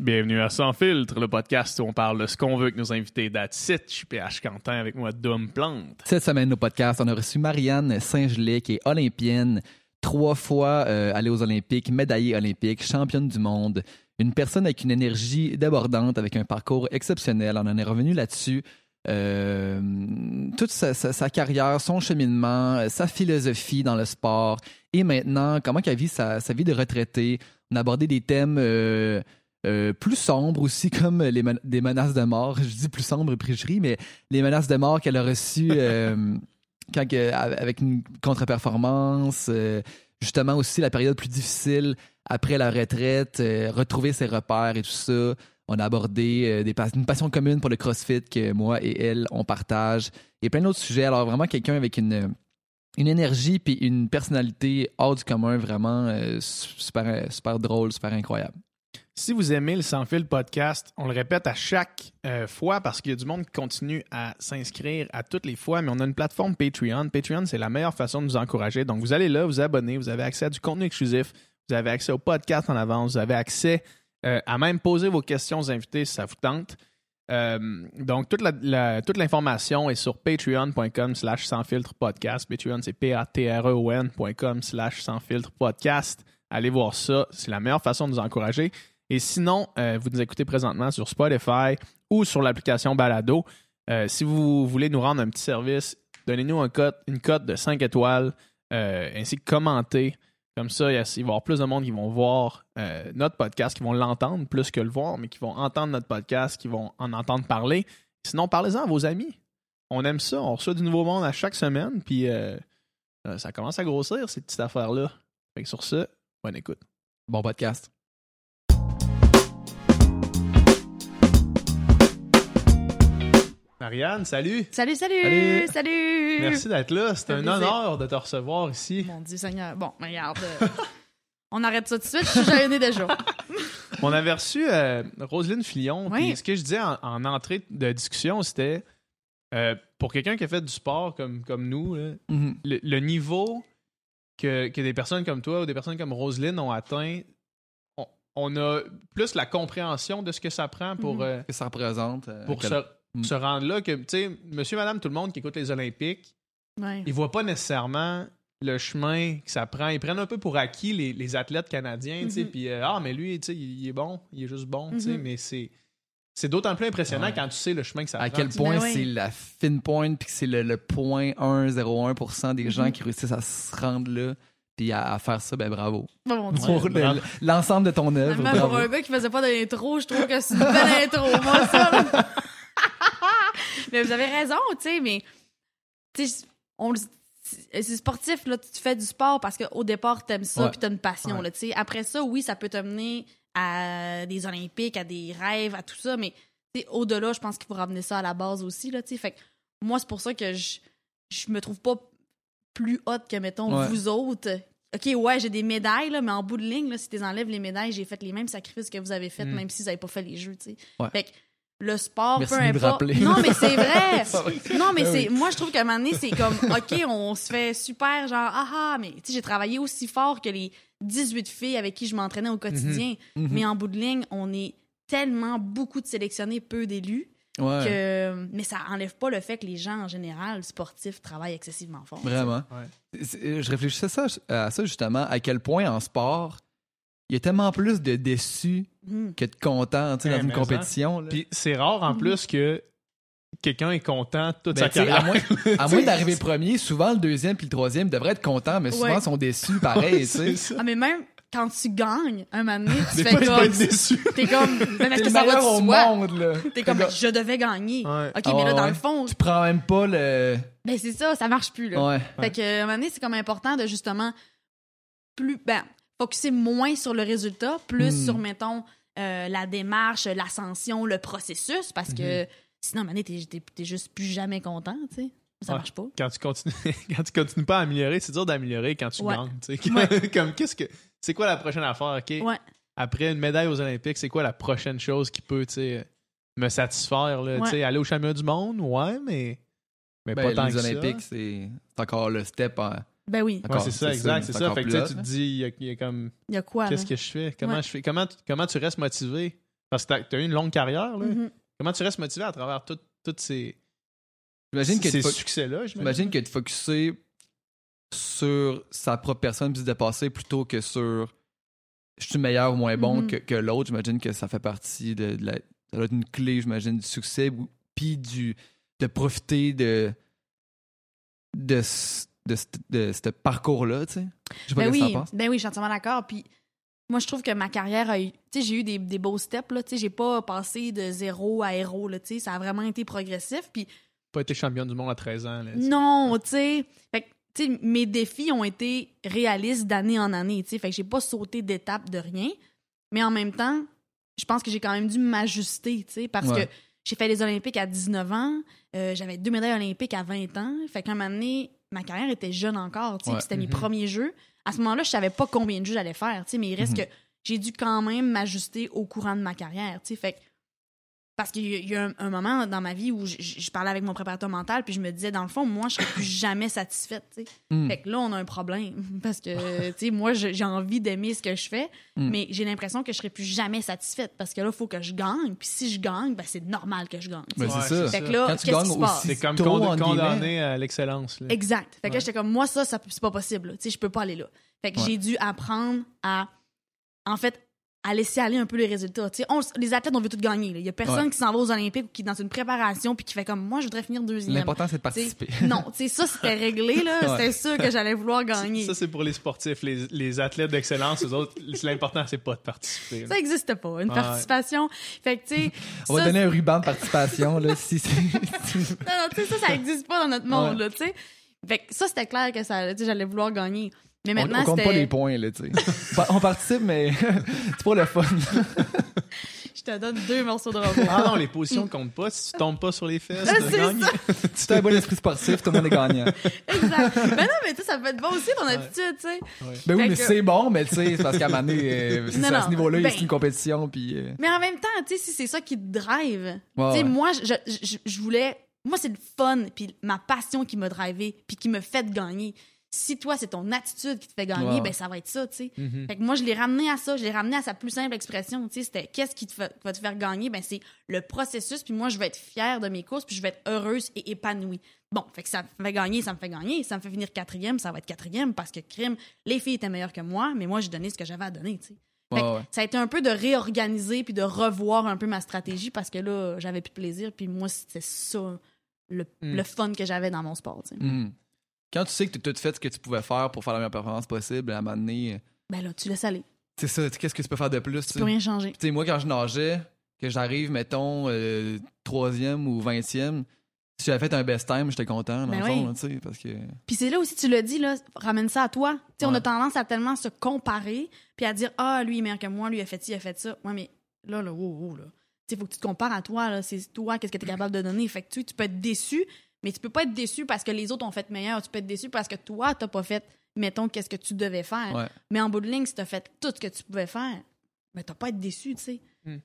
Bienvenue à Sans Filtre, le podcast où on parle de ce qu'on veut avec nos invités d'Atsit. Je suis PH Quentin, avec moi Dom Plante. Cette semaine, au podcast, on a reçu Marianne Saint-Gelais, qui est olympienne, 3 fois allée aux Olympiques, médaillée olympique, championne du monde, une personne avec une énergie débordante, avec un parcours exceptionnel. On en est revenu là-dessus. Toute sa carrière, son cheminement, sa philosophie dans le sport et maintenant, comment qu'elle vit sa vie de retraitée. On a abordé des thèmes plus sombres aussi, comme des menaces de mort. Je dis plus sombres, pricherie, mais les menaces de mort qu'elle a reçues avec une contre-performance. Justement aussi la période plus difficile après la retraite, retrouver ses repères et tout ça. On a abordé une passion commune pour le CrossFit que moi et elle, on partage. Et plein d'autres sujets. Alors vraiment quelqu'un avec une énergie puis une personnalité hors du commun, vraiment super, super drôle, super incroyable. Si vous aimez le Sans Fil podcast, on le répète à chaque fois parce qu'il y a du monde qui continue à s'inscrire à toutes les fois, mais on a une plateforme Patreon. Patreon, c'est la meilleure façon de nous encourager. Donc, vous allez là, vous abonnez, vous avez accès à du contenu exclusif, vous avez accès au podcast en avance, vous avez accès à même poser vos questions aux invités si ça vous tente. Donc, toute l'information est sur patreon.com/sansfiltrepodcast. Patreon, c'est patreon.com/sansfiltrepodcast. Allez voir ça. C'est la meilleure façon de nous encourager. Et sinon, vous nous écoutez présentement sur Spotify ou sur l'application Balado. Si vous voulez nous rendre un petit service, donnez-nous une cote de 5 étoiles, ainsi que commentez. Comme ça, il va y avoir plus de monde qui vont voir notre podcast, qui vont l'entendre plus que le voir, mais qui vont entendre notre podcast, qui vont en entendre parler. Sinon, parlez-en à vos amis. On aime ça. On reçoit du nouveau monde à chaque semaine, puis ça commence à grossir, ces petites affaires-là. Fait que sur ce, bonne écoute. Bon podcast. Marianne, salut! Salut! Merci d'être là. C'est un honneur de te recevoir ici. Mon Dieu Seigneur. Bon, mais regarde, on arrête ça tout de suite. Je suis gênée déjà. On avait reçu Roselyne Fillon. Oui. Puis ce que je disais en entrée de discussion, c'était pour quelqu'un qui a fait du sport comme nous, là, mm-hmm. le niveau que des personnes comme toi ou des personnes comme Roselyne ont atteint, on a plus la compréhension de ce que ça prend pour... Mm-hmm. Que ça représente. Pour ça. Se rendre là que, tu sais, monsieur, madame, tout le monde qui écoute les Olympiques, ouais. Ils voient pas nécessairement le chemin que ça prend. Ils prennent un peu pour acquis les athlètes canadiens, tu sais, puis mais lui, tu sais, il est bon, il est juste bon, tu sais, mais c'est d'autant plus impressionnant quand tu sais le chemin que ça prend. À quel point c'est la fine pointe, puis que c'est le 0.101% des gens qui réussissent à se rendre là. Puis à faire ça, ben bravo. Oh mon Dieu. Pour l'ensemble de ton œuvre. Même pour un gars qui faisait pas d'intro, je trouve que c'est une belle intro, moi, ça, là. Mais vous avez raison, tu sais, mais c'est sportif, là, tu fais du sport parce qu'au départ, t'aimes ça puis t'as une passion, là, tu sais. Après ça, oui, ça peut t'amener à des Olympiques, à des rêves, à tout ça, mais au-delà, je pense qu'il faut ramener ça à la base aussi, là, tu sais. Fait que moi, c'est pour ça que je me trouve pas plus haute que, mettons, vous autres. OK, ouais, j'ai des médailles, là, mais en bout de ligne, là, si tu enlèves les médailles, j'ai fait les mêmes sacrifices que vous avez fait, même si vous n'avez pas fait les Jeux, tu sais. Ouais. Fait que le sport, merci peu importe. Non, mais c'est vrai. Non, mais c'est. Moi, je trouve qu'à un moment donné, c'est comme, OK, on se fait super, genre, mais tu sais, j'ai travaillé aussi fort que les 18 filles avec qui je m'entraînais au quotidien. Mm-hmm. Mais en bout de ligne, on est tellement beaucoup de sélectionnés, peu d'élus. Ouais. Mais ça enlève pas le fait que les gens, en général, sportifs, travaillent excessivement fort. Vraiment. Ouais. Je réfléchissais à ça, justement, à quel point en sport, il y a tellement plus de déçus que de contents, tu sais, dans une compétition. Puis c'est rare en plus que quelqu'un est content toute sa carrière. À moins d'arriver premier, souvent le deuxième puis le troisième devraient être contents, mais souvent sont déçus pareil, tu sais. Ah, mais même quand tu gagnes un moment donné, tu fais comme... déçu. T'es comme... Même est-ce que ça va de soi? T'es comme, je devais gagner. Ouais. OK, mais là, dans le fond... Tu prends même pas le... Ben c'est ça marche plus, là. Ouais. Fait qu'à un moment donné, c'est comme important de justement plus... Ben... Focuser moins sur le résultat, plus sur, mettons, la démarche, l'ascension, le processus, parce que sinon, mané, t'es juste plus jamais content, tu sais. Ça marche pas. Quand tu continues pas à améliorer, c'est dur d'améliorer quand tu gagnes, tu sais. Comme, c'est quoi la prochaine affaire, OK? Ouais. Après une médaille aux Olympiques, c'est quoi la prochaine chose qui peut, tu sais, me satisfaire, là, tu sais, aller au championnat du monde, mais pas tant que ça. Les Olympiques, c'est encore le step... Ben oui. Encore, c'est ça. Fait que tu te dis, il y a comme... Il y a quoi? Qu'est-ce que je fais? Comment tu restes motivé? Parce que tu as eu une longue carrière. Là. Mm-hmm. Comment tu restes motivé à travers toutes ces, succès-là? J'imagine que de focusser sur sa propre personne puis se dépasser plutôt que sur je suis meilleur ou moins bon que l'autre. J'imagine que ça fait partie ça doit être une clé, j'imagine, du succès puis de profiter de ce parcours-là, tu sais. Je sais pas ce que ça passe. Ben oui, je suis entièrement d'accord. Puis moi, je trouve que ma carrière a eu... Tu sais, j'ai eu des beaux steps, là. Tu sais, j'ai pas passé de zéro à héros, là. Tu sais, ça a vraiment été progressif, puis... Pas été championne du monde à 13 ans, là. T'sais. Non, tu sais. Fait que, tu sais, mes défis ont été réalistes d'année en année, tu sais. Fait que j'ai pas sauté d'étape de rien. Mais en même temps, je pense que j'ai quand même dû m'ajuster, tu sais, parce que j'ai fait les Olympiques à 19 ans. J'avais 2 médailles olympiques à 20 ans. Fait qu'à un moment donné, ma carrière était jeune encore, tu sais, puis c'était mes premiers jeux. À ce moment-là, je savais pas combien de jeux j'allais faire, tu sais, mais il reste que j'ai dû quand même m'ajuster au courant de ma carrière, tu sais, fait parce qu'il y a un moment dans ma vie où je parlais avec mon préparateur mental, puis je me disais, dans le fond, moi, je serais plus jamais satisfaite, tu sais. Fait que là, on a un problème, parce que, tu sais, moi, j'ai envie d'aimer ce que je fais, mais j'ai l'impression que je serais plus jamais satisfaite, parce que là, il faut que je gagne, puis si je gagne, ben c'est normal que je gagne. Ben, c'est ça. Fait que là, quand tu gagnes aussi, c'est comme condamné à l'excellence. Là. Exact. Fait que là, j'étais comme, moi, ça c'est pas possible, tu sais, je peux pas aller là. Fait que j'ai dû apprendre à laisser aller un peu les résultats. Les athlètes, on veut tout gagner. Il n'y a personne qui s'en va aux Olympiques ou qui est dans une préparation puis qui fait comme « Moi, je voudrais finir deuxième. » L'important, c'est de participer. Non, ça, c'était réglé. Là. C'était sûr que j'allais vouloir gagner. Ça, c'est pour les sportifs. Les athlètes d'excellence, eux autres, l'important, c'est pas de participer. Là. Ça n'existe pas, une participation. Fait que, on va donner un ruban de participation. Là, si c'est... non, ça n'existe pas dans notre monde. Là, fait que ça, c'était clair que j'allais vouloir gagner. Mais maintenant, on compte pas les points, là, tu sais. On participe, mais c'est pas le fun. Je te donne 2 morceaux de robot. Ah non, les positions comptent pas. Si tu tombes pas sur les fesses, tu gagnes. Si t'as un bon esprit sportif, tout le monde est gagnant. Exact. Mais non, mais tu sais, ça peut être bon aussi, ton attitude, tu sais. Ouais. Ben oui, mais c'est bon, mais tu sais, c'est parce qu'à un moment donné, à ce niveau-là, c'est une compétition. Puis, Mais en même temps, tu sais, si c'est ça qui te drive, tu sais, moi, je voulais... Moi, c'est le fun, puis ma passion qui m'a drivé, puis qui me fait gagner. Si toi, c'est ton attitude qui te fait gagner, ben ça va être ça, tu sais. Mm-hmm. Fait que moi, je l'ai ramené à ça, je l'ai ramené à sa plus simple expression, tu sais, c'était qu'est-ce qui va te faire gagner? Ben c'est le processus, puis moi, je vais être fière de mes courses, puis je vais être heureuse et épanouie. Bon, fait que ça me fait gagner, ça me fait gagner, ça me fait finir 4e, ça va être 4e, parce que crime, les filles étaient meilleures que moi, mais moi, j'ai donné ce que j'avais à donner, tu sais. Fait que ça a été un peu de réorganiser, puis de revoir un peu ma stratégie, parce que là, j'avais plus de plaisir, puis moi, c'était ça, le fun que j'avais dans mon sport, tu sais. Mm. Quand tu sais que tu as tout fait ce que tu pouvais faire pour faire la meilleure performance possible, à un moment donné... Ben là, tu laisses aller. C'est ça, qu'est-ce que tu peux faire de plus? Tu peux rien changer. Tu sais, moi, quand je nageais, que j'arrive, mettons, 3e ou 20e, si j'avais fait un best time, j'étais content, dans le fond, tu sais, parce que... Puis c'est là aussi, tu l'as dit, là, ramène ça à toi. Tu sais, on a tendance à tellement se comparer, puis à dire, ah, lui, il est meilleur que moi, lui, il a fait ci, il a fait ça. Ouais, mais là, wow, là. Tu sais, faut que tu te compares à toi, là. C'est toi, qu'est-ce que t'es capable de donner. Fait que tu peux être déçu, mais tu peux pas être déçu parce que les autres ont fait meilleur. Tu peux être déçu parce que toi, t'as pas fait, mettons, qu'est-ce que tu devais faire. Ouais. Mais en bout de ligne, si t'as fait tout ce que tu pouvais faire, ben t'as pas à être déçu, tu sais. Ben,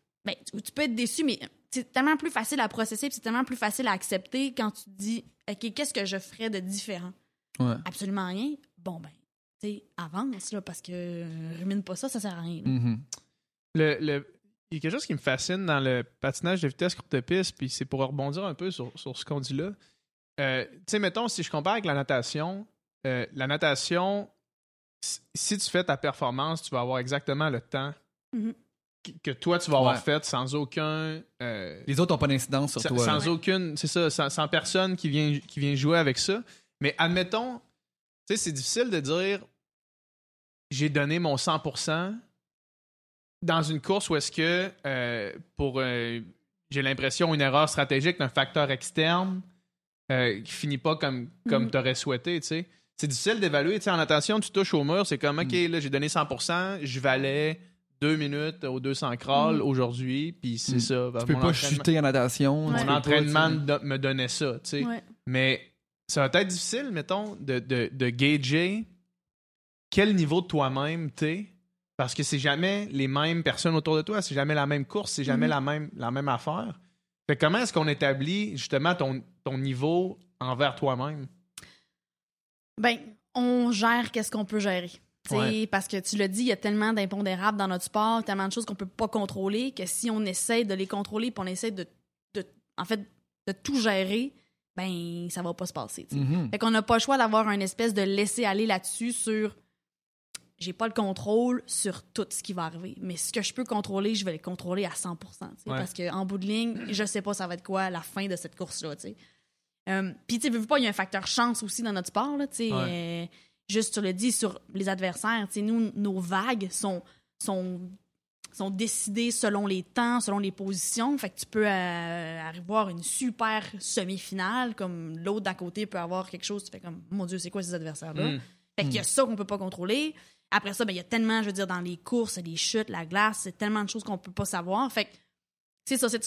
tu peux être déçu, mais c'est tellement plus facile à processer, puis c'est tellement plus facile à accepter quand tu te dis, OK, qu'est-ce que je ferais de différent? Ouais. Absolument rien. Bon, ben, tu sais, avance, là, parce que rumine pas ça, ça sert à rien. Mm-hmm. Il y a quelque chose qui me fascine dans le patinage de vitesse courte-piste, puis c'est pour rebondir un peu sur ce qu'on dit là. Tu sais, mettons, si je compare avec la natation, si tu fais ta performance, tu vas avoir exactement le temps que toi, tu vas avoir fait sans aucun... Les autres n'ont pas d'incidence sur toi. Sans aucune... C'est ça, sans personne qui vient jouer avec ça. Mais admettons, tu sais, c'est difficile de dire j'ai donné mon 100% dans une course où est-ce que j'ai l'impression une erreur stratégique d'un facteur externe qui finit pas comme t'aurais souhaité, tu sais. C'est difficile d'évaluer, tu sais, en natation, tu touches au mur, c'est comme, OK, là, j'ai donné 100%, je valais 2 minutes au 200 crawl aujourd'hui, puis c'est ça. Tu peux pas chuter en natation. Mon entraînement me donnait ça, tu sais. Ouais. Mais ça va être difficile, mettons, de gager quel niveau de toi-même t'es, parce que c'est jamais les mêmes personnes autour de toi, c'est jamais la même course, c'est jamais la même affaire. Fait comment est-ce qu'on établit, justement, ton niveau envers toi-même? Ben, on gère qu'est-ce qu'on peut gérer. Ouais. Parce que tu l'as dit, il y a tellement d'impondérables dans notre sport, tellement de choses qu'on peut pas contrôler, que si on essaye de les contrôler et on essaye de tout gérer, ben ça va pas se passer. Mm-hmm. Fait qu'on n'a pas le choix d'avoir une espèce de laisser-aller là-dessus sur j'ai pas le contrôle sur tout ce qui va arriver, mais ce que je peux contrôler, je vais le contrôler à 100%. Ouais. Parce qu'en bout de ligne, je sais pas ça va être quoi à la fin de cette course-là. Puis tu veux pas, il y a un facteur chance aussi dans notre sport. Là, ouais. Juste, tu le dis, sur les adversaires. Nous, nos vagues sont décidées selon les temps, selon les positions. Fait que tu peux arriver à une super semi-finale, comme l'autre d'à côté peut avoir quelque chose. Tu fais comme, mon Dieu, c'est quoi ces adversaires-là? Mmh. Fait qu'il y a ça qu'on peut pas contrôler. Après ça, ben, il y a tellement, je veux dire, dans les courses, les chutes, la glace, c'est tellement de choses qu'on peut pas savoir. Fait que, c'est ça, c'est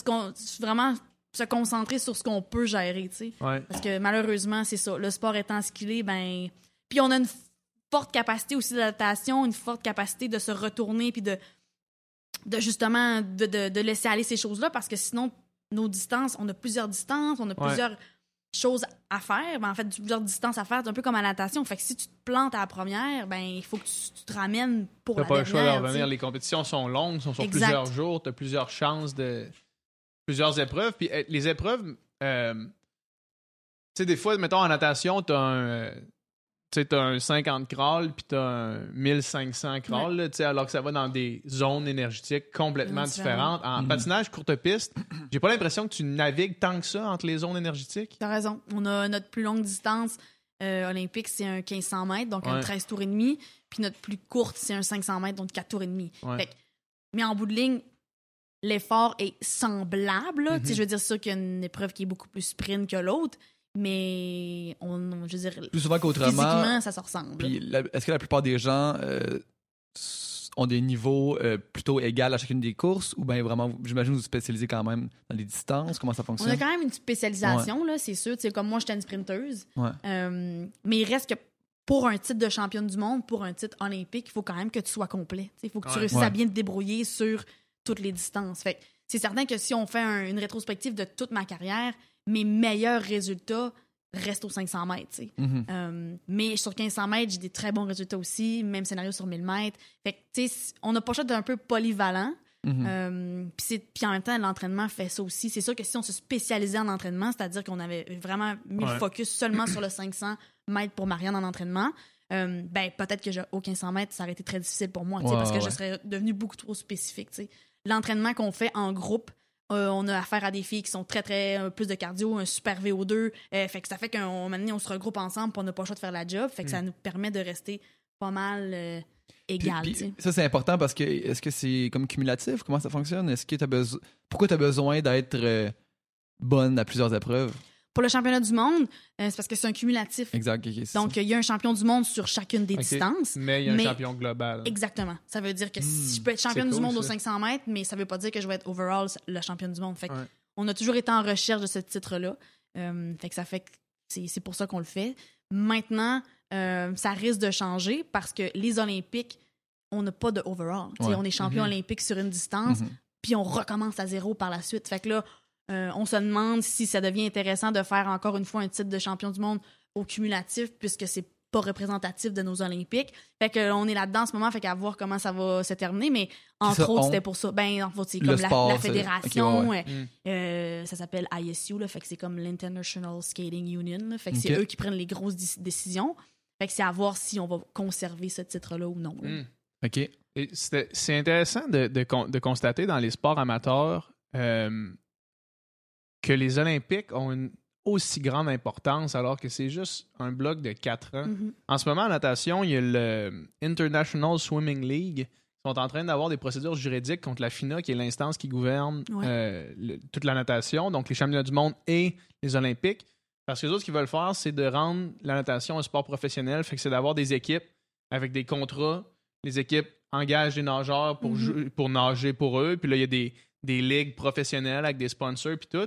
vraiment se concentrer sur ce qu'on peut gérer, tu sais. Ouais. Parce que malheureusement, c'est ça. Le sport étant ce qu'il est, ben. Puis on a une forte capacité aussi d'adaptation, une forte capacité de se retourner puis de justement de laisser aller ces choses-là, parce que sinon, nos distances, on a plusieurs distances, on a plusieurs choses à faire. Ben, en fait, plusieurs distances à faire, c'est un peu comme à la natation. Fait que si tu te plantes à la première, ben il faut que tu te ramènes pour la dernière. T'as pas le choix de revenir. Les compétitions sont longues, sont sur plusieurs jours, t'as plusieurs chances de... plusieurs épreuves. Puis les épreuves... tu sais, des fois, mettons, en natation, t'as un 50 crawl puis t'as un 1500 crawl, ouais. Alors que ça va dans des zones énergétiques complètement différentes. En patinage courte piste, j'ai pas l'impression que tu navigues tant que ça entre les zones énergétiques. T'as raison. On a notre plus longue distance olympique, c'est un 1500 mètres, donc un 13 tours et demi. Puis notre plus courte, c'est un 500 mètres, donc 4 tours et demi. Ouais. Fait que, mais en bout de ligne, l'effort est semblable. Mm-hmm. Je veux dire, c'est sûr qu'il y a une épreuve qui est beaucoup plus sprint que l'autre. Mais, je veux dire, plus souvent qu'autrement, physiquement, ça se ressemble. Puis est-ce que la plupart des gens ont des niveaux plutôt égaux à chacune des courses? Ou bien vraiment, j'imagine que vous spécialisez quand même dans les distances? Comment ça fonctionne? On a quand même une spécialisation, là, c'est sûr. Comme moi, j'étais une sprinteuse. Ouais. Mais il reste que pour un titre de championne du monde, pour un titre olympique, il faut quand même que tu sois complet. Il faut que tu réussisses à bien te débrouiller sur toutes les distances. Fait que c'est certain que si on fait une rétrospective de toute ma carrière, mes meilleurs résultats restent aux 500 mètres. Mm-hmm. Mais sur 1500 mètres, j'ai des très bons résultats aussi. Même scénario sur 1000 mètres. Fait que, tu sais, on a pas ça d'un peu polyvalent. Mm-hmm. Puis en même temps, l'entraînement fait ça aussi. C'est sûr que si on se spécialisait en entraînement, c'est-à-dire qu'on avait vraiment mis le focus seulement sur le 500 mètres pour Marianne en entraînement, ben peut-être que au 1500 mètres, ça aurait été très difficile pour moi, parce que je serais devenue beaucoup trop spécifique. T'sais. L'entraînement qu'on fait en groupe, on a affaire à des filles qui sont très, très... plus de cardio, un super VO2. Fait que ça fait qu'on se regroupe ensemble et on n'a pas le choix de faire la job. Fait que ça nous permet de rester pas mal égal. Puis, ça, c'est important parce que... Est-ce que c'est comme cumulatif? Comment ça fonctionne? Pourquoi tu as besoin d'être bonne à plusieurs épreuves? Pour le championnat du monde, c'est parce que c'est un cumulatif. Exact. Okay, donc, il y a un champion du monde sur chacune des distances. Mais il y a un champion global. Exactement. Ça veut dire que si je peux être championne du monde aux 500 mètres, mais ça ne veut pas dire que je vais être overall la championne du monde. Fait qu'on a toujours été en recherche de ce titre-là. Fait que ça fait que c'est pour ça qu'on le fait. Maintenant, ça risque de changer parce que les Olympiques, on n'a pas de overall. Ouais. On est champion olympique sur une distance, puis on recommence à zéro par la suite. Fait que là, on se demande si ça devient intéressant de faire encore une fois un titre de champion du monde au cumulatif, puisque c'est pas représentatif de nos Olympiques. Fait qu'on est là-dedans en ce moment, fait qu'à voir comment ça va se terminer, mais entre autres, c'était pour ça. Ben, en fait, c'est comme la fédération, ça s'appelle ISU, là, fait que c'est comme l'International Skating Union, là, fait que c'est eux qui prennent les grosses décisions. Fait que c'est à voir si on va conserver ce titre-là ou non. Là. OK. Et c'est intéressant de constater dans les sports amateurs que les Olympiques ont une aussi grande importance alors que c'est juste un bloc de 4 ans. Mm-hmm. En ce moment, en natation, il y a le International Swimming League qui sont en train d'avoir des procédures juridiques contre la FINA, qui est l'instance qui gouverne toute la natation, donc les championnats du monde et les Olympiques. Parce que les autres, ce qu'ils veulent faire, c'est de rendre la natation un sport professionnel. Fait que c'est d'avoir des équipes avec des contrats. Les équipes engagent des nageurs pour nager pour eux. Puis là, il y a des ligues professionnelles avec des sponsors puis tout.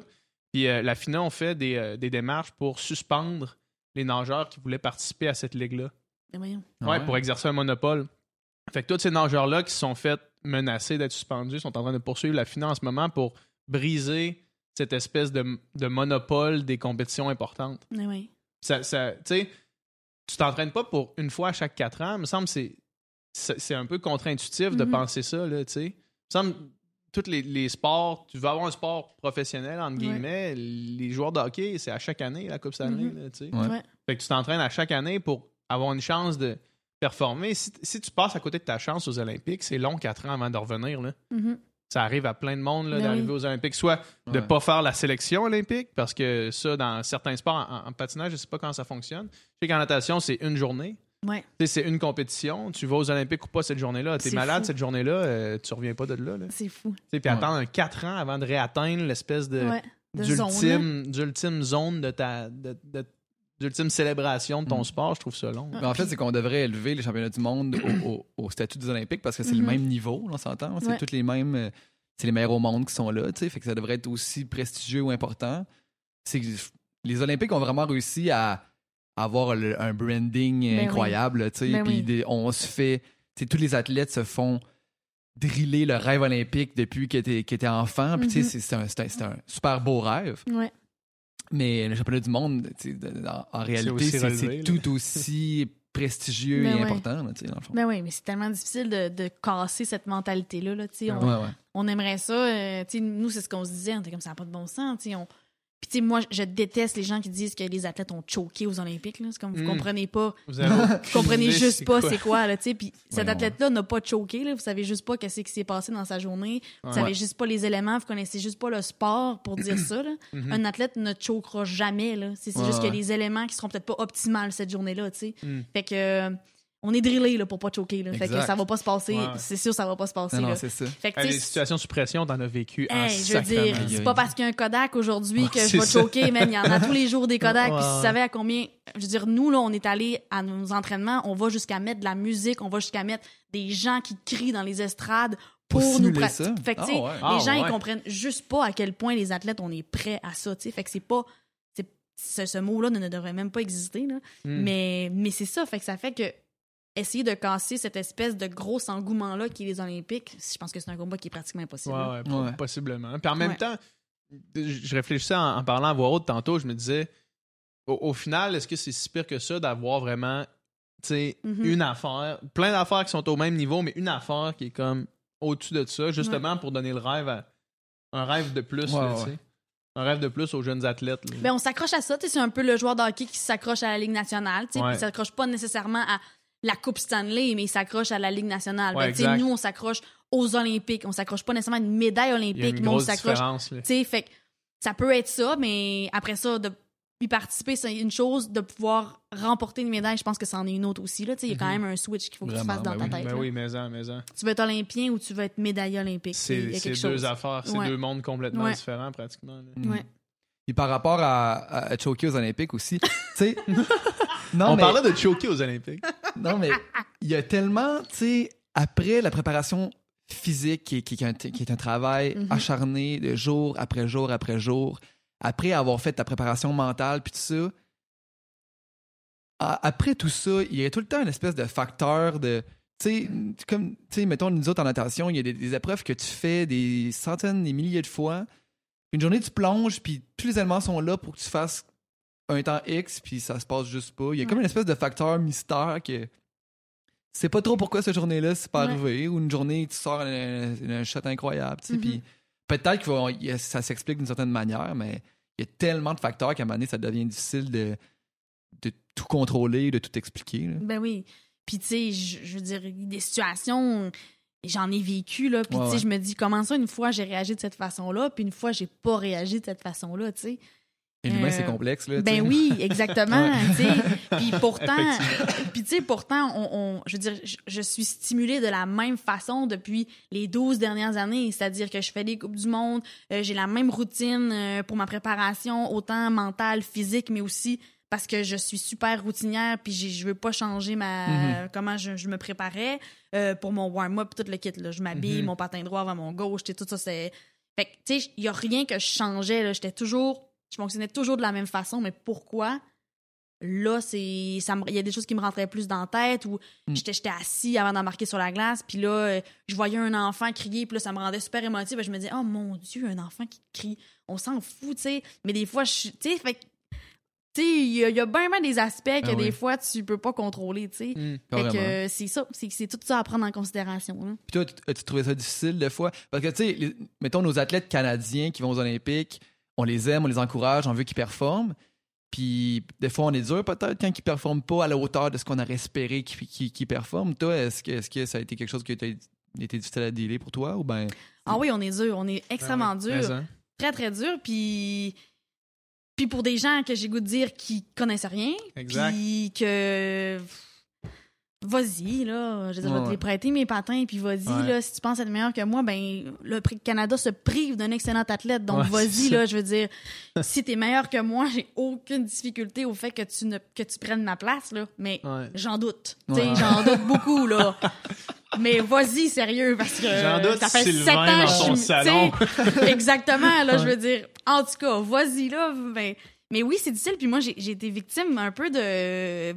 Puis la FINA, on fait des démarches pour suspendre les nageurs qui voulaient participer à cette ligue-là. Pour exercer un monopole. Fait que tous ces nageurs-là qui se sont fait menacer d'être suspendus sont en train de poursuivre la FINA en ce moment pour briser cette espèce de monopole des compétitions importantes. Tu sais, tu t'entraînes pas pour une fois à chaque 4 ans. Il me semble que c'est un peu contre-intuitif de penser ça, là, tu sais. Ça me... Tous les sports, tu veux avoir un sport professionnel, entre guillemets, les joueurs de hockey, c'est à chaque année, la Coupe Stanley. Là, tu sais. Fait que tu t'entraînes à chaque année pour avoir une chance de performer. Si tu passes à côté de ta chance aux Olympiques, c'est long 4 ans avant de revenir. Là. Ça arrive à plein de monde là, d'arriver aux Olympiques. Soit de ne pas faire la sélection olympique, parce que ça, dans certains sports, en patinage, je ne sais pas comment ça fonctionne. Je sais qu'en natation, c'est une journée. C'est une compétition, tu vas aux Olympiques ou pas cette journée-là, t'es malade cette journée-là, tu reviens pas de là. C'est fou. Puis attendre 4 ans avant de réatteindre l'espèce de, d'ultime zone, d'ultime célébration de ton sport, je trouve ça long. Mais en fait, c'est qu'on devrait élever les championnats du monde au statut des Olympiques parce que c'est le même niveau, on s'entend, c'est toutes les mêmes, c'est les meilleurs au monde qui sont là, tu sais, fait que ça devrait être aussi prestigieux ou important. C'est que les Olympiques ont vraiment réussi à avoir un branding incroyable, tu sais, puis on se fait, tu sais, tous les athlètes se font driller le rêve olympique depuis qu'ils étaient enfants, puis tu sais, c'est un super beau rêve. Mais le championnat du monde, tu sais, en réalité, c'est tout aussi prestigieux et important, tu sais, dans le fond. Ben oui, mais c'est tellement difficile de casser cette mentalité-là, là, tu sais, on aimerait ça, tu sais, nous, c'est ce qu'on se disait, on était comme ça n'a pas de bon sens, tu sais, Puis, tu sais, moi, je déteste les gens qui disent que les athlètes ont choqué aux Olympiques. Là. C'est comme, vous comprenez pas. Vous comprenez juste pas c'est quoi, là, tu sais. Puis, cet athlète-là n'a pas choqué, là. Vous savez juste pas qu'est-ce qui s'est passé dans sa journée. Vous savez juste pas les éléments. Vous connaissez juste pas le sport pour dire ça, là. Un athlète ne choquera jamais, là. C'est juste qu'il y a des éléments qui seront peut-être pas optimales cette journée-là, tu sais. Fait que... on est drillé là, pour pas te choquer. Là. Fait que ça va pas se passer. C'est sûr, ça va pas se passer. Non, là. C'est ça. Fait que, les situations sous pression, t'en as vécu en sacrement. Je veux dire, c'est pas parce qu'il y a un Kodak aujourd'hui que je vais te choquer. Man, il y en a tous les jours des Kodaks. Puis si tu savais à combien... Je veux dire, nous, là, on est allés à nos entraînements. On va jusqu'à mettre de la musique. On va jusqu'à mettre des gens qui crient dans les estrades pour nous pratiquer. Fait que, tu sais, les gens, ils comprennent juste pas à quel point les athlètes, on est prêts à ça. T'sais. Fait que c'est pas... Ce mot-là ne devrait même pas exister. Là. Mais c'est ça. Fait que ça fait que essayer de casser cette espèce de gros engouement-là qui est les Olympiques, je pense que c'est un combat qui est pratiquement impossible. Possiblement. Puis en même temps, je réfléchissais en parlant à voix haute tantôt, je me disais, au final, est-ce que c'est si pire que ça d'avoir vraiment, tu sais, une affaire, plein d'affaires qui sont au même niveau, mais une affaire qui est comme au-dessus de ça, justement pour donner le rêve un rêve de plus, tu sais. Un rêve de plus aux jeunes athlètes. Ben, on s'accroche à ça, tu sais, c'est un peu le joueur de hockey qui s'accroche à la Ligue nationale, tu sais, puis il s'accroche pas nécessairement à la Coupe Stanley, mais il s'accroche à la Ligue nationale. Ouais, ben, nous, on s'accroche aux Olympiques. On s'accroche pas nécessairement à une médaille olympique, mais on s'accroche. Fait, ça peut être ça, mais après ça, de y participer, c'est une chose. De pouvoir remporter une médaille, je pense que c'en est une autre aussi. Il y a quand même un switch qu'il faut que tu fasses dans ta tête. Ben oui, mais tu veux être olympien ou tu veux être médaille olympique? C'est deux affaires, c'est deux mondes complètement différents pratiquement. Et par rapport à choquer aux Olympiques aussi, tu sais... parlait de choquer aux Olympiques. Non, mais il y a tellement, tu sais, après la préparation physique qui est un travail acharné de jour après jour après jour, après avoir fait ta préparation mentale puis tout ça, après tout ça, il y a tout le temps une espèce de facteur de... Tu sais, comme, tu sais, mettons, nous autres en natation, il y a des épreuves que tu fais des centaines, des milliers de fois. Une journée, tu plonges, puis tous les éléments sont là pour que tu fasses un temps X, puis ça se passe juste pas. Il y a comme une espèce de facteur mystère que c'est pas trop pourquoi cette journée-là c'est pas arrivé, ou une journée tu sors un shot incroyable, tu sais, puis peut-être que ça s'explique d'une certaine manière, mais il y a tellement de facteurs qu'à un moment donné ça devient difficile de tout contrôler, de tout expliquer, là. Ben oui, puis tu sais, je veux dire, des situations... J'en ai vécu, là, puis tu sais, je me dis, comment ça, une fois, j'ai réagi de cette façon-là, puis une fois, j'ai pas réagi de cette façon-là, tu sais. Et l'humain, c'est complexe, là. Ben oui, exactement, tu sais. Puis pourtant, on, je veux dire, je suis stimulée de la même façon depuis les 12 dernières années, c'est-à-dire que je fais les Coupes du monde, j'ai la même routine pour ma préparation, autant mentale, physique, mais aussi... parce que je suis super routinière, puis je veux pas changer comment je me préparais pour mon warm-up, tout le kit. Là. Je m'habille, mon patin droit avant mon gauche, tout ça, c'est... Fait que, tu sais, il y a rien que je changeais, là. Je fonctionnais toujours de la même façon, mais pourquoi? Là, il y a des choses qui me rentraient plus dans la tête, où j'étais assis avant d'embarquer sur la glace, puis là, je voyais un enfant crier, puis là, ça me rendait super émotive, et je me disais, oh mon Dieu, un enfant qui crie, on s'en fout, tu sais. Mais des fois, tu sais, fait Tu sais, il y a bien des aspects que des fois, tu peux pas contrôler, tu sais. Fait que c'est ça, c'est tout ça à prendre en considération. Hein. Puis toi, as-tu trouvé ça difficile des fois? Parce que, tu sais, mettons, nos athlètes canadiens qui vont aux Olympiques, on les aime, on les encourage, on veut qu'ils performent. Puis des fois, on est dur peut-être quand ils performent pas à la hauteur de ce qu'on aurait espéré qu'ils performent. Toi, est-ce que ça a été quelque chose qui a été difficile à dealer pour toi? Ou ben... Ah oui, on est dur. On est extrêmement dur. Très, très dur. Puis pour des gens que j'ai goût de dire qui connaissent rien, puis que vas-y là, je vais te les prêter mes patins, puis vas-y là, si tu penses être meilleur que moi, ben le Canada se prive d'un excellent athlète, donc vas-y là, je veux dire, si t'es meilleur que moi, j'ai aucune difficulté au fait que tu prennes ma place là, mais j'en doute, j'en doute beaucoup là. Mais vas-y, sérieux, parce que ça fait 7 ans que je suis... Exactement, là, je veux dire, en tout cas, vas-y, là. Mais oui, c'est difficile. Puis moi, j'ai été victime un peu de...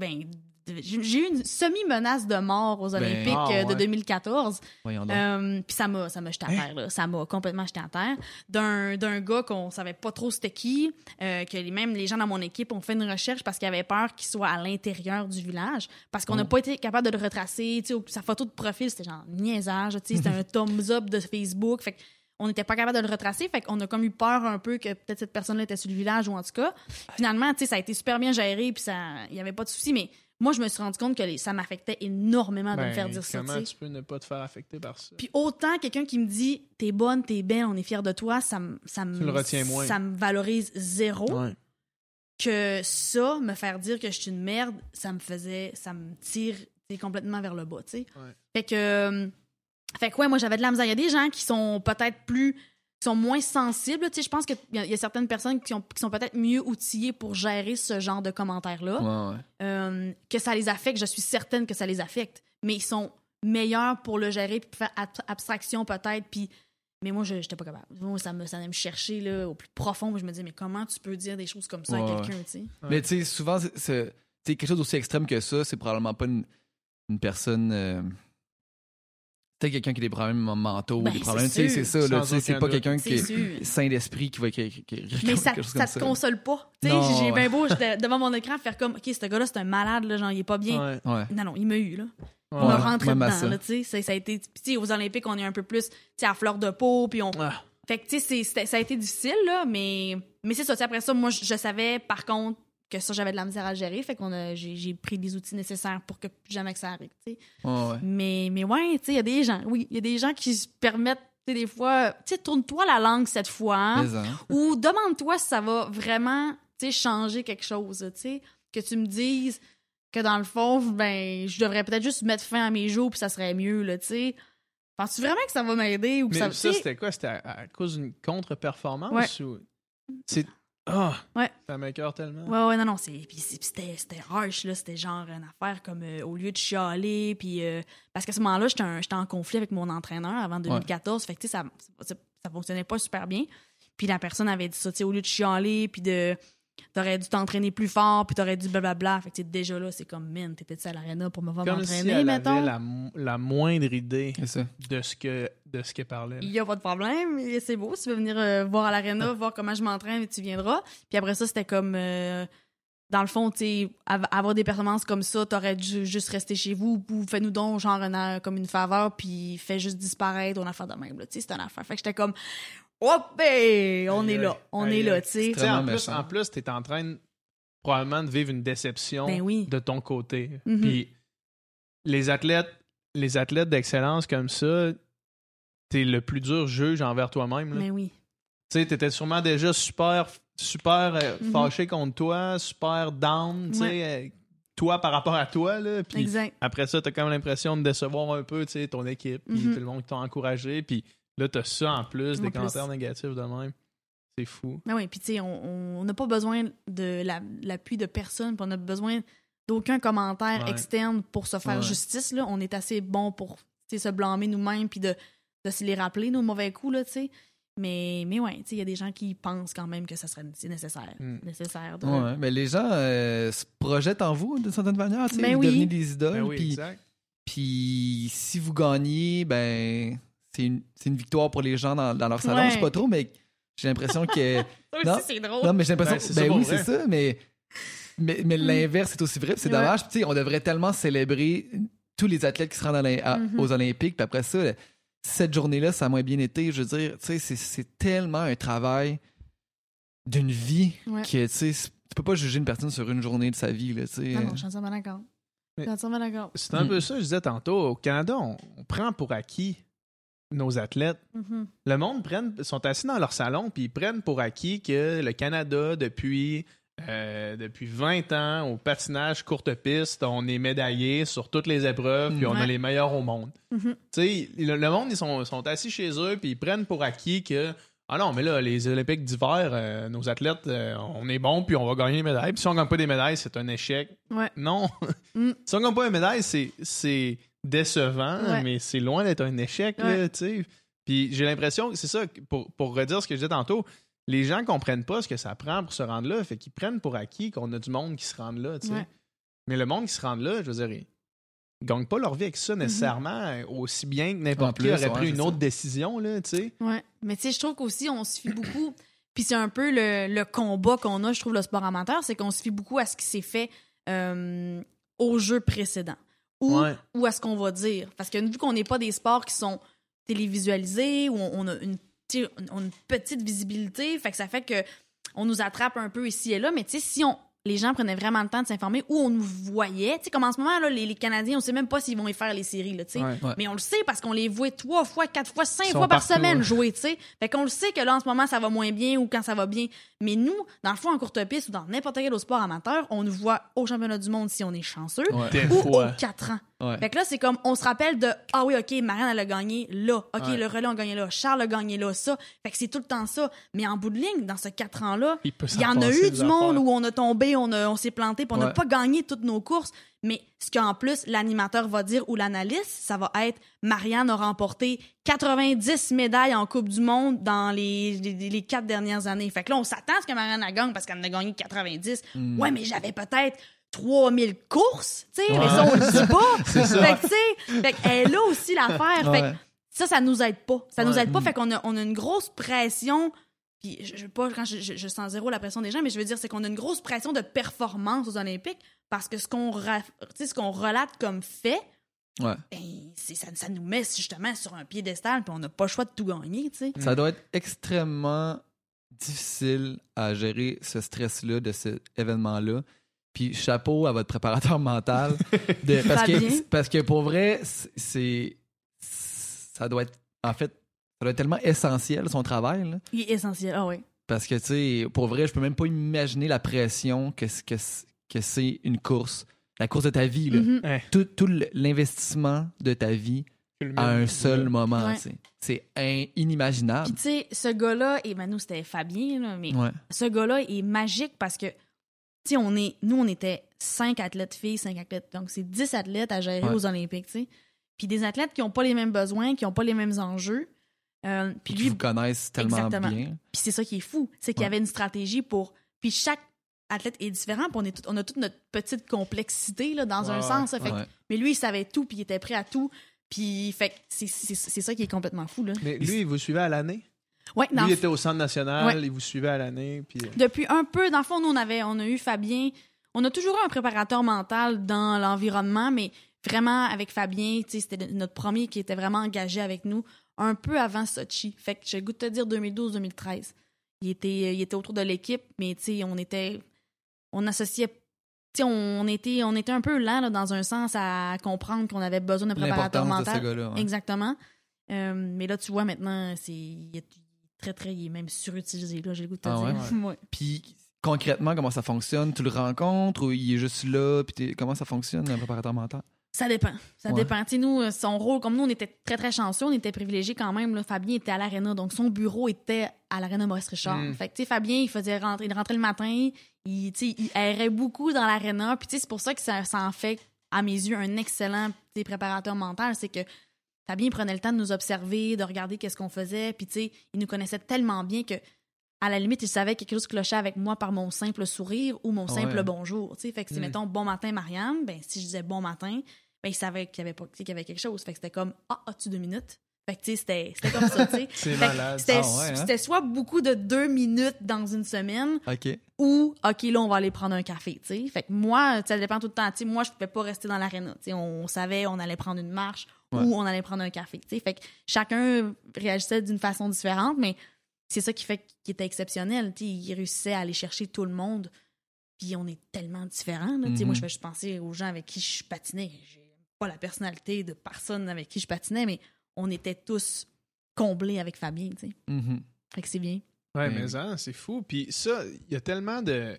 j'ai eu une semi-menace de mort aux Olympiques de 2014. Puis ça m'a jeté à terre, là. Ça m'a complètement jeté à terre. D'un gars qu'on savait pas trop c'était qui, que même les gens dans mon équipe ont fait une recherche parce qu'ils avaient peur qu'il soit à l'intérieur du village. Parce qu'on n'a pas été capable de le retracer. T'sais, sa photo de profil, c'était genre niaisage. C'était un thumbs up de Facebook. Fait qu'on n'était pas capable de le retracer. Fait qu'on a comme eu peur un peu que peut-être cette personne-là était sur le village ou en tout cas. Finalement, ça a été super bien géré. Puis il n'y avait pas de souci, mais... Moi, je me suis rendu compte que ça m'affectait énormément de me faire dire ça. Comment tu peux ne pas te faire affecter par ça? Puis autant quelqu'un qui me dit « T'es bonne, t'es belle, on est fiers de toi », ça me valorise zéro. Ouais. Que ça, me faire dire que je suis une merde, ça me tire complètement vers le bas. Ouais. Fait que moi, j'avais de la misère. Il y a des gens qui sont peut-être sont moins sensibles. Je pense qu'il y a certaines personnes qui sont peut-être mieux outillées pour gérer ce genre de commentaires-là. Que ça les affecte, je suis certaine que ça les affecte. Mais ils sont meilleurs pour le gérer puis faire abstraction peut-être. Puis... Mais moi, je n'étais pas capable. Moi, ça allait me chercher là, au plus profond. Je me disais, mais comment tu peux dire des choses comme ça à quelqu'un? T'sais? Mais t'sais, souvent, c'est quelque chose d'aussi extrême que ça, c'est probablement pas une personne... Peut-être quelqu'un qui a des problèmes mentaux, des problèmes, c'est ça, là, c'est pas quelqu'un qui est sain d'esprit qui va mais ça te console pas, tu sais, j'ai bien beau j'étais devant mon écran faire comme OK, ce gars-là c'est un malade là, genre il est pas bien. Non, il m'a eu là. On m'a rentré dedans là, tu sais, ça a été aux Olympiques, on est un peu plus à fleur de peau puis on fait que tu sais ça a été difficile là, mais c'est ça, après ça moi je savais par contre que ça, j'avais de la misère à gérer. Fait que j'ai pris les outils nécessaires pour que plus jamais que ça arrive. Mais ouais, il y a des gens. Oui, il y a des gens qui se permettent, des fois, tourne-toi la langue cette fois. Ou demande-toi si ça va vraiment changer quelque chose. Que tu me dises que dans le fond, ben, je devrais peut-être juste mettre fin à mes jours puis ça serait mieux. Là, penses-tu vraiment que ça va m'aider? Ou que mais ça, c'était quoi? C'était à cause d'une contre-performance? Ouais. Ou... C'est... Ah! Oh, ouais. Ça m'écoeure tellement. Ouais, non, c'était harsh, là. C'était genre une affaire comme au lieu de chialer, puis parce qu'à ce moment-là, j'étais en conflit avec mon entraîneur avant 2014, fait que tu sais, ça fonctionnait pas super bien. Puis la personne avait dit ça, tu sais, au lieu de chialer, puis t'aurais dû t'entraîner plus fort, puis t'aurais dû blablabla. Fait que déjà là, c'est comme, man, t'étais-tu à l'aréna pour me voir comme m'entraîner, si elle mettons? Avait la moindre idée de ce qu'elle parlait. Il n'y a pas de problème, c'est beau, si tu veux venir voir à l'aréna, voir comment je m'entraîne, tu viendras. Puis après ça, c'était comme, dans le fond, tu sais, avoir des performances comme ça, t'aurais dû juste rester chez vous, ou fais-nous donc, genre, comme une faveur, puis fais juste disparaître, on a fait de même, là, tu sais, c'était une affaire. Fait que j'étais comme... Hop, hey, on est là, tu sais. En plus, t'es en train probablement de vivre une déception de ton côté. Mm-hmm. Puis les athlètes d'excellence comme ça, t'es le plus dur juge envers toi-même. Là. Mais oui. Tu sais, t'étais sûrement déjà super, super fâché contre toi, super down, tu sais, toi par rapport à toi. Là, puis après ça, t'as quand même l'impression de décevoir un peu, tu sais, ton équipe, puis tout le monde qui t'a encouragé, puis... Là, t'as ça en plus, des commentaires négatifs de même. C'est fou. Ben oui, puis tu sais, on n'a pas besoin de l'appui de personne, puis on n'a besoin d'aucun commentaire externe pour se faire justice. Là. On est assez bon pour se blâmer nous-mêmes, puis de se les rappeler, nos mauvais coups, là, tu sais. Mais ouais, tu sais, il y a des gens qui pensent quand même que ça serait nécessaire. Mais les gens se projettent en vous, d'une certaine manière, tu sais, vous devenez des idoles. Ben oui, pis, exact. Puis si vous gagnez, ben... C'est une victoire pour les gens dans leur salon, je sais pas trop, mais j'ai l'impression que... Ça aussi, c'est drôle. Non, mais j'ai l'impression que... Ben oui, c'est ça, mais Mais l'inverse est aussi vrai, c'est dommage. Ouais. Tu sais, on devrait tellement célébrer tous les athlètes qui se rendent aux Olympiques, puis après ça, cette journée-là, ça a moins bien été. Je veux dire, tu sais, c'est tellement un travail d'une vie que, tu sais, tu peux pas juger une personne sur une journée de sa vie, là, tu sais. Non, je suis entièrement d'accord. C'est un peu ça, je disais tantôt. Au Canada, on prend pour acquis nos athlètes. Mm-hmm. Le monde sont assis dans leur salon, puis ils prennent pour acquis que le Canada, depuis 20 ans, au patinage courte-piste, on est médaillé sur toutes les épreuves, puis on a les meilleurs au monde. Mm-hmm. Tu sais, le monde, ils sont assis chez eux, puis ils prennent pour acquis que ah non, mais là, les Olympiques d'hiver, nos athlètes, on est bons, puis on va gagner des médailles. Puis si on gagne pas des médailles, c'est un échec. Ouais. Non. Si on gagne pas des médailles, c'est décevant, mais c'est loin d'être un échec, là, tu sais. Puis j'ai l'impression que c'est ça, pour redire ce que je disais tantôt, les gens comprennent pas ce que ça prend pour se rendre là, fait qu'ils prennent pour acquis qu'on a du monde qui se rende là, tu sais. Ouais. Mais le monde qui se rende là, je veux dire, ils gagnent pas leur vie avec ça nécessairement, aussi bien que n'importe qui aurait pris une autre décision, là, tu sais. Ouais. Mais tu sais, je trouve qu'aussi, on se fie beaucoup, puis c'est un peu le combat qu'on a, je trouve, le sport amateur, c'est qu'on se fie beaucoup à ce qui s'est fait aux jeux précédents. Ou à ce qu'on va dire. Parce que vu qu'on n'est pas des sports qui sont télévisualisés, où on a une petite visibilité, fait que ça fait qu'on nous attrape un peu ici et là, mais tu sais, si les gens prenaient vraiment le temps de s'informer où on nous voyait, tu sais, comme en ce moment, là, les Canadiens, on sait même pas s'ils vont y faire les séries, là, tu sais. Ouais. Mais on le sait parce qu'on les voit 3 fois, 4 fois, 5 fois par semaine jouer, tu sais. Fait qu'on le sait que là, en ce moment, ça va moins bien ou quand ça va bien. Mais nous, dans le fond, en courte-piste ou dans n'importe quel autre sport amateur, on nous voit au championnat du monde si on est chanceux ou aux 4 ans. Ouais. Fait que là, c'est comme, on se rappelle de « Ah oui, OK, Marianne, elle a gagné là. OK, le relais, on a gagné là. Charles a gagné là, ça. » Fait que c'est tout le temps ça. Mais en bout de ligne, dans ce 4 ans-là, il y en a eu du monde où on a tombé, on s'est planté, puis on n'a pas gagné toutes nos courses. Mais ce qu'en plus, l'animateur va dire ou l'analyste, ça va être « Marianne a remporté 90 médailles en Coupe du Monde dans les 4 dernières années. » Fait que là, on s'attend à ce que Marianne a gagné parce qu'elle en a gagné 90. « Ouais, mais j'avais peut-être 3000 courses, tu sais, mais ça, on le dit pas. Fait que, tu sais, elle a aussi l'affaire. Fait que ça nous aide pas. Ça nous aide pas, fait qu'on a une grosse pression, puis je sens zéro la pression des gens, mais je veux dire, c'est qu'on a une grosse pression de performance aux Olympiques parce que ce qu'on relate comme fait, ben, ça nous met justement sur un piédestal, puis on n'a pas le choix de tout gagner, tu sais. Ça doit être extrêmement difficile à gérer ce stress-là de cet événement-là. Puis chapeau à votre préparateur mental. Parce que pour vrai, ça doit être, en fait, ça doit être tellement essentiel, son travail, là. Il est essentiel, ah oui. Parce que, tu sais, pour vrai, je peux même pas imaginer la pression que c'est une course. La course de ta vie, là. Mm-hmm. Ouais. Tout l'investissement de ta vie à un seul moment, tu sais. C'est inimaginable. Puis tu sais, ce gars-là, et Manu, c'était Fabien, là, mais ce gars-là est magique parce que t'sais, nous, on était 5 athlètes filles, 5 athlètes. Donc, c'est 10 athlètes à gérer aux Olympiques, tu sais. Puis des athlètes qui n'ont pas les mêmes besoins, qui n'ont pas les mêmes enjeux. Puis qui vous connaissent tellement bien. Puis c'est ça qui est fou. C'est qu'il y avait une stratégie pour... Puis chaque athlète est différent. Puis on a toute notre petite complexité, là, dans un sens. Ça, fait que, mais lui, il savait tout, puis il était prêt à tout. Puis fait que c'est ça qui est complètement fou, là. Mais lui, il vous suivait à l'année? Ouais, lui, il était au Centre national, il vous suivait à l'année. Puis... Depuis un peu, dans le fond, nous, on a eu Fabien. On a toujours eu un préparateur mental dans l'environnement, mais vraiment, avec Fabien, c'était notre premier qui était vraiment engagé avec nous un peu avant Sochi. Fait que j'ai le goût de te dire 2012-2013. Il était autour de l'équipe, mais on était un peu lent, là, dans un sens, à comprendre qu'on avait besoin d'un préparateur mental. De ce gars-là, exactement. Mais là, tu vois, maintenant, il est même surutilisé, là, j'ai le goût de te dire. Ouais. Puis concrètement, comment ça fonctionne? Tu le rencontres ou il est juste là? Puis comment ça fonctionne, un préparateur mental? Ça dépend. Ça dépend. T'sais, nous, son rôle, comme nous, on était très, très chanceux, on était privilégiés quand même, là. Fabien était à l'Arena, donc son bureau était à l'Arena Maurice-Richard. Fait que, tu sais, Fabien, il rentrait le matin, il errait beaucoup dans l'Arena. Puis, tu sais, c'est pour ça que ça en fait, à mes yeux, un excellent préparateur mental. C'est que Fabien prenait le temps de nous observer, de regarder qu'est-ce qu'on faisait. Puis, tu sais, il nous connaissait tellement bien que, à la limite, il savait quelque chose clochait avec moi par mon simple sourire ou mon simple bonjour. Tu sais, fait que si, mettons, bon matin, Marianne, ben si je disais bon matin, ben il savait qu'il y avait quelque chose. Fait que c'était comme, ah, as-tu 2 minutes? Fait que, tu sais, c'était comme ça, tu sais. C'est malade. C'était, ah ouais, hein? C'était soit beaucoup de 2 minutes dans une semaine, okay, ou, OK, là, on va aller prendre un café, tu sais. Fait que moi, ça dépend tout le temps. Tu sais, moi, je pouvais pas rester dans l'aréna. Tu sais, on savait, on allait prendre une marche, ouais, ou on allait prendre un café, tu sais. Fait que chacun réagissait d'une façon différente, mais c'est ça qui fait qu'il était exceptionnel. Tu sais, il réussissait à aller chercher tout le monde. Puis on est tellement différents, là. Mm-hmm. Tu sais, moi, je fais juste penser aux gens avec qui je patinais. J'ai pas la personnalité de personne avec qui je patinais, mais on était tous comblés avec Fabien, tu sais. Mm-hmm. Fait que c'est bien. Ouais, mais ça, c'est fou. Puis ça, il y a tellement de...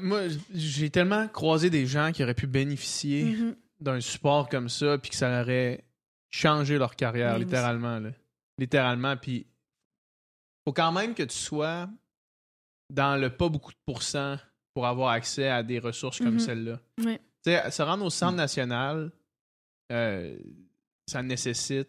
moi, j'ai tellement croisé des gens qui auraient pu bénéficier, mm-hmm, d'un support comme ça, puis que ça aurait changé leur carrière, oui, littéralement, là. Littéralement, puis faut quand même que tu sois dans le pas beaucoup de pourcent pour avoir accès à des ressources, mm-hmm, comme celle-là. Oui. Tu sais, se rendre au Centre national... ça nécessite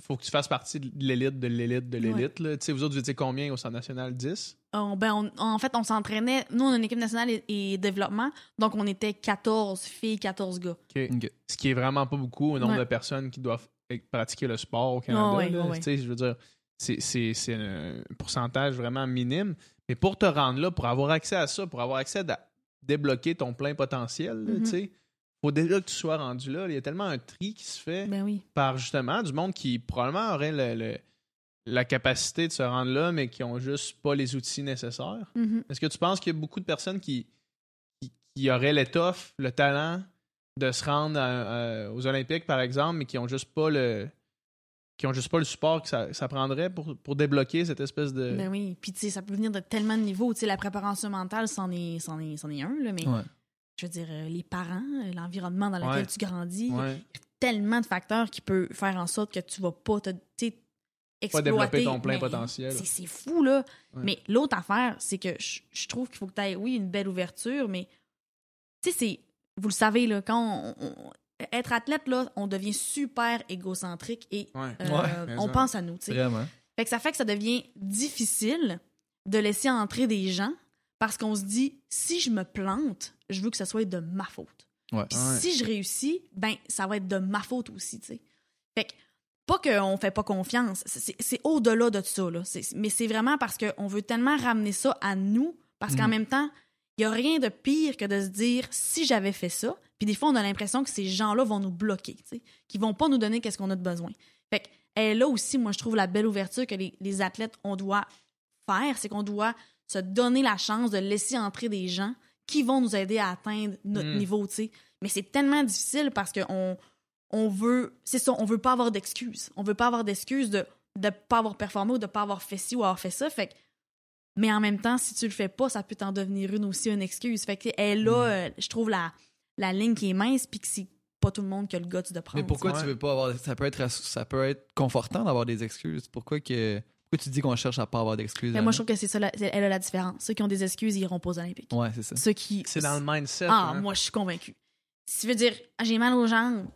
faut que tu fasses partie de l'élite, de l'élite. Ouais. Là. Vous autres, vous étiez combien au Centre national? 10? En fait, on s'entraînait. Nous, on a une équipe nationale et développement. Donc, on était 14 filles, 14 gars. Okay. Okay. Ce qui est vraiment pas beaucoup au nombre, ouais, de personnes qui doivent pratiquer le sport au Canada. Oh, ouais, là, ouais. Je veux dire, c'est un pourcentage vraiment minime. Mais pour te rendre là, pour avoir accès à ça, pour avoir accès à débloquer ton plein potentiel, mm-hmm, tu sais, faut déjà que tu sois rendu là. Il y a tellement un tri qui se fait, ben oui, par justement du monde qui probablement aurait la capacité de se rendre là, mais qui n'ont juste pas les outils nécessaires. Mm-hmm. Est-ce que tu penses qu'il y a beaucoup de personnes qui auraient l'étoffe, le talent de se rendre aux Olympiques, par exemple, mais qui n'ont juste pas le support que ça prendrait pour débloquer cette espèce de... Ben oui, puis tu sais, ça peut venir de tellement de niveaux. Tu sais, la préparation mentale, c'en est un, là, mais... Ouais. Je veux dire, les parents, l'environnement dans lequel, ouais, tu grandis, ouais, il y a tellement de facteurs qui peuvent faire en sorte que tu vas pas exploiter, pas développer ton plein potentiel. C'est fou, là. Ouais. Mais l'autre affaire, c'est que je trouve qu'il faut que tu aies, oui, une belle ouverture, mais tu sais, vous le savez, là, quand être athlète, là, on devient super égocentrique et on pense à nous. Vraiment. Fait que ça devient difficile de laisser entrer des gens parce qu'on se dit, si je me plante, je veux que ça soit de ma faute. Puis si je réussis, ben ça va être de ma faute aussi, tu sais. Fait que, pas qu'on fait pas confiance, c'est au-delà de ça, là. Mais c'est vraiment parce qu'on veut tellement ramener ça à nous, parce qu'en même temps, il y a rien de pire que de se dire, si j'avais fait ça, puis des fois, on a l'impression que ces gens-là vont nous bloquer, tu sais, qu'ils vont pas nous donner qu'est-ce qu'on a de besoin. Fait que, là aussi, moi, je trouve la belle ouverture que les athlètes, on doit faire, c'est qu'on doit se donner la chance de laisser entrer des gens qui vont nous aider à atteindre notre niveau, tu sais. Mais c'est tellement difficile parce qu'on veut... C'est ça, on veut pas avoir d'excuses. On veut pas avoir d'excuses de pas avoir performé ou de pas avoir fait ci ou avoir fait ça. Fait que, mais en même temps, si tu le fais pas, ça peut t'en devenir une excuse. Fait que je trouve la ligne qui est mince puis que c'est pas tout le monde qui a le guts de prendre. Mais pourquoi tu veux pas avoir... Ça peut être confortant d'avoir des excuses. Pourquoi tu dis qu'on cherche à pas avoir d'excuses? Mais moi, je trouve que c'est ça, elle a la différence. Ceux qui ont des excuses, ils iront pas aux Olympiques. Ouais, c'est ça. C'est dans le mindset. Ah, hein? Moi, je suis convaincue. Si tu veux dire, j'ai mal aux jambes,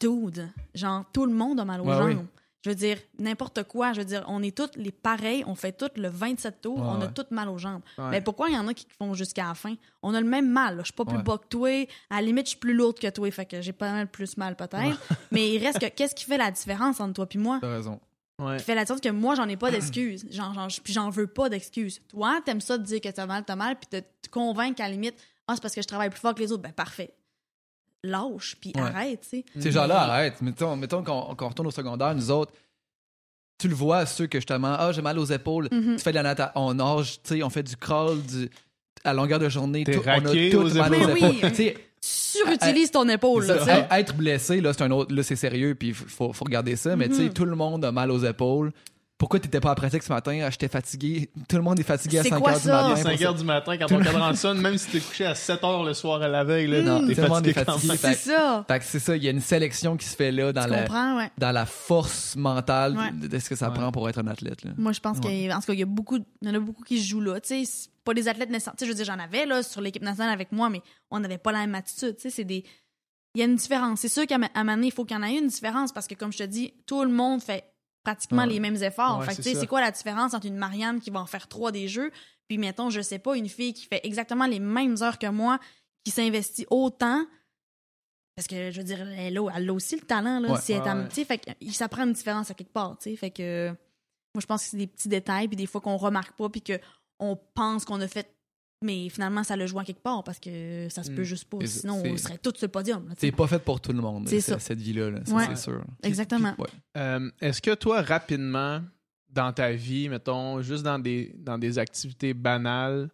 dude, genre, tout le monde a mal aux jambes. Oui. Je veux dire, n'importe quoi. Je veux dire, on est tous les pareils, on fait tous le 27 tours, on a tous mal aux jambes. Mais pourquoi il y en a qui font jusqu'à la fin? On a le même mal. Je suis pas plus bas que toi. À la limite, je suis plus lourde que toi. Fait que j'ai pas mal plus mal, peut-être. Ouais. Mais il reste que, qu'est-ce qui fait la différence entre toi et moi? T'as raison. Ouais. Qui fait la sorte que moi, j'en ai pas d'excuses. Puis j'en veux pas d'excuses. Toi, t'aimes ça de dire que t'as mal, puis te convaincre à la limite, c'est parce que je travaille plus fort que les autres. Ben parfait. Lâche, puis arrête, tu sais. Ces gens-là, arrête. Mettons qu'on retourne au secondaire, nous autres, tu le vois, ceux que justement, j'ai mal aux épaules, tu fais de la natation, on nage, tu sais, on fait du crawl, à longueur de journée, on a tout mal aux épaules. Oui. Surutilises ton épaule. Là, être blessé, là, c'est sérieux, puis faut regarder ça, mais tu sais, tout le monde a mal aux épaules. Pourquoi t'étais pas à la pratique ce matin? J'étais fatigué. Tout le monde est fatigué à 5h du matin. 5h du matin, quand ton cadran sonne, même si t'es couché à 7h le soir à la veille, là, t'es fatigué quand même. C'est ça. Fait que c'est ça, il y a une sélection qui se fait là dans la force mentale de ce que ça prend pour être un athlète. Là. Moi, je pense qu'en tout cas, il y en a beaucoup qui se jouent là, tu sais. Pas des athlètes naissants. Je veux dire, j'en avais là, sur l'équipe nationale avec moi, mais on n'avait pas la même attitude. Il y a une différence. C'est sûr qu'à un moment donné, il faut qu'il y en ait une différence parce que, comme je te dis, tout le monde fait pratiquement les mêmes efforts. Fait que, c'est quoi la différence entre une Marianne qui va en faire 3 des jeux, puis mettons, je sais pas, une fille qui fait exactement les mêmes heures que moi, qui s'investit autant, Parce que, je veux dire, elle a aussi le talent, là. Ouais, si fait que, ça prend une différence à quelque part, tu sais. Fait que, moi, je pense que c'est des petits détails, puis des fois qu'on remarque pas, puis qu'on pense qu'on a fait. Mais finalement, ça le joue à quelque part parce que ça se peut juste pas. Sinon, on serait tous sur le podium. Là, c'est pas fait pour tout le monde, c'est cette vie-là. Là, ça, ouais, c'est sûr. Exactement. Puis, ouais. Est-ce que toi, rapidement, dans ta vie, mettons, juste dans des activités banales,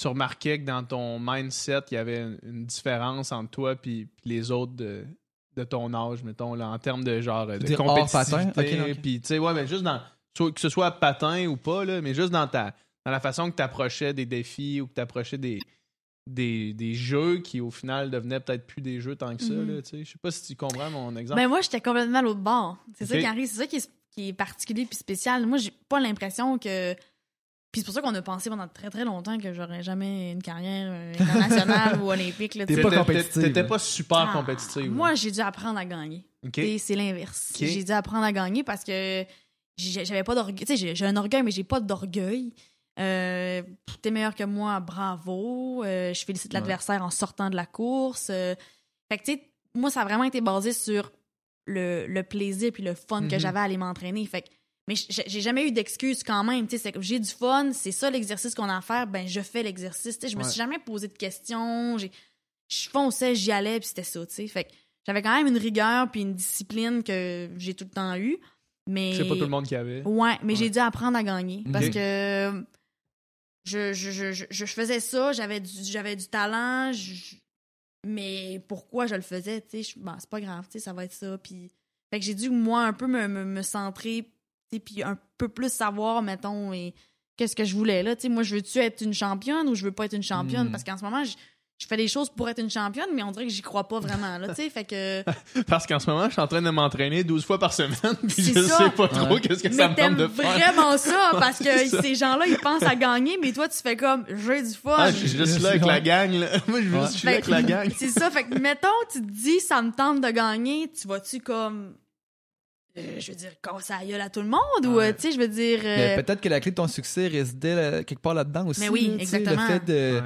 tu remarquais que dans ton mindset, il y avait une différence entre toi et les autres de ton âge, mettons, là, en termes de genre de compétitivité? Okay. Puis, tu sais, ouais, mais juste dans, que ce soit patin ou pas, là, mais juste dans la façon que tu approchais des défis ou que tu approchais des jeux qui, au final, devenaient peut-être plus des jeux tant que ça. Mm-hmm. Je ne sais pas si tu comprends mon exemple. Ben moi, j'étais complètement à l'autre bord. C'est okay. Ça qui arrive. C'est ça qui est particulier et spécial. Moi, j'ai pas l'impression que... Puis c'est pour ça qu'on a pensé pendant très, très longtemps que j'aurais jamais une carrière internationale ou olympique. Là, t'étais pas compétitive. T'étais pas super compétitive. Moi, j'ai dû apprendre à gagner. Okay. C'est l'inverse. Okay. J'ai dû apprendre à gagner parce que j'avais pas d'orgueil. Tu sais, j'ai un orgueil, mais j'ai pas d'orgueil. T'es meilleur que moi, bravo. Je félicite l'adversaire en sortant de la course. Fait que, tu sais, moi, ça a vraiment été basé sur le plaisir puis le fun que j'avais à aller m'entraîner. Fait que, mais j'ai jamais eu d'excuses quand même. Tu sais, c'est que j'ai du fun, c'est ça l'exercice qu'on a à faire, ben je fais l'exercice. Tu sais, je me suis jamais posé de questions. Je fonçais, j'y allais, puis c'était ça, tu sais. Fait que j'avais quand même une rigueur puis une discipline que j'ai tout le temps eue. Mais... C'est pas tout le monde qui avait. Ouais, mais j'ai dû apprendre à gagner parce que... Je faisais ça, j'avais du talent, mais pourquoi je le faisais, tu sais, c'est pas grave, tu sais, ça va être ça. Puis, fait que j'ai dû, moi, un peu me centrer, tu sais, puis un peu plus savoir, mettons, et qu'est-ce que je voulais, là, tu sais, moi, je veux-tu être une championne ou je veux pas être une championne? Parce qu'en ce moment, je fais des choses pour être une championne, mais on dirait que j'y crois pas vraiment, là, tu sais, fait que... Parce qu'en ce moment, je suis en train de m'entraîner 12 fois par semaine, puis sais pas trop qu'est-ce que mais ça me tente de faire. Mais t'aimes vraiment ça, parce que ces gens-là, ils pensent à gagner, mais toi, tu fais comme, j'ai du fun. Ah, je suis juste là avec la gang, là. Moi, je suis là avec la gang. C'est ça, fait que, mettons, tu te dis, ça me tente de gagner, tu vas-tu comme... je veux dire, quand ça aille à tout le monde ou, tu sais, je veux dire... Mais peut-être que la clé de ton succès résidait quelque part là-dedans aussi. Mais oui, exactement. Le fait de...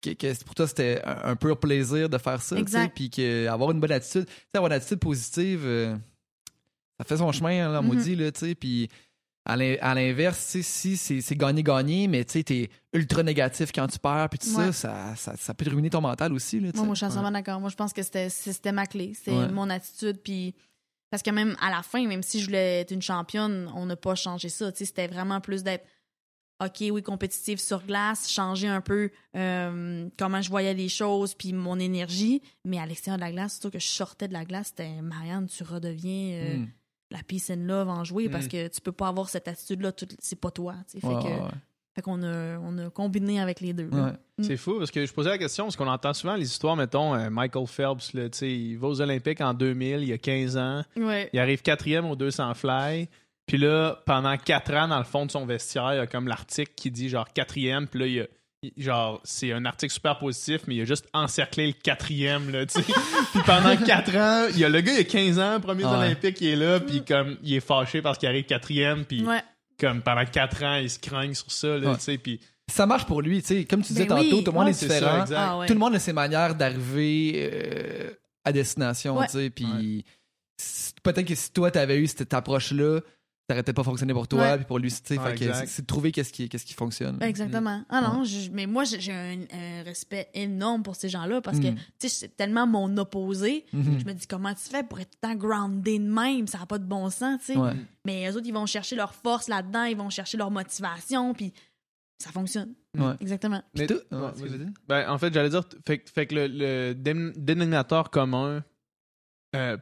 Que pour toi, c'était un pur plaisir de faire ça, puis avoir une bonne attitude. T'sais, avoir une attitude positive, ça fait son chemin, là, maudit, là, tu sais, puis à l'inverse, si c'est gagné-gagné, mais tu sais, t'es ultra négatif quand tu perds, puis tout ça peut te ruiner ton mental aussi, là, t'sais. Moi, je suis entièrement d'accord. Moi, je pense que c'était ma clé, c'est mon attitude, puis parce que même à la fin, même si je voulais être une championne, on n'a pas changé ça, tu sais, c'était vraiment plus d'être... OK, oui, compétitive sur glace, changer un peu comment je voyais les choses puis mon énergie. Mais à l'extérieur de la glace, surtout que je sortais de la glace, c'était « Marianne, tu redeviens la peace and love en jouer parce que tu peux pas avoir cette attitude-là, c'est pas toi. » Fait qu'on a combiné avec les deux. Ouais. C'est fou parce que je posais la question parce qu'on entend souvent les histoires, mettons, Michael Phelps, là, il va aux Olympiques en 2000, il y a 15 ans, il arrive 4e aux 200 fly. Puis là, pendant 4 ans, dans le fond de son vestiaire, il y a comme l'article qui dit genre 4e, puis là, il y a genre, c'est un article super positif, mais il a juste encerclé le 4e, là, tu sais. Puis pendant 4 ans, le gars, il a 15 ans, premier Olympique, il est là, puis comme, il est fâché parce qu'il arrive 4e, puis comme pendant 4 ans, il se craigne sur ça, là, tu sais, puis... Ça marche pour lui, tu sais. Comme tu disais tantôt, tout le monde est différent. Ça, tout le monde a ses manières d'arriver à destination, tu sais, puis peut-être que si toi, t'avais eu cette approche-là, t'arrêtais pas fonctionner pour toi puis pour lui, tu sais, c'est de trouver qu'est-ce qui fonctionne. Ben exactement. Ah non, mais moi j'ai un respect énorme pour ces gens-là parce que tu sais, c'est tellement mon opposé, je me dis comment tu fais pour être tant groundé de même, ça a pas de bon sens, tu sais. Ouais. Mais eux autres ils vont chercher leur force là-dedans, ils vont chercher leur motivation puis ça fonctionne. Ouais. Exactement. Mais tout, ben en fait, j'allais dire fait que le dénominateur commun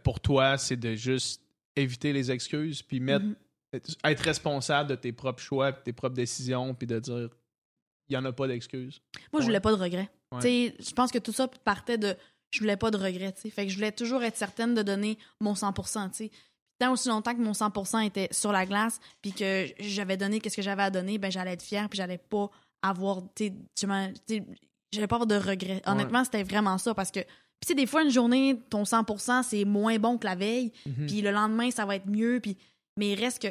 pour toi, c'est de juste éviter les excuses puis mettre être responsable de tes propres choix, de tes propres décisions, puis de dire il n'y en a pas d'excuses. Moi, je voulais pas de regrets. Ouais. Je pense que tout ça partait de je voulais pas de regrets. T'sais. Fait que je voulais toujours être certaine de donner mon 100%. T'sais. Tant aussi longtemps que mon 100% était sur la glace, puis que j'avais donné ce que j'avais à donner, ben j'allais être fière, puis j'allais pas avoir, j'allais pas avoir de regrets. Honnêtement, c'était vraiment ça parce que puis des fois, une journée, ton 100%, c'est moins bon que la veille, puis le lendemain, ça va être mieux, puis... Mais il reste que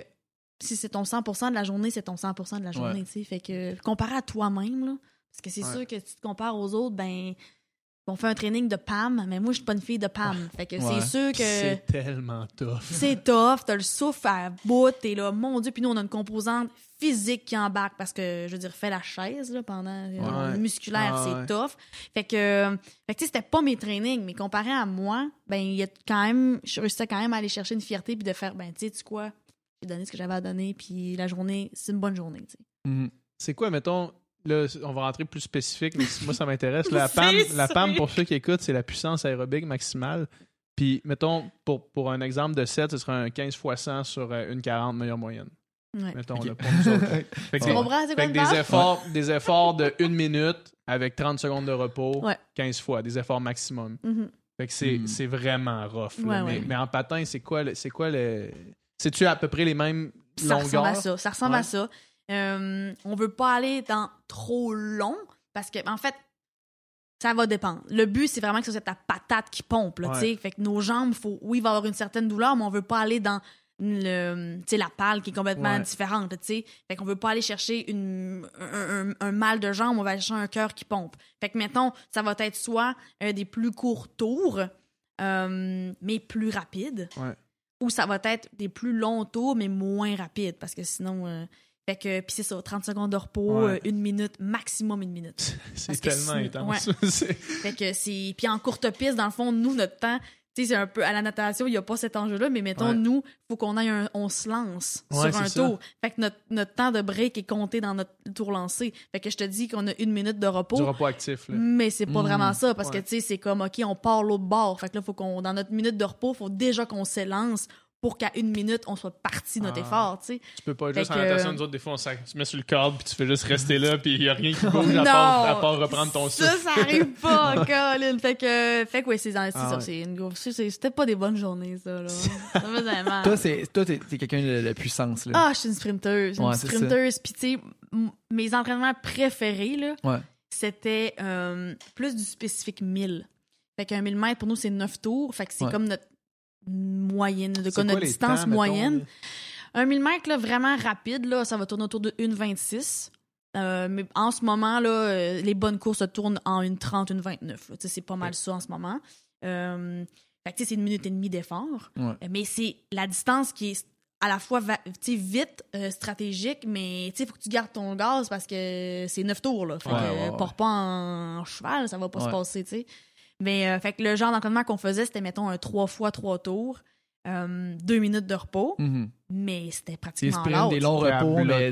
si c'est ton 100% de la journée, c'est ton 100% de la journée, tu sais. Fait que comparé à toi-même, là, parce que c'est sûr que si tu te compares aux autres, ben on fait un training de PAM, mais moi, je suis pas une fille de PAM. Ah, fait que ouais, c'est sûr que... C'est tellement tough. C'est tough, t'as le souffle à bout, t'es là, mon Dieu. Puis nous, on a une composante physique qui embarque parce que, je veux dire, fais la chaise, là, pendant... Ouais. Musculaire, ah, c'est ouais. tough. Fait que tu sais, c'était pas mes trainings, mais comparé à moi, ben, il y a quand même... Je réussissais quand même à aller chercher une fierté puis de faire, ben, tu sais quoi, j'ai donné ce que j'avais à donner, puis la journée, c'est une bonne journée, tu sais. Mm. C'est quoi, mettons... Là, on va rentrer plus spécifique, mais moi, ça m'intéresse. La PAM, pour ceux qui écoutent, c'est la puissance aérobique maximale. Puis, mettons, pour un exemple de 7, ce serait un 15 x 100 sur une 40 meilleure moyenne. Ouais. Mettons, okay. Là, pour nous autres. Fait que, des efforts de 1 minute avec 30 secondes de repos, ouais. 15 fois, des efforts maximum. Mm-hmm. Fait que c'est vraiment rough. Ouais, là, ouais. Mais en patin, c'est quoi le... C'est-tu à peu près les mêmes longueurs? Ça ressemble à ça. On veut pas aller dans trop long parce que, en fait, ça va dépendre. Le but, c'est vraiment que ce soit ta patate qui pompe, là, tu sais. Fait que nos jambes, il va y avoir une certaine douleur, mais on veut pas aller dans la pale qui est complètement différente, tu sais. Fait qu'on veut pas aller chercher un mal de jambe, on va chercher un cœur qui pompe. Fait que, mettons, ça va être soit des plus courts tours, mais plus rapides, ou ça va être des plus longs tours, mais moins rapides, parce que sinon... Fait que, pis c'est ça, 30 secondes de repos, 1 minute, maximum 1 minute. C'est tellement intense. Ouais. Fait que c'est... Puis en courte piste, dans le fond, nous, notre temps, tu sais, c'est un peu à la natation, il n'y a pas cet enjeu-là, mais mettons, nous, faut qu'on aille on se lance sur un tour. Fait que notre temps de break est compté dans notre tour lancé. Fait que je te dis qu'on a 1 minute de repos. Du repos actif, là. Mais c'est pas vraiment ça, parce que, tu sais, c'est comme, OK, on part l'autre bord. Fait que là, faut qu'on, dans notre minute de repos, faut déjà qu'on s'élance pour qu'à 1 minute, on soit parti de notre effort, tu sais. Tu peux pas être juste en natation, nous autres, des fois, on se met sur le cadre, puis tu fais juste rester là, puis il n'y a rien qui bouge à part reprendre ton souffle. Ça arrive pas, Colin. Fait que oui, c'est ça. C'est une grosse... C'était pas des bonnes journées, ça, là. Ça faisait mal. Toi, t'es quelqu'un de la puissance, là. Ah, je suis une sprinteuse. Puis, tu sais, mes entraînements préférés, là, c'était plus du spécifique 1000. Fait qu'un 1000 mètres, pour nous, c'est 9 tours. Fait que c'est comme notre... moyenne, de quoi, notre distance temps, moyenne. Mettons, un 1000 mètres, là, vraiment rapide, là, ça va tourner autour de 1,26. Mais en ce moment, là, les bonnes courses se tournent en 1,30, 1,29. C'est pas mal ça en ce moment. Fait que, c'est 1 minute et demie d'effort. Ouais. Mais c'est la distance qui est à la fois vite, stratégique, mais il faut que tu gardes ton gaz parce que c'est 9 tours. Là. Fait que pars pas en cheval, ça va pas se passer, tu sais. Mais fait que le genre d'entraînement qu'on faisait, c'était, mettons, un 3 fois 3 tours, 2 minutes de repos, mais c'était pratiquement l'autre. Des longs repos, mais...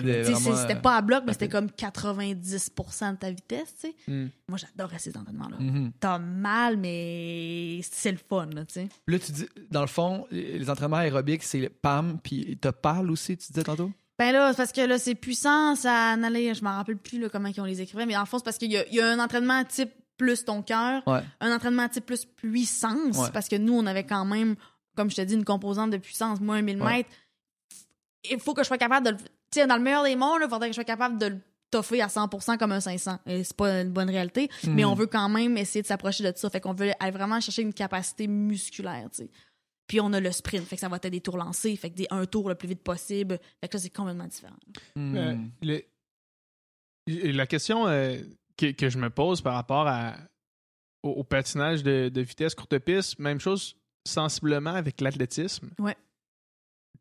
C'était pas à bloc, mais c'était comme 90% de ta vitesse, tu sais. Moi, j'adorais ces entraînements-là. T'as mal, mais c'est le fun, là, tu sais. Là, tu dis, dans le fond, les entraînements aérobiques, c'est le PAM, puis t'as PAL aussi, tu disais tantôt? Ben là, parce que là, c'est puissant, ça... Je m'en rappelle plus, là, comment on les écrivait, mais en fond, c'est parce qu'il y a un entraînement type plus ton cœur, un entraînement type plus puissance, parce que nous, on avait quand même, comme je te dis, une composante de puissance. Moi, un 1000 mètres, il faut que je sois capable de le... Tu sais, dans le meilleur des mondes, il faudrait que je sois capable de le toffer à 100% comme un 500. Et c'est pas une bonne réalité, mais on veut quand même essayer de s'approcher de ça. Fait qu'on veut aller vraiment chercher une capacité musculaire, tu sais. Puis on a le sprint, fait que ça va être des tours lancés, fait que un tour le plus vite possible. Fait que là, c'est complètement différent. La question... Que je me pose par rapport au patinage de vitesse courte-piste, même chose sensiblement avec l'athlétisme. Ouais.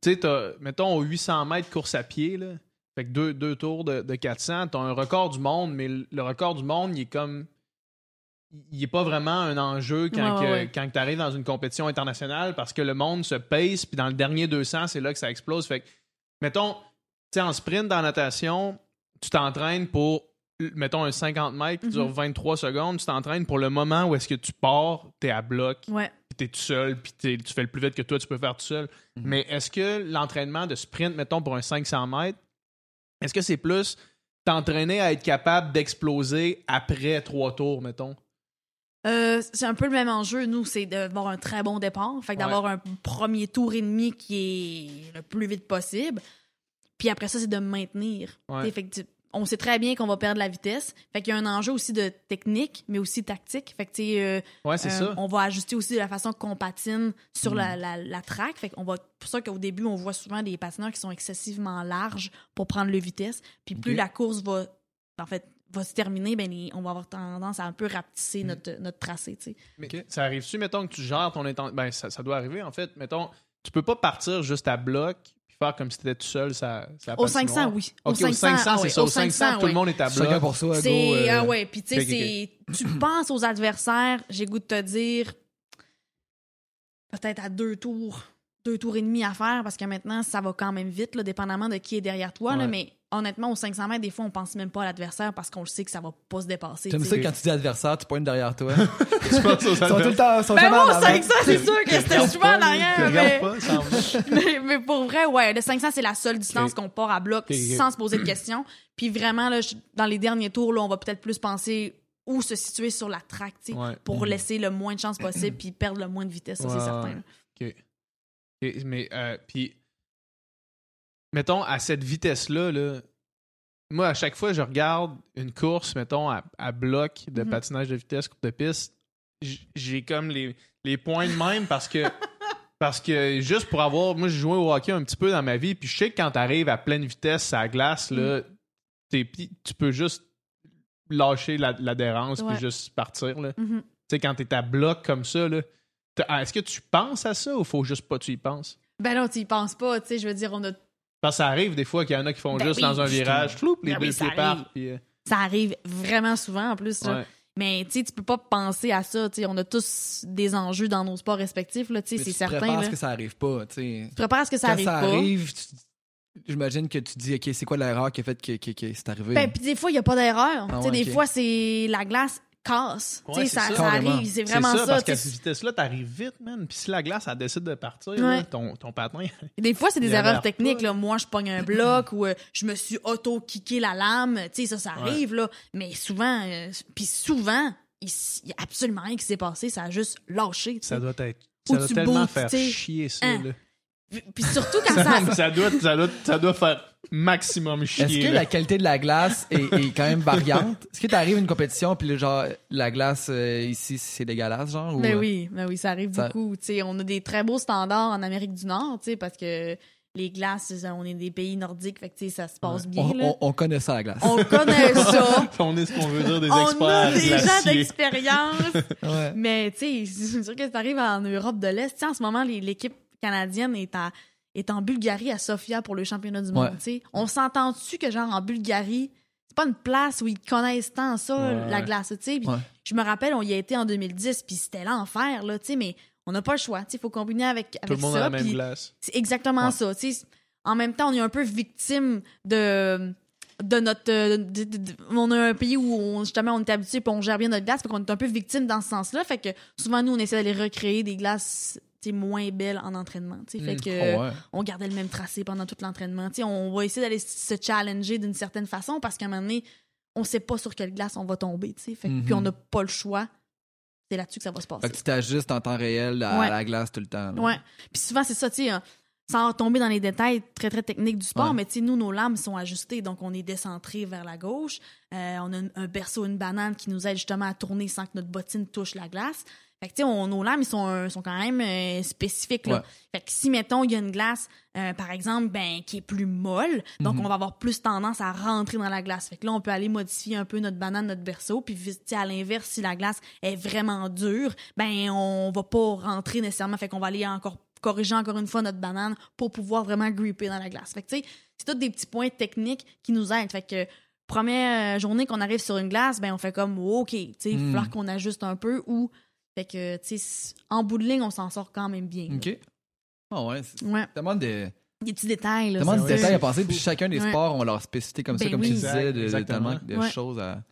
Tu sais, t'as, mettons, aux 800 mètres course à pied, là, fait que deux tours de 400, t'as un record du monde, mais le record du monde, il est comme... Il est pas vraiment un enjeu quand t'arrives dans une compétition internationale parce que le monde se pace, puis dans le dernier 200, c'est là que ça explose. Fait que, mettons, tu sais, en sprint, dans la natation, tu t'entraînes pour... mettons un 50 mètres qui dure 23 secondes, tu t'entraînes pour le moment où est-ce que tu pars, t'es à bloc, puis t'es tout seul, puis tu fais le plus vite que toi, tu peux faire tout seul. Mais est-ce que l'entraînement de sprint, mettons pour un 500 mètres, est-ce que c'est plus t'entraîner à être capable d'exploser après 3 tours, mettons? C'est un peu le même enjeu. Nous, c'est d'avoir un très bon départ, fait que d'avoir un premier tour et demi qui est le plus vite possible, puis après ça, c'est de maintenir. Fait que on sait très bien qu'on va perdre la vitesse. Fait qu'il y a un enjeu aussi de technique, mais aussi tactique. Fait que, tu sais, on va ajuster aussi de la façon qu'on patine sur la track. Fait qu'on va... pour ça qu'au début, on voit souvent des patineurs qui sont excessivement larges pour prendre leur vitesse. Puis plus la course va, en fait, va se terminer, on va avoir tendance à un peu rapetisser notre tracé. T'sais. Mais okay. Ça arrive-tu, mettons, que tu gères ton intention? Ça doit arriver, en fait. Mettons, tu peux pas partir juste à bloc puis faire comme si tu étais tout seul. Ça au 500, oui. Okay, au 500, c'est ça. Au 500, tout le monde est à bloc. Pour soi, puis tu sais, tu penses aux adversaires, j'ai goût de te dire, peut-être à deux tours et demi à faire, parce que maintenant, ça va quand même vite, là, dépendamment de qui est derrière toi. Ouais. Là, mais honnêtement, aux 500 mètres, des fois, on pense même pas à l'adversaire parce qu'on le sait que ça va pas se dépasser. J'aime ça quand tu dis adversaire, tu pointes derrière toi. Tu penses aux adversaires. Ils sont tout le temps, aux 500, c'est sûr que c'était souvent en arrière. Mais pour vrai, ouais, le 500, c'est la seule distance qu'on part à bloc sans se poser de questions. Puis vraiment, là, dans les derniers tours, là, on va peut-être plus penser où se situer sur la track, pour laisser le moins de chance possible puis perdre le moins de vitesse, ça, c'est certain. OK. Mais, puis, mettons, à cette vitesse-là, là, moi, à chaque fois, je regarde une course, mettons, à bloc de patinage de vitesse courte-piste, j'ai comme les points de même parce que juste pour avoir... Moi, j'ai joué au hockey un petit peu dans ma vie, puis je sais que quand t'arrives à pleine vitesse à la glace, là, tu peux juste lâcher l'adhérence puis juste partir. Tu sais, quand t'es à bloc comme ça, là, est-ce que tu penses à ça ou faut juste pas que tu y penses? Ben non, tu y penses pas, tu sais, je veux dire, on a... Parce que ça arrive des fois qu'il y en a qui font juste dans un virage, floup, les deux partent. Ça arrive vraiment souvent en plus. Ouais. Mais tu sais, tu peux pas penser à ça, tu sais, on a tous des enjeux dans nos sports respectifs, là, tu sais, c'est certain. Tu te prépares à ce que ça arrive pas, tu sais. Tu te prépares à ce que ça arrive pas. Quand ça arrive, j'imagine que tu dis, OK, c'est quoi l'erreur qui a fait que c'est arrivé? Ben, puis des fois, il y a pas d'erreur. Ah, tu sais, des fois, c'est la glace... casse. Ouais, ça arrive, c'est vraiment ça. Parce qu'à cette vitesse-là, t'arrives vite, man. Puis si la glace, elle décide de partir, là, ton patin... Des fois, c'est des erreurs techniques. Là. Moi, je pogne un bloc ou je me suis auto-kické la lame. Tu sais, ça arrive, là. Mais souvent... Puis souvent, il n'y a absolument rien qui s'est passé. Ça a juste lâché. T'sais. Ça doit être... Ça doit tellement faire chier, ça, là. Puis surtout quand ça... ça doit faire maximum chier. Est-ce que la qualité de la glace est quand même variante? Est-ce que t'arrives à une compétition puis genre la glace ici, c'est dégueulasse, genre? Mais oui, ça arrive beaucoup. T'sais, on a des très beaux standards en Amérique du Nord, t'sais, parce que les glaces, on est des pays nordiques, fait que t'sais, ça se passe bien. On connaît ça, la glace. On connaît ça. On est ce qu'on veut dire des experts. On a des gens d'expérience. Mais tu sais, c'est sûr que t'arrives en Europe de l'Est. T'sais, en ce moment, l'équipe canadienne est en Bulgarie à Sofia pour le championnat du monde. T'sais. On s'entend-tu que genre en Bulgarie, c'est pas une place où ils connaissent tant ça, la glace. T'sais. Pis je me rappelle, on y a été en 2010, puis c'était l'enfer, là, t'sais, mais on n'a pas le choix. Il faut combiner avec tout le monde ça. A la même glace. C'est exactement ça. T'sais. En même temps, on est un peu victime de notre... on a un pays où on est habitué et on gère bien notre glace, fait qu'on est un peu victime dans ce sens-là. Fait que souvent, nous, on essaie d'aller recréer des glaces... moins belle en entraînement. Fait que on gardait le même tracé pendant tout l'entraînement. On va essayer d'aller se challenger d'une certaine façon parce qu'à un moment donné, on sait pas sur quelle glace on va tomber. Fait que, puis on n'a pas le choix. C'est là-dessus que ça va se passer. Fait que tu t'ajustes en temps réel à la glace tout le temps. Oui. Puis souvent, c'est ça, sans tomber dans les détails très, très techniques du sport, mais nous, nos lames sont ajustées, donc on est décentré vers la gauche. On a un berceau, une banane qui nous aide justement à tourner sans que notre bottine touche la glace. Fait que, nos lames, ils sont quand même spécifiques, là. Fait que si, mettons, il y a une glace, par exemple, qui est plus molle, donc on va avoir plus tendance à rentrer dans la glace. Fait que là, on peut aller modifier un peu notre banane, notre berceau, puis à l'inverse, si la glace est vraiment dure, on va pas rentrer nécessairement. Fait qu'on va aller corriger encore une fois notre banane pour pouvoir vraiment gripper dans la glace. Fait que, c'est tous des petits points techniques qui nous aident. Fait que, première journée qu'on arrive sur une glace, on fait comme, OK, il va falloir qu'on ajuste un peu ou... Fait que, tu sais, en bout de ligne, on s'en sort quand même bien. OK. Ah c'est tellement des petits détails, là. Tellement de détails à penser. Puis chacun des sports ont leur spécificité comme ça, comme tu disais, tellement de choses à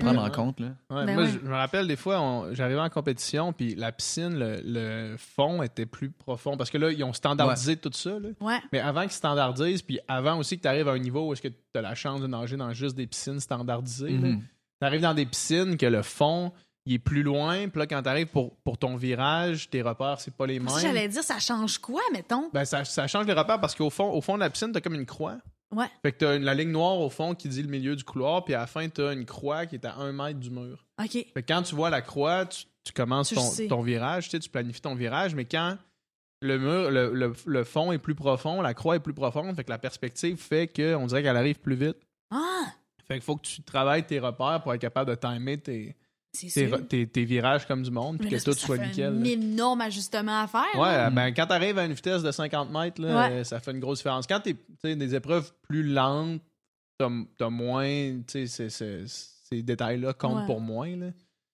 prendre en compte, là. Ouais, moi, je me rappelle, des fois, j'arrivais en compétition, puis la piscine, le fond était plus profond. Parce que là, ils ont standardisé tout ça, là. Ouais. Mais avant qu'ils standardisent, puis avant aussi que tu arrives à un niveau où est-ce que tu as la chance de nager dans juste des piscines standardisées, tu arrives dans des piscines que le fond... il est plus loin, puis là, quand t'arrives pour ton virage, tes repères, c'est pas les mêmes. J'allais dire, ça change quoi, mettons? Ça change les repères parce qu'au fond de la piscine, t'as comme une croix. Ouais. Fait que t'as la ligne noire au fond qui dit le milieu du couloir, puis à la fin, t'as une croix qui est à 1 mètre du mur. OK. Fait que quand tu vois la croix, tu commences ton virage, tu planifies ton virage, mais quand le mur, le fond est plus profond, la croix est plus profonde, fait que la perspective fait qu'on dirait qu'elle arrive plus vite. Ah! Fait qu'il faut que tu travailles tes repères pour être capable de timer tes virages comme du monde, puis que tout soit nickel. C'est un énorme ajustement à faire. Ouais, ben, quand tu arrives à une vitesse de 50 mètres, là, ça fait une grosse différence. Quand tu sais, des épreuves plus lentes, t'as moins, tu sais, ces détails-là comptent pour moins. Là.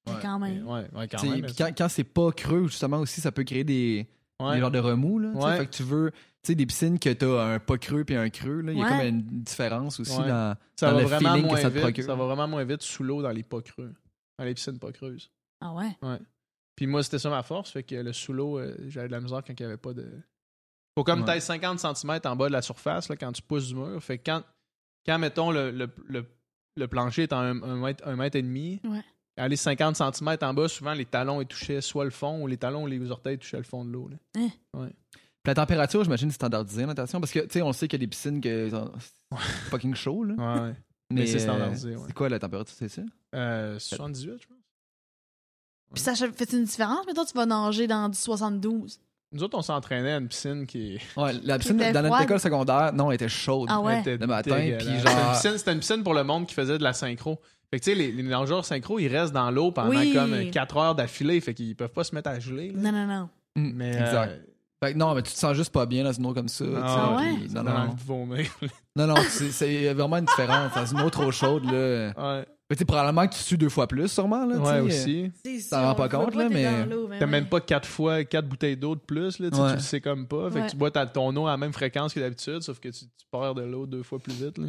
Ouais, quand même. Ouais, quand même. Puis quand c'est pas creux, justement, aussi, ça peut créer des genres de remous. Là, fait que tu veux, tu sais, des piscines que t'as un pas creux puis un creux, là, il y a comme une différence aussi dans le feeling que ça te procure. Ça va vraiment moins vite sous l'eau dans les pas creux. Dans les piscines pas creuses. Ah ouais? Ouais. Puis moi, c'était ça ma force, fait que le sous-l'eau, j'avais de la misère quand il n'y avait pas de... Faut comme t'ailles 50 cm en bas de la surface là, quand tu pousses du mur. Fait que quand mettons, le plancher est en 1 mètre et demi, aller 50 cm en bas, souvent les talons ils touchaient soit le fond ou les talons ou les orteils touchaient le fond de l'eau. Là. Puis la température, j'imagine, c'est standardisé, l'attention, parce que tu sais, on sait qu'il y a des piscines que c'est fucking chaud. Là. Ouais. Mais c'est standardisé. C'est quoi la température, c'est ça? 78, je pense. Puis ça fait une différence, mais toi, tu vas nager dans du 72. Nous autres, on s'entraînait à une piscine qui... Ouais, la piscine dans notre école secondaire, elle était chaude. Ah ouais? Elle était le matin, puis genre... C'était une piscine pour le monde qui faisait de la synchro. Fait que tu sais, les nageurs synchro, ils restent dans l'eau pendant comme 4 heures d'affilée, fait qu'ils peuvent pas se mettre à geler. Là. Non. Mais, exact. Fait que non, mais tu te sens juste pas bien dans une eau comme ça. Ah ouais? Puis, non, c'est vraiment une différence. Dans une eau trop chaude, là... Ouais. Mais t'sais, probablement que tu sues 2 fois plus, sûrement. Là, ouais, aussi. Ça rend pas compte, là, mais... T'as même pas 4 bouteilles d'eau de plus, là, tu le sais comme pas. Fait que tu bois ton eau à la même fréquence que d'habitude, sauf que tu pars de l'eau 2 fois plus vite, là.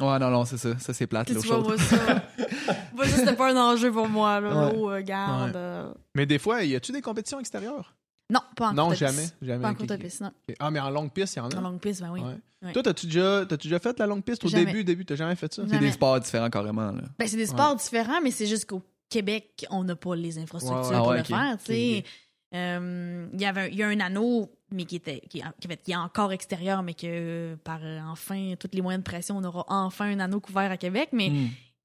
Ouais, non, c'est ça. Ça, c'est plate, l'eau chaude. Moi, ça, c'était pas un enjeu pour moi, là. L'eau, garde... Mais des fois, y a-tu des compétitions extérieures? Non, pas en courte piste. Non, jamais. Pas en courte piste, non. Ah, mais en longue piste, il y en a? En longue piste, ben oui. Ouais. Toi, t'as-tu déjà fait la longue piste au début? T'as jamais fait ça? C'est des sports différents, carrément. Là. Ben, c'est des sports différents, mais c'est juste qu'au Québec, on n'a pas les infrastructures pour le faire. Il y a un anneau, mais qui est encore extérieur, mais que par tous les moyens de pression, on aura enfin un anneau couvert à Québec, mais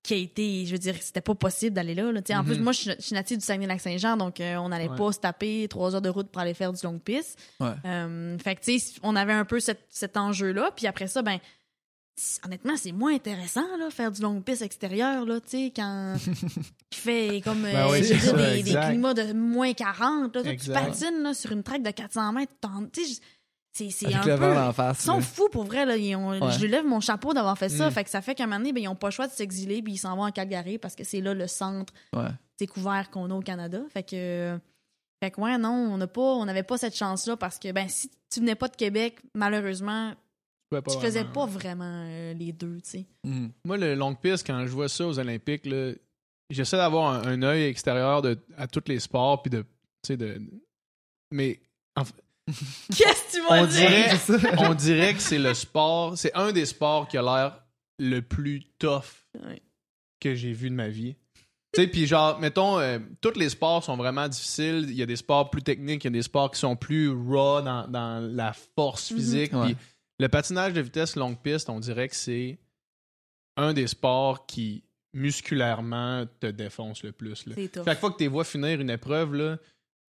qui a été, je veux dire, c'était pas possible d'aller là. En plus, moi, je suis native du Saguenay-Lac-Saint-Jean, donc on n'allait pas se taper 3 heures de route pour aller faire du longue piste. Ouais. Fait que, tu sais, on avait un peu cet enjeu-là. Puis après ça, ben honnêtement, c'est moins intéressant, là, faire du longue piste extérieure, là, tu sais, quand tu fais comme des climats de moins 40. Là, tu patines là, sur une traque de 400 mètres. Tu sais, c'est un peu... Ils sont fous, pour vrai. Là. Je lui lève mon chapeau d'avoir fait ça. Fait que ça fait qu'à un moment donné, ben, ils n'ont pas le choix de s'exiler puis ils s'en vont à Calgary parce que c'est là le centre découvert qu'on a au Canada. Fait que on n'avait pas cette chance-là parce que si tu venais pas de Québec, malheureusement, tu faisais pas vraiment les deux. Moi, le longue piste, quand je vois ça aux Olympiques, là, j'essaie d'avoir un œil extérieur à tous les sports. Puis mais... Enfin, qu'est-ce que tu vas dire? On dirait que c'est le sport, c'est un des sports qui a l'air le plus tough que j'ai vu de ma vie. Tu sais, puis genre, mettons, tous les sports sont vraiment difficiles. Il y a des sports plus techniques, il y a des sports qui sont plus raw dans la force physique. Puis le patinage de vitesse longue piste, on dirait que c'est un des sports qui musculairement te défonce le plus. Là. C'est tough. Chaque fois que tu vois finir une épreuve, là,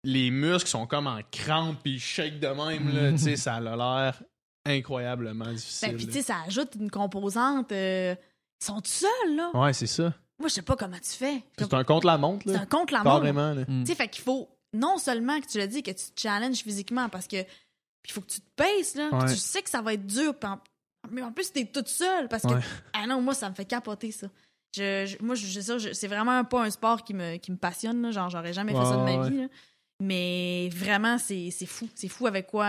les muscles sont comme en crampe pis ils shake de même, là, tu sais, ça a l'air incroyablement difficile. Ben, puis tu sais, ça ajoute une composante. Ils sont tout seuls, là. Ouais, c'est ça. Moi, je sais pas comment tu fais. C'est un contre-la-montre, là. C'est un contre-la-montre. Carrément, là. Tu sais, fait qu'il faut non seulement que tu le dis, que tu te challenges physiquement parce que. Puis il faut que tu te paces, là. Pis tu sais que ça va être dur. Mais en plus, t'es toute seule parce que. Ah non, moi, ça me fait capoter, ça. C'est vraiment pas un sport qui me passionne, là. Genre, j'aurais jamais fait ça de ma vie, là. Mais vraiment, c'est fou. C'est fou avec quoi...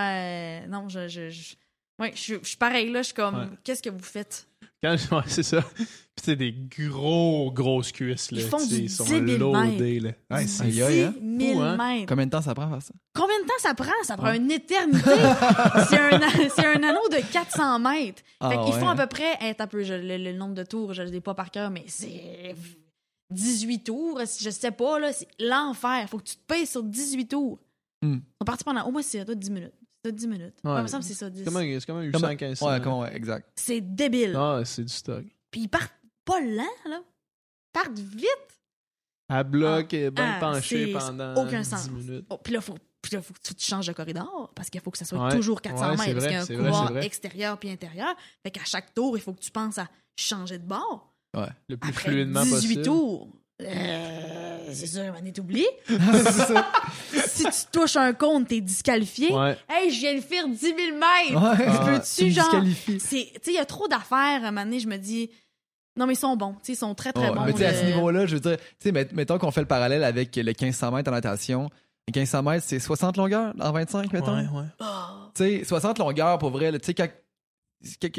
non, je suis pareil, là. Je suis comme, qu'est-ce que vous faites? C'est ça. Puis c'est des grosses cuisses, là. Ils font du 10 000 mètres. Là. Ouais, c'est 10 000 mètres. Combien de temps ça prend à faire ça? Ça prend une éternité. c'est un anneau de 400 mètres. Fait qu'ils font à peu près... Attends un peu, le nombre de tours, je ne l'ai pas par cœur, mais c'est... 18 tours, je sais pas, là, c'est l'enfer. Faut que tu te pèses sur 18 tours. On partit pendant au moins 10 minutes. C'est 10 minutes. Ouais, il me semble que c'est ça, 10. C'est comme un 815. Ouais, exact. C'est débile. Ah, c'est du stock. Puis ils partent pas lent, là. Ils partent vite. À bloc et penché pendant 10 minutes. Oh, puis là, il faut que tu te changes de corridor parce qu'il faut que ça soit toujours 400 mètres. Parce qu'il y a un couloir extérieur puis intérieur. Fait qu'à chaque tour, il faut que tu penses à changer de bord. Ouais. Le plus après fluidement 18 possible. 18 tours. C'est sûr, un moment donné, t'oublies. Si tu touches un cône, t'es disqualifié. Ouais. Hey, je viens de faire 10 000 mètres. Ouais. Peux-tu, genre. Tu sais, il y a trop d'affaires. À un moment donné, je me dis. Non, mais ils sont bons. Ils sont très, très bons. Mais à ce niveau-là, je veux dire, mettons qu'on fait le parallèle avec le 1500 mètres en natation. Le 1500 mètres, c'est 60 longueurs en 25, mettons. Ouais, ouais. Oh. Tu sais, 60 longueurs, pour vrai. Tu sais,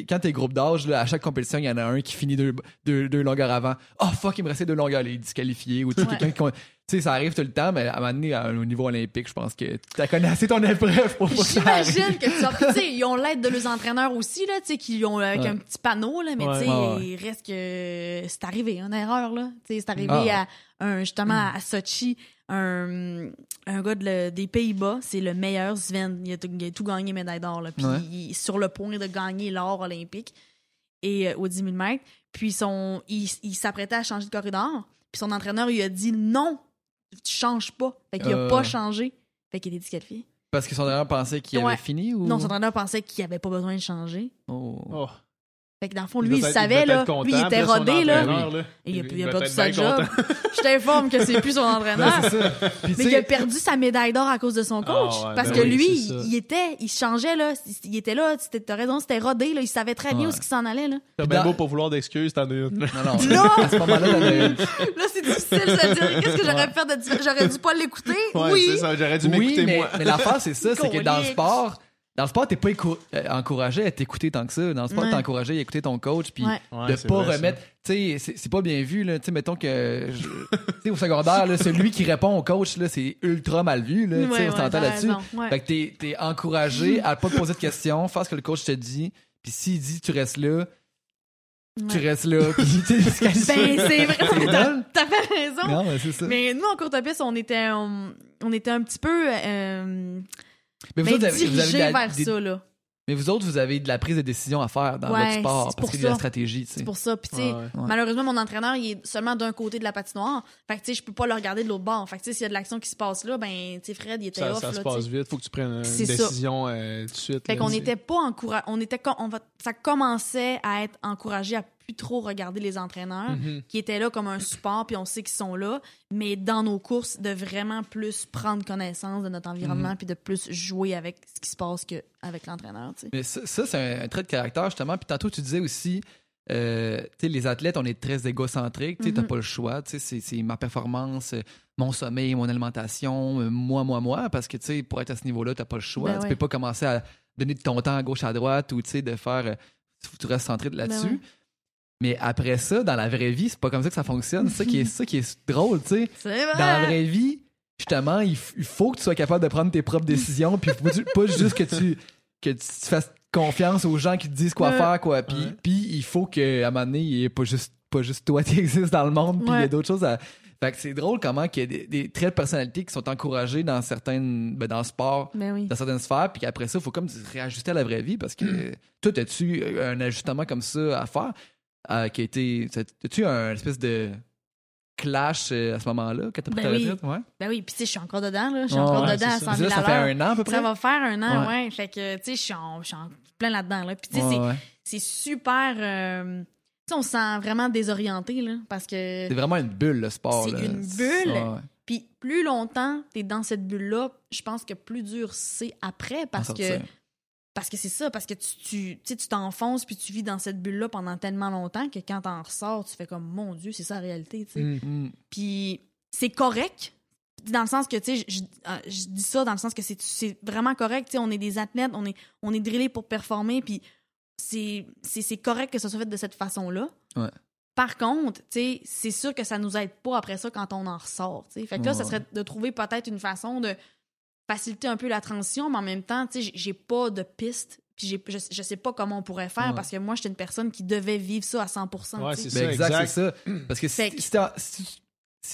quand t'es groupe d'âge, là, à chaque compétition, il y en a un qui finit deux longueurs avant. Oh, fuck, il me restait deux longueurs. Il est disqualifié. Ou quelqu'un qui... Tu sais, ça arrive tout le temps, mais à un moment donné, au niveau olympique, je pense que t'as connu assez ton épreuve pour pas j'imagine que tu sors. Tu sais, ils ont l'aide de leurs entraîneurs aussi, là, tu sais, qui ont avec un petit panneau, là, mais tu sais, il reste que c'est arrivé, une erreur, là. Tu sais, c'est arrivé à Sochi, un gars des Pays-Bas, c'est le meilleur, Sven. Il a tout gagné, médaille d'or, là. Puis il est sur le point de gagner l'or olympique et aux 10 000 mètres. Puis il s'apprêtait à changer de corridor. Puis son entraîneur, il a dit non. Tu changes pas. Fait qu'il a pas changé. Fait qu'il était disqualifié. Parce que son entraîneur pensait qu'il avait fini ou. Non, son entraîneur pensait qu'il avait pas besoin de changer. Oh. Fait que dans le fond, lui, il savait, là. Content, lui, il était rodé, là. Et il a perdu sa job. Je t'informe que c'est plus son entraîneur. Ben, c'est ça. Puis, mais il a perdu sa médaille d'or à cause de son coach. Oh, ouais, parce que lui, il changeait, là. Il était là. T'as raison, c'était rodé, là. Il savait très bien où ce qui s'en allait, là. C'est bien beau pour vouloir d'excuses, t'en as une. Non. À ce moment-là, t'en as une. Là, c'est difficile de se dire qu'est-ce que j'aurais pu faire de différent. J'aurais dû pas l'écouter. Oui, c'est ça. J'aurais dû m'écouter, moi. Mais l'affaire, c'est ça. C'est que dans le sport. Dans le sport, t'es pas encouragé à t'écouter tant que ça. Dans le sport, t'es encouragé à écouter ton coach puis de pas remettre. Tu sais, c'est pas bien vu, là. Tu sais, mettons que au secondaire, là, celui qui répond au coach, là, c'est ultra mal vu, là. Tu sais, on s'entend là-dessus. Fait que t'es encouragé à pas te poser de questions, faire ce que le coach te dit. Puis s'il dit tu restes là, tu restes là. Puis tu sais, c'est vrai. T'as pas raison. Non, mais c'est ça. Mais nous, en courte-piste, on était un petit peu. Mais vous autres, vous avez de la prise de décision à faire dans votre sport parce qu'il y a de la stratégie. T'sais. C'est pour ça. Puis, malheureusement, mon entraîneur, il est seulement d'un côté de la patinoire. Fait que, tu sais, je peux pas le regarder de l'autre bord. Fait que, tu sais, s'il y a de l'action qui se passe là, ben, tu sais, Fred, il était off. Ça se passe vite. Faut que tu prennes une décision tout de suite. Fait là, qu'on n'était pas encouragé. Ça commençait à être encouragé à plus trop regarder les entraîneurs qui étaient là comme un support, puis on sait qu'ils sont là, mais dans nos courses, de vraiment plus prendre connaissance de notre environnement puis de plus jouer avec ce qui se passe qu'avec l'entraîneur. T'sais. Mais ça, c'est un trait de caractère, justement. Puis tantôt, tu disais aussi, les athlètes, on est très égocentriques. T'as pas le choix. C'est ma performance, mon sommeil, mon alimentation, moi, parce que pour être à ce niveau-là, t'as pas le choix. Tu peux pas commencer à donner de ton temps à gauche, à droite ou de faire... tu restes centré là-dessus. Ben ouais. Mais après ça, dans la vraie vie, c'est pas comme ça que ça fonctionne. C'est ça qui est drôle, tu sais. Dans la vraie vie, justement, il faut que tu sois capable de prendre tes propres décisions, puis pas juste que tu fasses confiance aux gens qui te disent quoi faire, quoi. Puis il faut qu'à un moment donné, il y ait pas juste toi qui existe dans le monde, puis il y a d'autres choses à... Fait que c'est drôle comment qu'il y a des traits de personnalité qui sont encouragés dans dans le sport, dans certaines sphères, puis qu'après ça, il faut comme réajuster à la vraie vie, parce que toi, as-tu un ajustement comme ça à faire? Qui a été. As-tu un espèce de clash à ce moment-là quand t'as pris ta retraite? Ouais. Ben oui, puis tu sais, je suis encore dedans, là. Je suis encore dedans à 100 000 ça fait un an à peu près. Ça va faire un an, ouais. Fait que, tu sais, je suis en plein là-dedans, là. Puis tu sais, c'est super. Tu sais, on se sent vraiment désorienté, là. Parce que. C'est vraiment une bulle, le sport, là. C'est une bulle. Puis plus longtemps t'es dans cette bulle-là, je pense que plus dur c'est après parce que c'est ça, parce que tu t'enfonces puis tu vis dans cette bulle-là pendant tellement longtemps que quand t'en ressors, tu fais comme « Mon Dieu, c'est ça la réalité. » Puis c'est correct, dans le sens que, tu sais, je dis ça dans le sens que c'est vraiment correct. Tu sais, on est des athlètes, on est drillés pour performer, puis c'est correct que ça soit fait de cette façon-là. Ouais. Par contre, tu sais, c'est sûr que ça nous aide pas après ça quand on en ressort. T'sais. Fait que là, ça serait de trouver peut-être une façon de... faciliter un peu la transition, mais en même temps, tu sais, j'ai pas de piste, puis je sais pas comment on pourrait faire, parce que moi, j'étais une personne qui devait vivre ça à 100%. Ouais, c'est ça, exact, c'est ça. Parce que si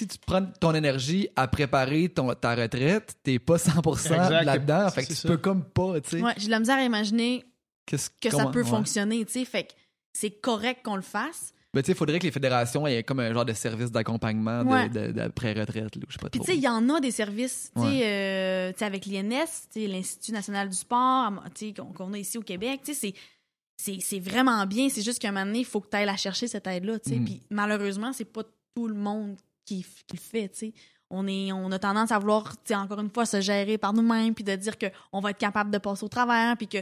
tu prends ton énergie à préparer ta retraite, t'es pas 100% là-dedans, fait que tu peux comme pas, tu sais. Ouais, j'ai de la misère à imaginer ça peut fonctionner, tu sais, fait que c'est correct qu'on le fasse. Ben, il faudrait que les fédérations aient comme un genre de service d'accompagnement d'après-retraite. Puis tu sais, il y en a des services avec l'INS, l'Institut national du sport, qu'on a ici au Québec. C'est, c'est vraiment bien. C'est juste qu'à un moment donné, il faut que tu ailles la chercher, cette aide-là. Puis malheureusement, c'est pas tout le monde qui le fait. T'sais. On a tendance à vouloir, encore une fois, se gérer par nous-mêmes, puis de dire qu'on va être capable de passer au travers, puis que.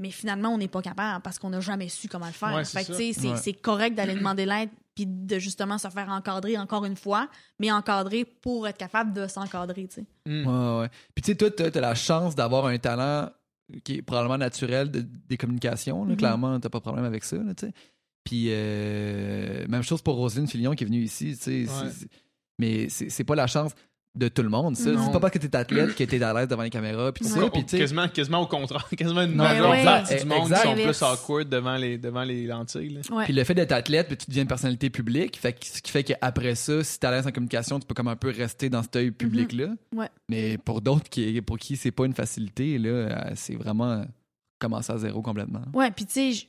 Mais finalement, on n'est pas capable parce qu'on n'a jamais su comment le faire. Ouais, fait que, c'est correct d'aller demander l'aide puis de justement se faire encadrer encore une fois, mais encadrer pour être capable de s'encadrer. Ouais. Puis tu sais, toi, tu as la chance d'avoir un talent qui est probablement naturel des communications. Là, clairement, tu n'as pas de problème avec ça. Là, puis même chose pour Roselyne Fillon qui est venue ici. Ouais. Mais c'est pas la chance de tout le monde, ça. C'est pas parce que t'es athlète que t'es à l'aise devant les caméras, puis tout ça. Pis quasiment au contraire, quasiment une majorité du monde qui sont plus awkward devant les lentilles. Puis le fait d'être athlète, puis tu deviens une personnalité publique, fait que, ce qui fait qu'après ça, si t'es à l'aise en communication, tu peux comme un peu rester dans cet œil public-là. Ouais. Mais pour d'autres pour qui c'est pas une facilité, là, c'est vraiment commencer à zéro complètement. Ouais, puis tu sais,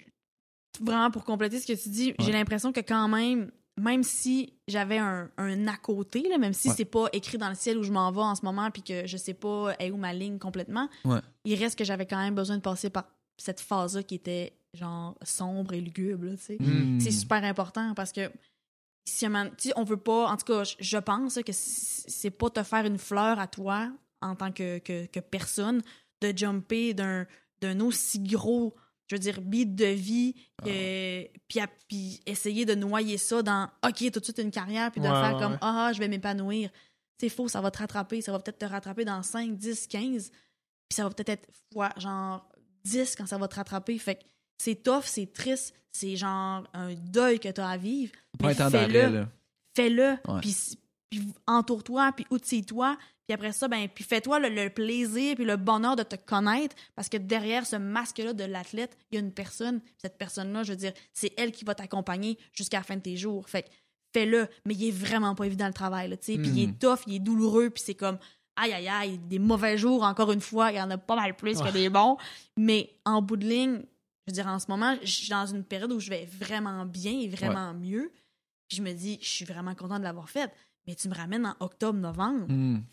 vraiment pour compléter ce que tu dis, j'ai l'impression que quand même si j'avais un à côté, là, même si c'est pas écrit dans le ciel où je m'en vais en ce moment puis que je sais pas où ma ligne complètement, il reste que j'avais quand même besoin de passer par cette phase-là qui était genre sombre et lugubre. Là, c'est super important parce que si on veut pas... En tout cas, je pense que c'est pas te faire une fleur à toi en tant que personne de jumper d'un aussi gros... Je veux dire, bide de vie, puis essayer de noyer ça dans « OK, tout de suite une carrière », puis de faire comme « Ah, je vais m'épanouir ». C'est faux, ça va te rattraper, ça va peut-être te rattraper dans 5, 10, 15, puis ça va peut-être être fois genre 10 quand ça va te rattraper. Fait que c'est tough, c'est triste, c'est genre un deuil que t'as à vivre. Mais fais-le, puis entoure-toi, puis outille-toi. Puis après ça, puis fais-toi le plaisir puis le bonheur de te connaître parce que derrière ce masque-là de l'athlète, il y a une personne. Cette personne-là, je veux dire, c'est elle qui va t'accompagner jusqu'à la fin de tes jours. Fait que fais-le, mais il est vraiment pas évident le travail. Puis il est tough, il est douloureux, puis c'est comme aïe, des mauvais jours, encore une fois, il y en a pas mal plus que des bons. Mais en bout de ligne, je veux dire, en ce moment, je suis dans une période où je vais vraiment bien et vraiment mieux. Puis je me dis, je suis vraiment contente de l'avoir faite. Mais tu me ramènes en octobre, novembre.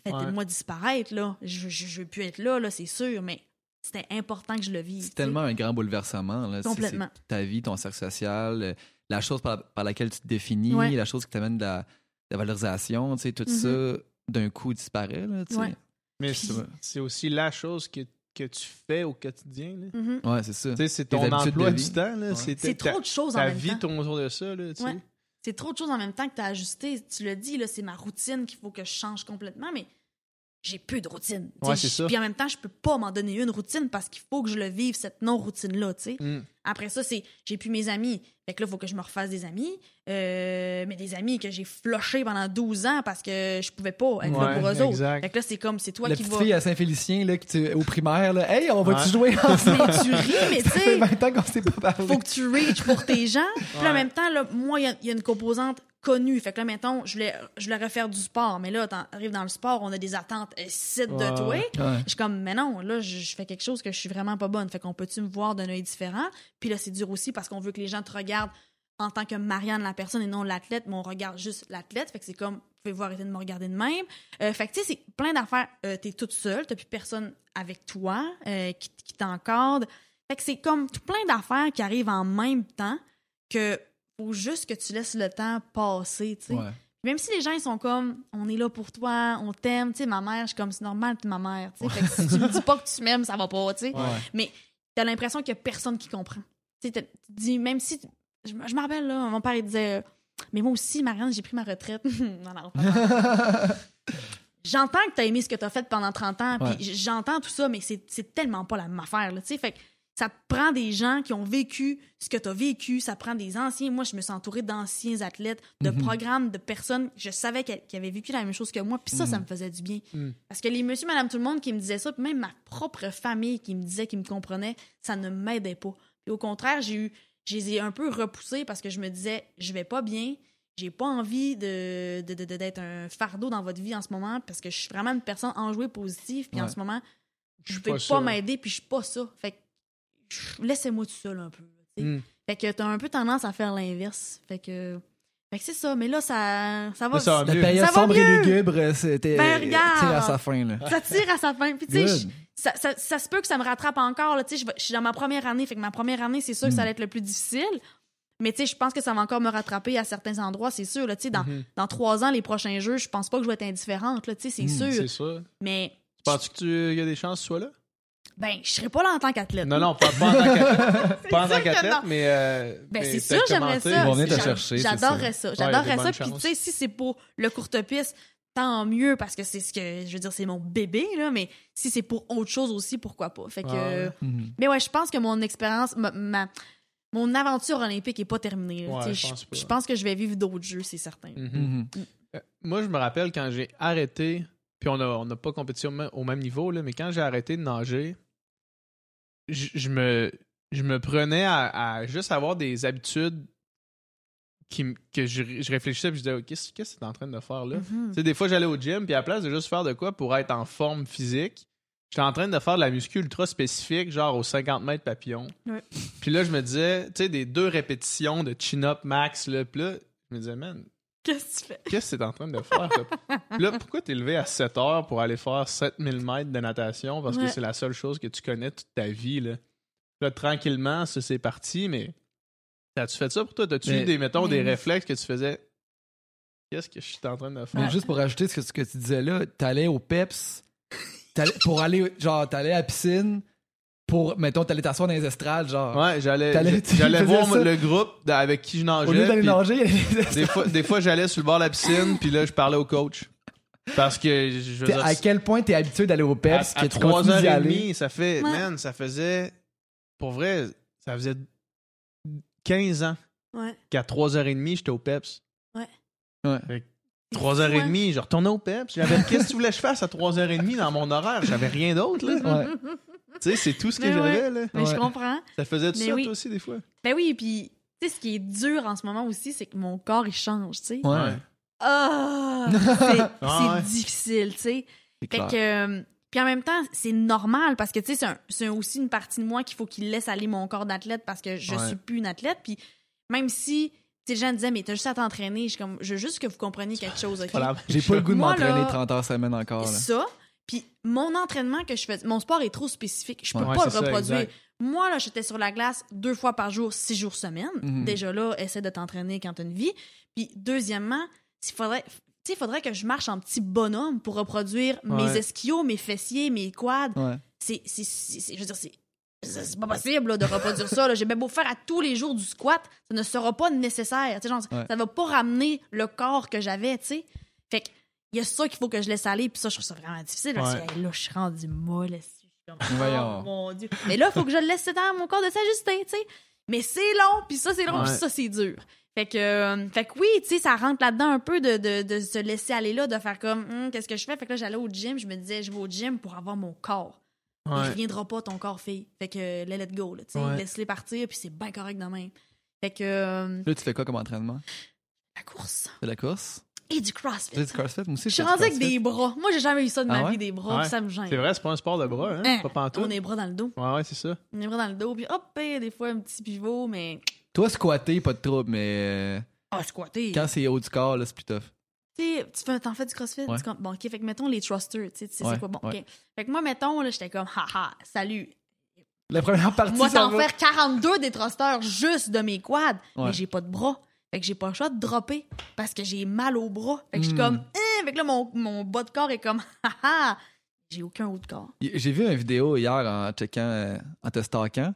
Faites-moi disparaître, là. Je veux plus être là, c'est sûr, mais c'était important que je le vive. C'est tellement un grand bouleversement, là. Complètement. C'est ta vie, ton cercle social, la chose par laquelle tu te définis, la chose qui t'amène de la valorisation, tu sais, tout ça, d'un coup, disparaît, là, tu sais. Ouais. Mais c'est aussi la chose que tu fais au quotidien. Là. Ouais, c'est ça. Tu sais, c'est ton emploi du temps, là. Ouais. C'est trop de choses en même temps. Ta vie tourne autour de ça, là, tu sais. C'est trop de choses en même temps que tu as ajustées. Tu le dis, là, c'est ma routine qu'il faut que je change complètement, mais j'ai peu de routine. Puis en même temps, je peux pas m'en donner une routine parce qu'il faut que je le vive, cette non-routine-là. Après ça, c'est j'ai plus mes amis. Fait que là, il faut que je me refasse des amis. Mais des amis que j'ai flochés pendant 12 ans parce que je pouvais pas être là pour eux autres. Fait que là, c'est comme, c'est toi qui vas... La petite fille à Saint-Félicien, là, au primaire, là, « Hey, on va-tu jouer ensemble? » Mais tu ris, mais tu sais... Maintenant qu'on s'est pas parlé. Faut que tu reach pour tes gens. Puis en même temps, là, moi, il y a une composante connue. Fait que là, mettons, je voulais refaire du sport. Mais là, t'arrives dans le sport, on a des attentes de toi. Ouais. Je suis comme, mais non, là, je fais quelque chose que je suis vraiment pas bonne. Fait qu'on peut-tu me voir d'un œil différent? Puis là, c'est dur aussi parce qu'on veut que les gens te regardent en tant que Marianne, la personne, et non l'athlète, mais on regarde juste l'athlète. Fait que c'est comme, vous pouvez-vous arrêter de me regarder de même? Fait que tu sais, c'est plein d'affaires. T'es toute seule, t'as plus personne avec toi qui t'encadre. Fait que c'est comme tout plein d'affaires qui arrivent en même temps que faut juste que tu laisses le temps passer, tu sais. Ouais. Même si les gens, ils sont comme, on est là pour toi, on t'aime, tu sais, ma mère, je suis comme, c'est normal, t'es ma mère, tu sais. Fait que si tu me dis pas que tu m'aimes, ça va pas, tu sais. Ouais. Mais t'as l'impression qu'il y a personne qui comprend. Tu sais, tu dis, même si... Je me rappelle, là, mon père, il disait « Mais moi aussi, Marianne, j'ai pris ma retraite. » Non. J'entends que t'as aimé ce que t'as fait pendant 30 ans, puis j'entends tout ça, mais c'est tellement pas la même affaire, là, tu sais, fait que ça prend des gens qui ont vécu ce que t'as vécu, ça prend des anciens. Moi, je me suis entourée d'anciens athlètes, de programmes, de personnes, je savais qui avaient vécu la même chose que moi, puis ça me faisait du bien. Parce que les monsieur, madame, tout le monde qui me disaient ça, puis même ma propre famille qui me disait, qui me comprenait, ça ne m'aidait pas. Puis au contraire, je les ai un peu repoussés parce que je me disais, je vais pas bien, j'ai pas envie d'être un fardeau dans votre vie en ce moment parce que je suis vraiment une personne enjouée, positive, puis en ce moment, je peux pas m'aider, puis je suis pas ça. Fait que laissez-moi tout seul un peu. Fait que t'as un peu tendance à faire l'inverse. Fait que Fait que c'est ça, mais là, ça va... Ça va mieux. La période sombre et lugubre, c'était... Ben, regarde, tire à sa fin, là. Ça tire à sa fin. Puis, tu sais, ça se peut que ça me rattrape encore, là. Tu sais, je suis dans ma première année, fait que ma première année, c'est sûr que ça va être le plus difficile. Mais, tu sais, je pense que ça va encore me rattraper à certains endroits, c'est sûr, là. Tu sais, dans 3 ans, les prochains jeux, je pense pas que je vais être indifférente, là. Tu sais, c'est sûr. C'est sûr. Mais... Penses-tu qu'il y a des chances que tu sois là? Ben, je serais pas là en tant qu'athlète. Non, pas en tant qu'athlète. Pas en tant qu'athlète, mais... ben, mais c'est sûr, j'aimerais ça. Ils vont venir te chercher. J'adorerais ça. J'adorerais ça. Puis, tu sais, si c'est pour le courte-piste, tant mieux, parce que c'est ce que... Je veux dire, c'est mon bébé, là, mais si c'est pour autre chose aussi, pourquoi pas? Fait que... Mais ouais, je pense que mon expérience... Mon aventure olympique est pas terminée. Ouais, je pense que je vais vivre d'autres jeux, c'est certain. Moi, je me rappelle quand j'ai arrêté... Puis on n'a pas compétition au même niveau, là, mais quand j'ai arrêté de nager, je me prenais à juste avoir des habitudes que je réfléchissais et je disais oh, qu'est-ce que t'es en train de faire là? Mm-hmm. Des fois, j'allais au gym, puis à la place de juste faire de quoi pour être en forme physique, j'étais en train de faire de la muscu ultra spécifique, genre aux 50 mètres papillon. Ouais. Puis là, je me disais, tu sais, des 2 répétitions de chin-up max, là, puis là, je me disais, man, qu'est-ce que tu fais? Qu'est-ce que t'es en train de faire? Là, pourquoi t'es levé à 7 heures pour aller faire 7000 mètres de natation? Parce que c'est la seule chose que tu connais toute ta vie. Là, tranquillement, ça, c'est parti, mais as-tu fait ça pour toi? T'as-tu eu des réflexes que tu faisais? Qu'est-ce que je suis en train de faire? Mais juste pour ajouter ce que tu disais là, t'allais au PEPS, t'allais à la piscine, pour, mettons, t'allais t'asseoir dans les estrades, genre. Ouais, j'allais voir le groupe avec qui je nageais. Au lieu d'aller nager, des fois, j'allais sur le bord de la piscine, puis là, je parlais au coach. Parce que, je veux dire, à quel point t'es habitué d'aller au PEPS? À 3h30, ça fait... Ouais. Man, ça faisait... Pour vrai, ça faisait 15 ans qu'à 3h30, j'étais au PEPS. Ouais. Fait 3h30, je retournais au PEPS. J'avais qu'est-ce que tu voulais que je fasse à 3h30 dans mon horaire? J'avais rien d'autre, là. Ouais. Tu sais, c'est tout ce que j'avais, là. Mais je comprends. Ça faisait tout ça, toi aussi, des fois? Ben oui, puis, tu sais, ce qui est dur en ce moment aussi, c'est que mon corps, il change, tu sais. Ouais. C'est difficile, tu sais. Fait que... Puis en même temps, c'est normal, parce que, tu sais, c'est aussi une partie de moi qu'il faut qu'il laisse aller mon corps d'athlète, parce que je suis plus une athlète, puis même si... Les gens disaient, mais t'as juste à t'entraîner. Je veux juste que vous compreniez quelque chose. Okay? Voilà, j'ai pas le goût de m'entraîner 30 heures semaine encore. Là. Ça. Puis mon entraînement que je fais, mon sport est trop spécifique. Je peux pas le reproduire. Ça, moi, là, j'étais sur la glace 2 fois par jour, 6 jours semaine. Mm-hmm. Déjà là, essaie de t'entraîner quand t'as une vie. Puis deuxièmement, il faudrait que je marche en petit bonhomme pour reproduire mes ischios, mes fessiers, mes quads. Ouais. Je veux dire, c'est pas possible là, de reproduire ça. Là. J'ai bien beau faire à tous les jours du squat, ça ne sera pas nécessaire. Genre, ça va pas ramener le corps que j'avais. T'sais. Fait que il y a ça qu'il faut que je laisse aller. Puis ça, je trouve ça vraiment difficile. Parce que là, je suis rendue molle. Oh, mon Dieu. Mais là, il faut que je le laisse dans mon corps de s'ajuster. T'sais. Mais c'est long, puis ça, c'est long, puis ça, c'est dur. Fait que oui, tu sais, ça rentre là-dedans un peu de se laisser aller là, de faire comme qu'est-ce que je fais? Fait que là, j'allais au gym, je me disais, je vais au gym pour avoir mon corps. Il ne reviendra pas ton corps, fille. Fait que let it go. Là, laisse-les partir, puis c'est bien correct de même. Fait que... Là, tu fais quoi comme entraînement? La course. De la course? Et du crossfit. Du crossfit, moi aussi. Je suis rendue avec des bras. Moi, j'ai jamais eu ça de ma vie, des bras, puis ça me gêne. C'est vrai, c'est pas un sport de bras, hein? Pas pantoute. On est bras dans le dos. Ouais, c'est ça. On est bras dans le dos, puis hop, des fois, un petit pivot, mais... Toi, squatter, pas de trouble, mais... Ah, squatter. Quand c'est haut du corps, là, c'est plus tough. T'en fais du crossfit? Ouais. Bon, OK, fait que mettons les thrusters, tu sais c'est quoi? Bon, OK. Fait que moi, mettons, là, j'étais comme, haha, salut. La première partie, moi, t'en faire 42 des thrusters juste de mes quads, mais j'ai pas de bras. Fait que j'ai pas le choix de dropper parce que j'ai mal au bras. Fait que je suis comme, fait que là, mon bas de corps est comme, haha, j'ai aucun haut de corps. J'ai vu une vidéo hier en te stalkant.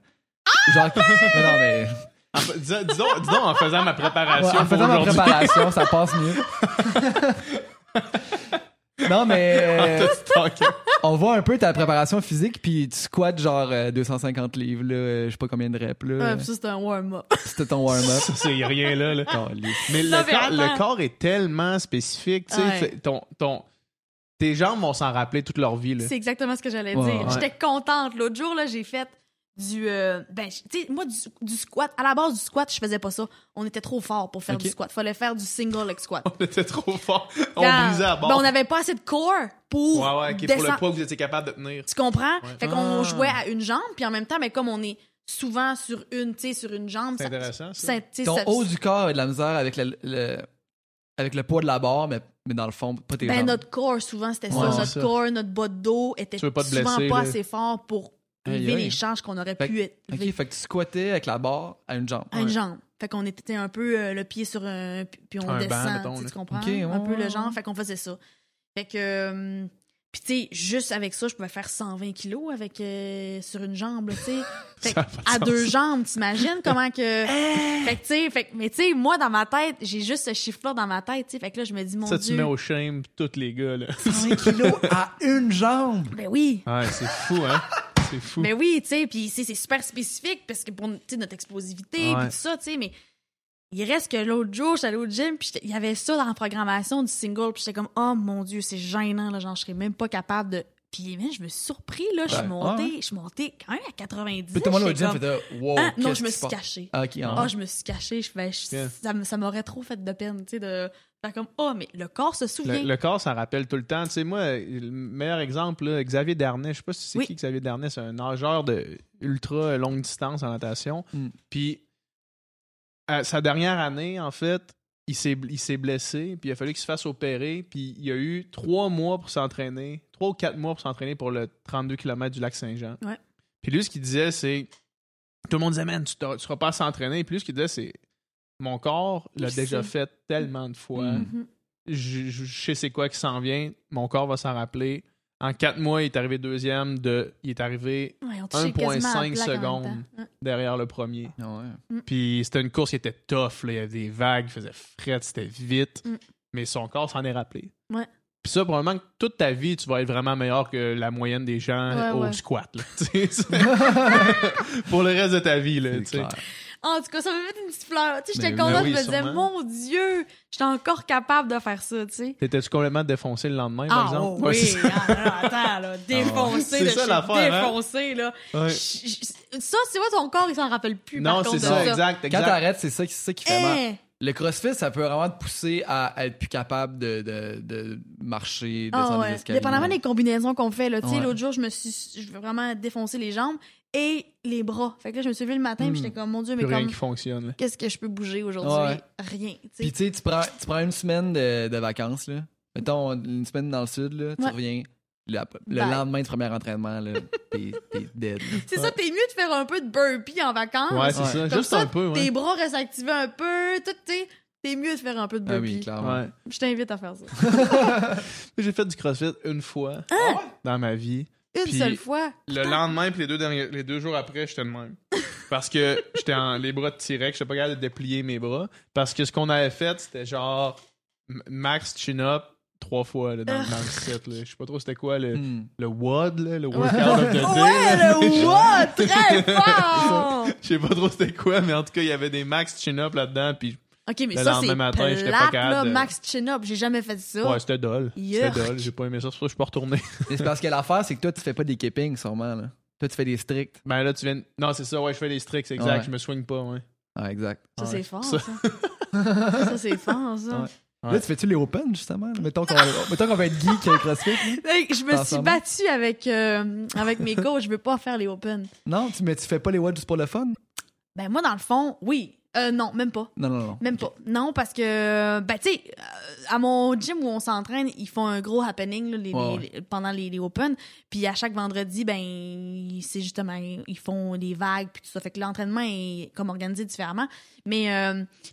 Ah! Genre, non, mais... Disons, en faisant ma préparation. En faisant ma préparation, ça passe mieux. Non, mais. On voit un peu ta préparation physique, puis tu squattes genre 250 livres, là, je sais pas combien de reps. Là. Ça, c'était un warm-up. C'était ton warm-up. Ça, y a rien là. Mais le corps est tellement spécifique. Tu sais, tes jambes vont s'en rappeler toute leur vie. Là. C'est exactement ce que j'allais dire. J'étais contente. L'autre jour, là, j'ai fait. Tu sais, moi, du squat, à la base du squat, je faisais pas ça. On était trop fort pour faire du squat. Fallait faire du single leg squat. On était trop fort. On brisait à bord. Ben, on avait pas assez de core pour. Pour le poids que vous étiez capable de tenir. Tu comprends? Fait qu'on jouait à une jambe, puis en même temps, mais comme on est souvent sur une jambe. C'est intéressant, ça. Ton haut du corps a de la misère avec le poids de la barre, mais dans le fond, pas tes jambes. Notre corps, souvent, c'était ça. Corps, notre bas de dos était souvent pas assez fort pour lever les charges qu'on aurait pu être. OK, fait que tu squattais avec la barre à une jambe. À une jambe. Fait qu'on était un peu le pied sur un... Puis on descend, tu comprends? Okay, un peu le genre, fait qu'on faisait ça. Fait que... Puis, tu sais, juste avec ça, je pouvais faire 120 kilos sur une jambe, tu sais. Fait à deux jambes, t'imagines comment que... Fait que, tu sais, mais tu sais, moi, dans ma tête, j'ai juste ce chiffre-là dans ma tête, tu sais. Fait que là, je me dis, mon Dieu... Ça, tu mets au shame tous les gars, là. 120 kilos à une jambe! Ben oui! Ouais, c'est fou, hein? C'est fou. Ben oui, tu sais, puis c'est super spécifique, parce que pour notre explosivité, puis tout ça, tu sais, mais... Il reste que l'autre jour, j'étais allée au gym, puis il y avait ça dans la programmation du single, puis j'étais comme, oh mon Dieu, c'est gênant, là, genre, je serais même pas capable de. Puis, man, je me suis surpris, là, je suis montée quand même à 90. Puis, tout le monde au gym, wow, non, je me suis cachée. Je me suis cachée, ça m'aurait trop fait de peine, tu sais, de faire comme, oh, mais le corps se souvient. Le corps, ça rappelle tout le temps. Tu sais, moi, le meilleur exemple, là, Xavier Darnay, je sais pas si c'est qui Xavier Darnay, c'est un nageur de ultra longue distance en natation, puis... À sa dernière année, en fait, il s'est blessé, puis il a fallu qu'il se fasse opérer, puis il a eu 3 mois pour s'entraîner, 3 ou 4 mois pour s'entraîner pour le 32 km du lac Saint-Jean. Ouais. Puis lui, ce qu'il disait, c'est... Tout le monde disait, man, tu ne seras pas à s'entraîner. Puis lui, ce qu'il disait, c'est... Mon corps l'a déjà fait tellement de fois. Mm-hmm. Je sais c'est quoi qui s'en vient. Mon corps va s'en rappeler. En 4 mois, il est arrivé 2e. Il est arrivé 1,5 secondes derrière le premier. Ouais. Puis c'était une course qui était tough. Là. Il y avait des vagues, il faisait fret, c'était vite. Mais son corps s'en est rappelé. Ouais. Puis ça, probablement que toute ta vie, tu vas être vraiment meilleur que la moyenne des gens au squat. Là. Pour le reste de ta vie. Là, en tout cas, ça me fait une petite fleur. J'étais contente, je me disais, mon Dieu, j'étais encore capable de faire ça. T'sais. T'étais-tu complètement défoncé le lendemain, par exemple? Oh, oui, attends, là, défoncé, c'est ça, l'affaire, défoncé. Hein? Là. Ouais. Ça, c'est quoi, ton corps, il s'en rappelle plus. Non, par contre, c'est ça, exact. Quand t'arrêtes, c'est ça qui fait mal. Le CrossFit, ça peut vraiment te pousser à être plus capable de marcher, descendre les escaliers. Dépendamment des combinaisons qu'on fait. Là, l'autre jour, je veux vraiment défoncer les jambes et les bras. Fait que là, je me suis levée le matin et j'étais comme, mon Dieu, mais rien qui fonctionne. Qu'est-ce que je peux bouger aujourd'hui? Rien. T'sais. Puis tu prends une semaine de vacances. Là. Mettons, une semaine dans le sud, là, tu reviens. Le lendemain du premier entraînement, là, t'es dead. C'est ça, t'es mieux de faire un peu de burpee en vacances. Ouais, c'est ça. Comme juste ça, un peu. Tes bras restent activés un peu. Tout, t'es mieux de faire un peu de burpee. Ah oui, clairement. Ouais. Je t'invite à faire ça. J'ai fait du CrossFit une fois dans ma vie. Une seule fois? Le lendemain, puis les 2 jours après, j'étais de même. Parce que j'étais les bras de T-Rex, j'étais pas capable de déplier mes bras. Parce que ce qu'on avait fait, c'était genre max chin-up, 3 fois là, dans le set. Je sais pas trop c'était quoi le WOD, là, le workout of the day. Le WOD, très fort! Je sais pas trop c'était quoi, mais en tout cas, il y avait des max chin-up là-dedans. Puis mais le lendemain matin, j'étais pas capable. Max chin-up, j'ai jamais fait ça. Ouais, c'était dole. C'était dole, j'ai pas aimé ça, c'est pour ça que je suis pas retourné. C'est parce que l'affaire, c'est que toi, tu fais pas des kippings, sûrement. Là. Toi, tu fais des stricts. Ben là, tu viens. Non, c'est ça, je fais des stricts, exact. Je me swing pas, Ah, exact. Ça, c'est fort, ça. Ça, c'est fort, ça. Ouais. Là, tu fais-tu les open, justement? Mettons qu'on va être geek avec CrossFit. Je me suis battue avec mes coachs. Je veux pas faire les open. Non, mais tu fais pas les WOD juste pour le fun? Ben, moi, dans le fond, oui. Non, même pas. Non. Même pas. Non, parce que, tu sais, à mon gym où on s'entraîne, ils font un gros happening là, pendant les open. Puis à chaque vendredi, c'est justement, ils font des vagues, puis tout ça. Fait que l'entraînement est comme organisé différemment. Mais,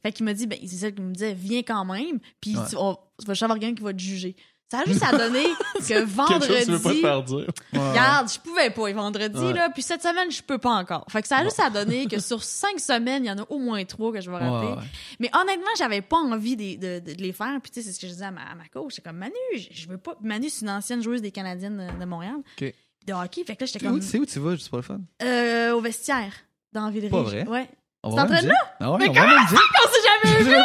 fait qu'il m'a dit, c'est ça qu'il me disait, viens quand même, puis tu vas avoir quelqu'un qui va te juger. Ça a juste à donner que vendredi... Chose, tu veux pas te faire dire. Regarde, je pouvais pas, vendredi, là, puis cette semaine, je peux pas encore. Fait que ça a juste à donner que sur 5 semaines, il y en a au moins 3 que je vais rater. Ouais. Mais honnêtement, j'avais pas envie de les faire. Puis tu sais, c'est ce que je disais à ma coach. C'est comme, Manu, je veux pas... Manu, c'est une ancienne joueuse des Canadiennes de Montréal. OK. De hockey. Fait que là, j'étais comme... C'est où tu vas, juste pour le fun? Au vestiaire, dans Ville-Riche. Pas vrai? Ouais. Tu t'entraînes là? Non, mais comment ça qu'on s'est jamais vu?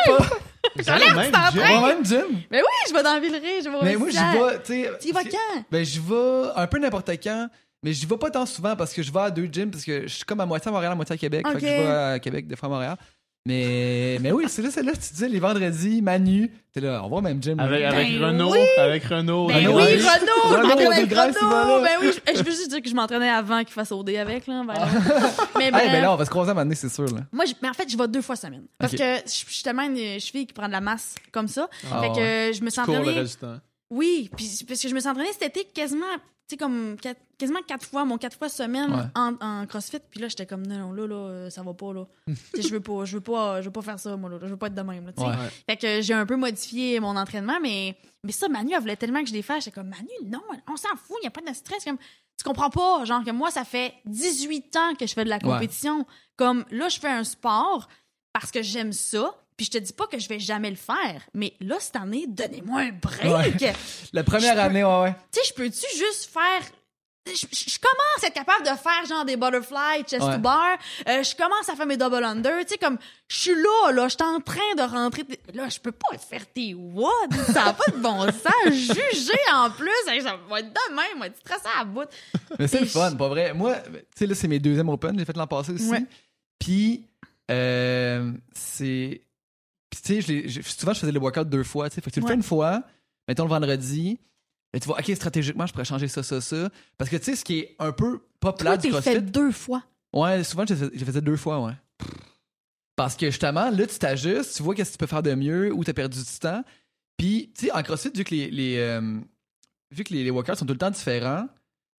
Mais oui, je vais dans Villeray, je vais au Mais moi, j'y vais, tu sais. Tu y vas quand? Ben, j'y vais un peu n'importe quand, mais j'y vais pas tant souvent parce que je vais à 2 gyms parce que je suis comme à moitié à Montréal, à moitié à Québec. Fait que je vais à Québec, des fois à Montréal. Mais oui, c'est là, que tu disais les vendredis, Manu, t'es là, on va au même gym. Avec Renaud. Ben oui, Renaud, je m'entraînais avec Renaud. Ben oui, je veux juste dire que je m'entraînais avant qu'il fasse OD avec, là. Ben, mais là, on va se croiser à un moment donné, c'est sûr, là. Moi, mais en fait, je vais 2 fois semaine. Parce que je suis tellement une cheville qui prend de la masse comme ça. Fait que je me suis entraînée. Oui, puis parce que je me suis entraînée cet été quasiment, tu sais, comme quasiment 4 fois, mon 4 fois semaine en CrossFit. Puis là, j'étais comme, non, ça va pas, là. je veux pas faire ça, moi, là. Je veux pas être de même, là, tu sais. Ouais. Fait que j'ai un peu modifié mon entraînement, mais ça, Manu, elle voulait tellement que je les fasse. J'étais comme, Manu, non, on s'en fout, il y a pas de stress. Comme, tu comprends pas, genre, que moi, ça fait 18 ans que je fais de la compétition. Ouais. Comme, là, je fais un sport parce que j'aime ça. Puis je te dis pas que je vais jamais le faire, mais là, cette année, donnez-moi un break. Ouais. La première année, ouais. Tu sais, je peux-tu juste faire... Je commence à être capable de faire genre des butterfly, chest-to-bar. Je commence à faire mes double-under. Tu sais, comme, je suis là, je suis en train de rentrer... Là, je peux pas faire tes what? Ça n'a pas de bon sens. Juger en plus, ça va être demain, moi, tu stresses à la bout. Mais c'est le fun, pas vrai. Moi, tu sais, là, c'est mes 2e Open, j'ai fait l'an passé aussi. Ouais. Puis, c'est... Puis, tu sais, souvent, je faisais les workouts 2 fois. Fait que tu le fais une fois, mettons le vendredi, et tu vois, OK, stratégiquement, je pourrais changer ça. Parce que, tu sais, ce qui est un peu pas plat du CrossFit... Tu fait 2 fois. Ouais, souvent, je faisais 2 fois, ouais. Parce que, justement, là, tu t'ajustes, tu vois qu'est-ce que tu peux faire de mieux, où t'as perdu du temps. Puis, tu sais, en CrossFit, vu que les workouts sont tout le temps différents,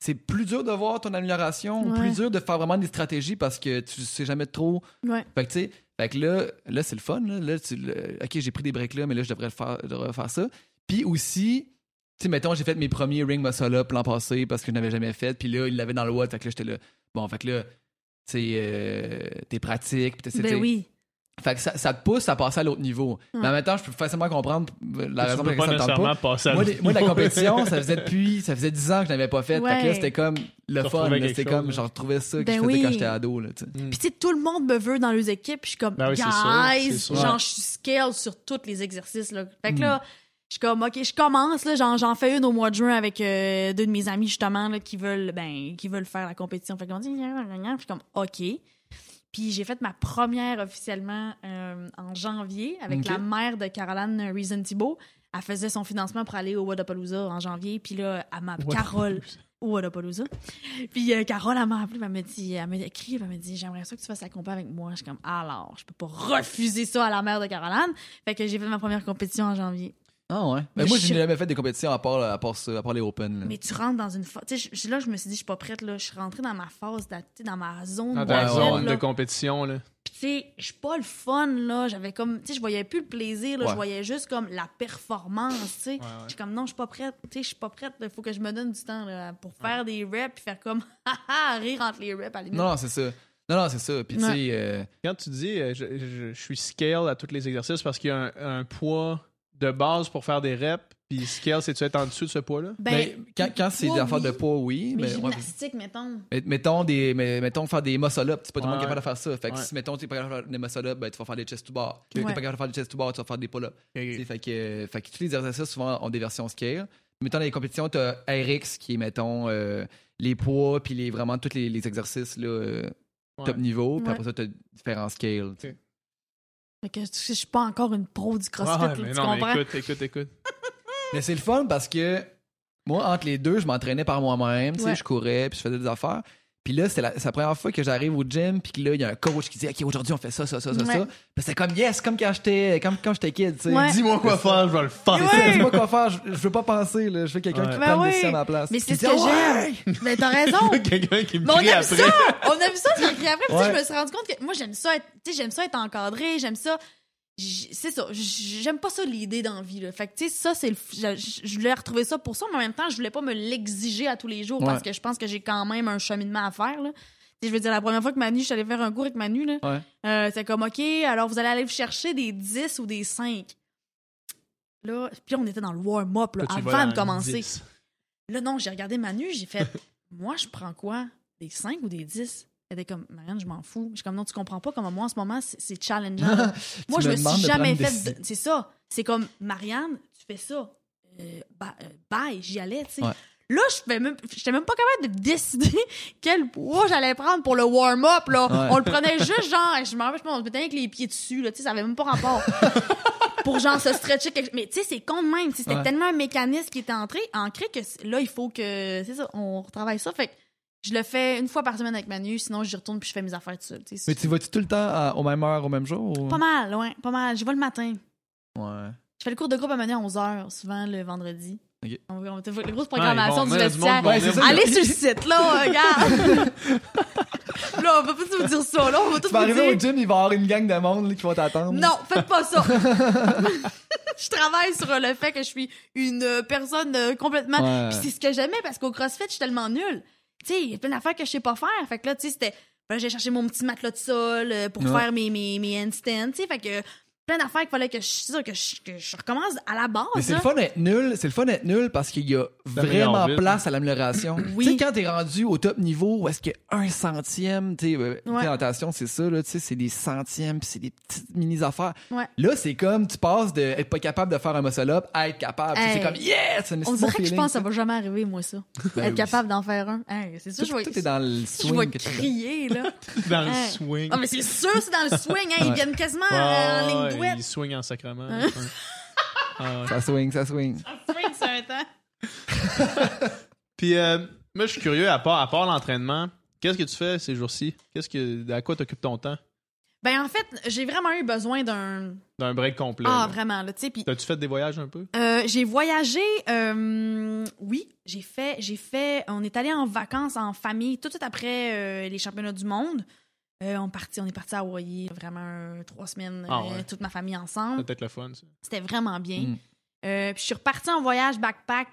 c'est plus dur de voir ton amélioration, plus dur de faire vraiment des stratégies parce que tu sais jamais trop. Ouais. Fait que, tu sais... Fait que là c'est le fun. OK, j'ai pris des breaks là, mais là, je devrais refaire ça. Puis aussi, tu sais, mettons, j'ai fait mes premiers ring muscle-up l'an passé parce que je n'avais jamais fait. Puis là, il l'avait dans le watt. Fait que là, j'étais là. Bon, fait que là, tu sais, t'es pratique. Puis ben oui. Fait que ça te pousse à passer à l'autre niveau. Ouais. Mais en même temps, je peux facilement comprendre la raison pour laquelle ça ne tente pas. Moi, la compétition, ça faisait 10 ans que je n'avais pas fait. Fait que là, c'était comme le fun. C'était comme, je retrouvais ça que je faisais quand j'étais ado. Là, Puis, tu sais, tout le monde me veut dans les équipes. Puis, je suis comme, guys, genre, je suis scale sur tous les exercices. Là. Fait que là, je suis comme, OK, je commence. Là, j'en fais une au mois de juin avec 2 de mes amis, justement, là, qui veulent faire la compétition. Fait qu'on dit, je suis comme, OK. Puis j'ai fait ma première officiellement en janvier avec la mère de Caroline Reason-Thibault. Elle faisait son financement pour aller au Wadapalooza en janvier. Puis là, elle m'a appelé Carole au Wadapalooza. Puis Carole, elle m'a appelé, elle m'a écrit, elle m'a dit « J'aimerais ça que tu fasses la compé avec moi. » Je suis comme « Alors, je peux pas refuser ça à la mère de Caroline. » Fait que j'ai fait ma première compétition en janvier. Ah ouais? Mais moi, je n'ai jamais fait des compétitions à part les Open. Là. Mais tu rentres dans une phase... Là, je me suis dit, je suis pas prête. Là. Je suis rentrée dans ma phase, dans ma zone de compétition. Là. Puis, tu sais, je suis pas le fun. Là. J'avais comme... Tu sais, je voyais plus le plaisir. Là. Ouais. Je voyais juste comme la performance. Tu sais, je suis comme, non, je suis pas prête. Tu sais, je suis pas prête. Il faut que je me donne du temps là, pour faire des reps puis faire comme, haha, rire entre les reps à la limite. Non, c'est ça. Non, c'est ça. Puis, tu sais... Quand tu dis, je suis scale à tous les exercices parce qu'il y a un poids... de base pour faire des reps, puis scale, c'est-tu être en dessous de ce poids-là? Quand c'est des affaires de poids, oui. Mais gymnastique, mettons. Mettons faire des muscle-up, c'est pas tout le monde capable de faire ça. Fait que si, mettons, t'es pas capable de faire des muscle-up, ben, tu vas faire des chest-to-bar. Si t'es pas capable de faire des chest-to-bar, tu vas faire des pull-up. Okay. Fait que tous les exercices, souvent, ont des versions scale. Mettons, dans les compétitions, t'as RX, qui est, mettons, les poids, puis vraiment tous les exercices là, top niveau. Puis après ça, t'as différents scales. Okay. Que je suis pas encore une pro du CrossFit, tu comprends? Écoute. Mais c'est le fun parce que moi, entre les deux, je m'entraînais par moi-même, tu sais, je courais, puis je faisais des affaires. Puis là, c'est la première fois que j'arrive au gym, puis que là, il y a un coach qui dit « OK, aujourd'hui, on fait ça. » Puis c'est comme « Yes! » Comme quand j'étais kid, tu sais. Ouais. Dis-moi quoi faire, je vais le faire. Ouais. Dis-moi quoi faire, je veux pas penser, là. Je veux quelqu'un qui prenne des décisions à ma place. Mais c'est ce que j'aime. Mais t'as raison. Je veux quelqu'un qui me crie après. On aime ça, je me crie après. Puis je me suis rendu compte que moi, j'aime ça être encadré, j'aime ça... C'est ça, j'aime pas ça l'idée d'envie là. Fait que tu sais ça c'est je voulais retrouver ça pour ça, mais en même temps je voulais pas me l'exiger à tous les jours parce que je pense que j'ai quand même un cheminement à faire là. Je veux dire, la première fois que Manu, je suis allée faire un cours avec Manu là, c'est comme OK, alors vous allez aller chercher des 10 ou des 5. Là, puis on était dans le warm-up là, avant de commencer. 10. Là non, j'ai regardé Manu, j'ai fait moi je prends quoi? Des 5 ou des 10? Elle était comme, Marianne, je m'en fous. Je suis comme, non, tu comprends pas comment moi, en ce moment, c'est challengeant. Moi, je me suis jamais fait... C'est ça. C'est comme, Marianne, tu fais ça. Bye, j'y allais, tu sais. Ouais. Là, je n'étais même pas capable de décider quel poids j'allais prendre pour le warm-up. Là. Ouais. On le prenait juste genre... Je m'en rappelle, on se mettait avec les pieds dessus. Là, ça n'avait même pas rapport. Pour genre se stretcher. Mais tu sais, c'est con de même. C'était tellement un mécanisme qui était ancré que là, il faut que... C'est ça, on retravaille ça. Fait que je le fais une fois par semaine avec Manu. Sinon, j'y retourne puis je fais mes affaires tout seul. Mais tu vas-tu tout le temps aux mêmes heures, au même jour? Ou... Pas mal, ouais. Pas mal. J'y vais le matin. Ouais. Je fais le cours de groupe à Manu à 11h, souvent le vendredi. Okay. On fait la grosse programmation du vestiaire. Allez sur le site, là, regarde. Là, on va pas vous dire ça. Là, on va tout vous arriver dire. Au gym, il va y avoir une gang de monde là, qui va t'attendre. Non, faites pas ça. Je travaille sur le fait que je suis une personne complètement... Ouais. Puis c'est ce que j'aimais, parce qu'au CrossFit, je suis tellement nulle. Tu sais, il y a plein d'affaires que je sais pas faire. Fait que là, tu sais, c'était... Là, j'ai cherché mon petit matelas de sol pour faire mes handstands, tu sais, fait que... Plein d'affaires qu'il fallait que je recommence à la base. Mais c'est le fun d'être nul. C'est le fun d'être nul parce qu'il y a vraiment place à l'amélioration. Oui. Tu sais, quand t'es rendu au top niveau, où est-ce qu'il y a un centième, tu sais, présentation, c'est ça, là, tu sais, c'est des centièmes, puis c'est des petites mini-affaires. Ouais. Là, c'est comme, tu passes d'être pas capable de faire un muscle-up à être capable. Hey. C'est comme, yes! On dirait que je pense que ça va jamais arriver, moi, ça. Être capable d'en faire un. Hey, c'est sûr, je vais dans le swing. Je vais crier, là. Dans le swing. Ah, mais c'est sûr, c'est dans le swing, hein. Ils viennent quasiment en ligne. Il swing en sacrement. Hein? Ça swing. Ça swing, c'est un temps. Puis, moi, je suis curieux, à part l'entraînement, qu'est-ce que tu fais ces jours-ci? À quoi t'occupes ton temps? Ben, en fait, j'ai vraiment eu besoin d'un break complet. Ah, là. Vraiment. Là, pis... T'as-tu fait des voyages un peu? J'ai voyagé, oui. J'ai fait... On est allé en vacances en famille tout de suite après les championnats du monde. On est parti à Hawaii, vraiment 3 semaines, toute ma famille ensemble. C'était peut-être le fun, ça. C'était vraiment bien. Puis je suis repartie en voyage backpack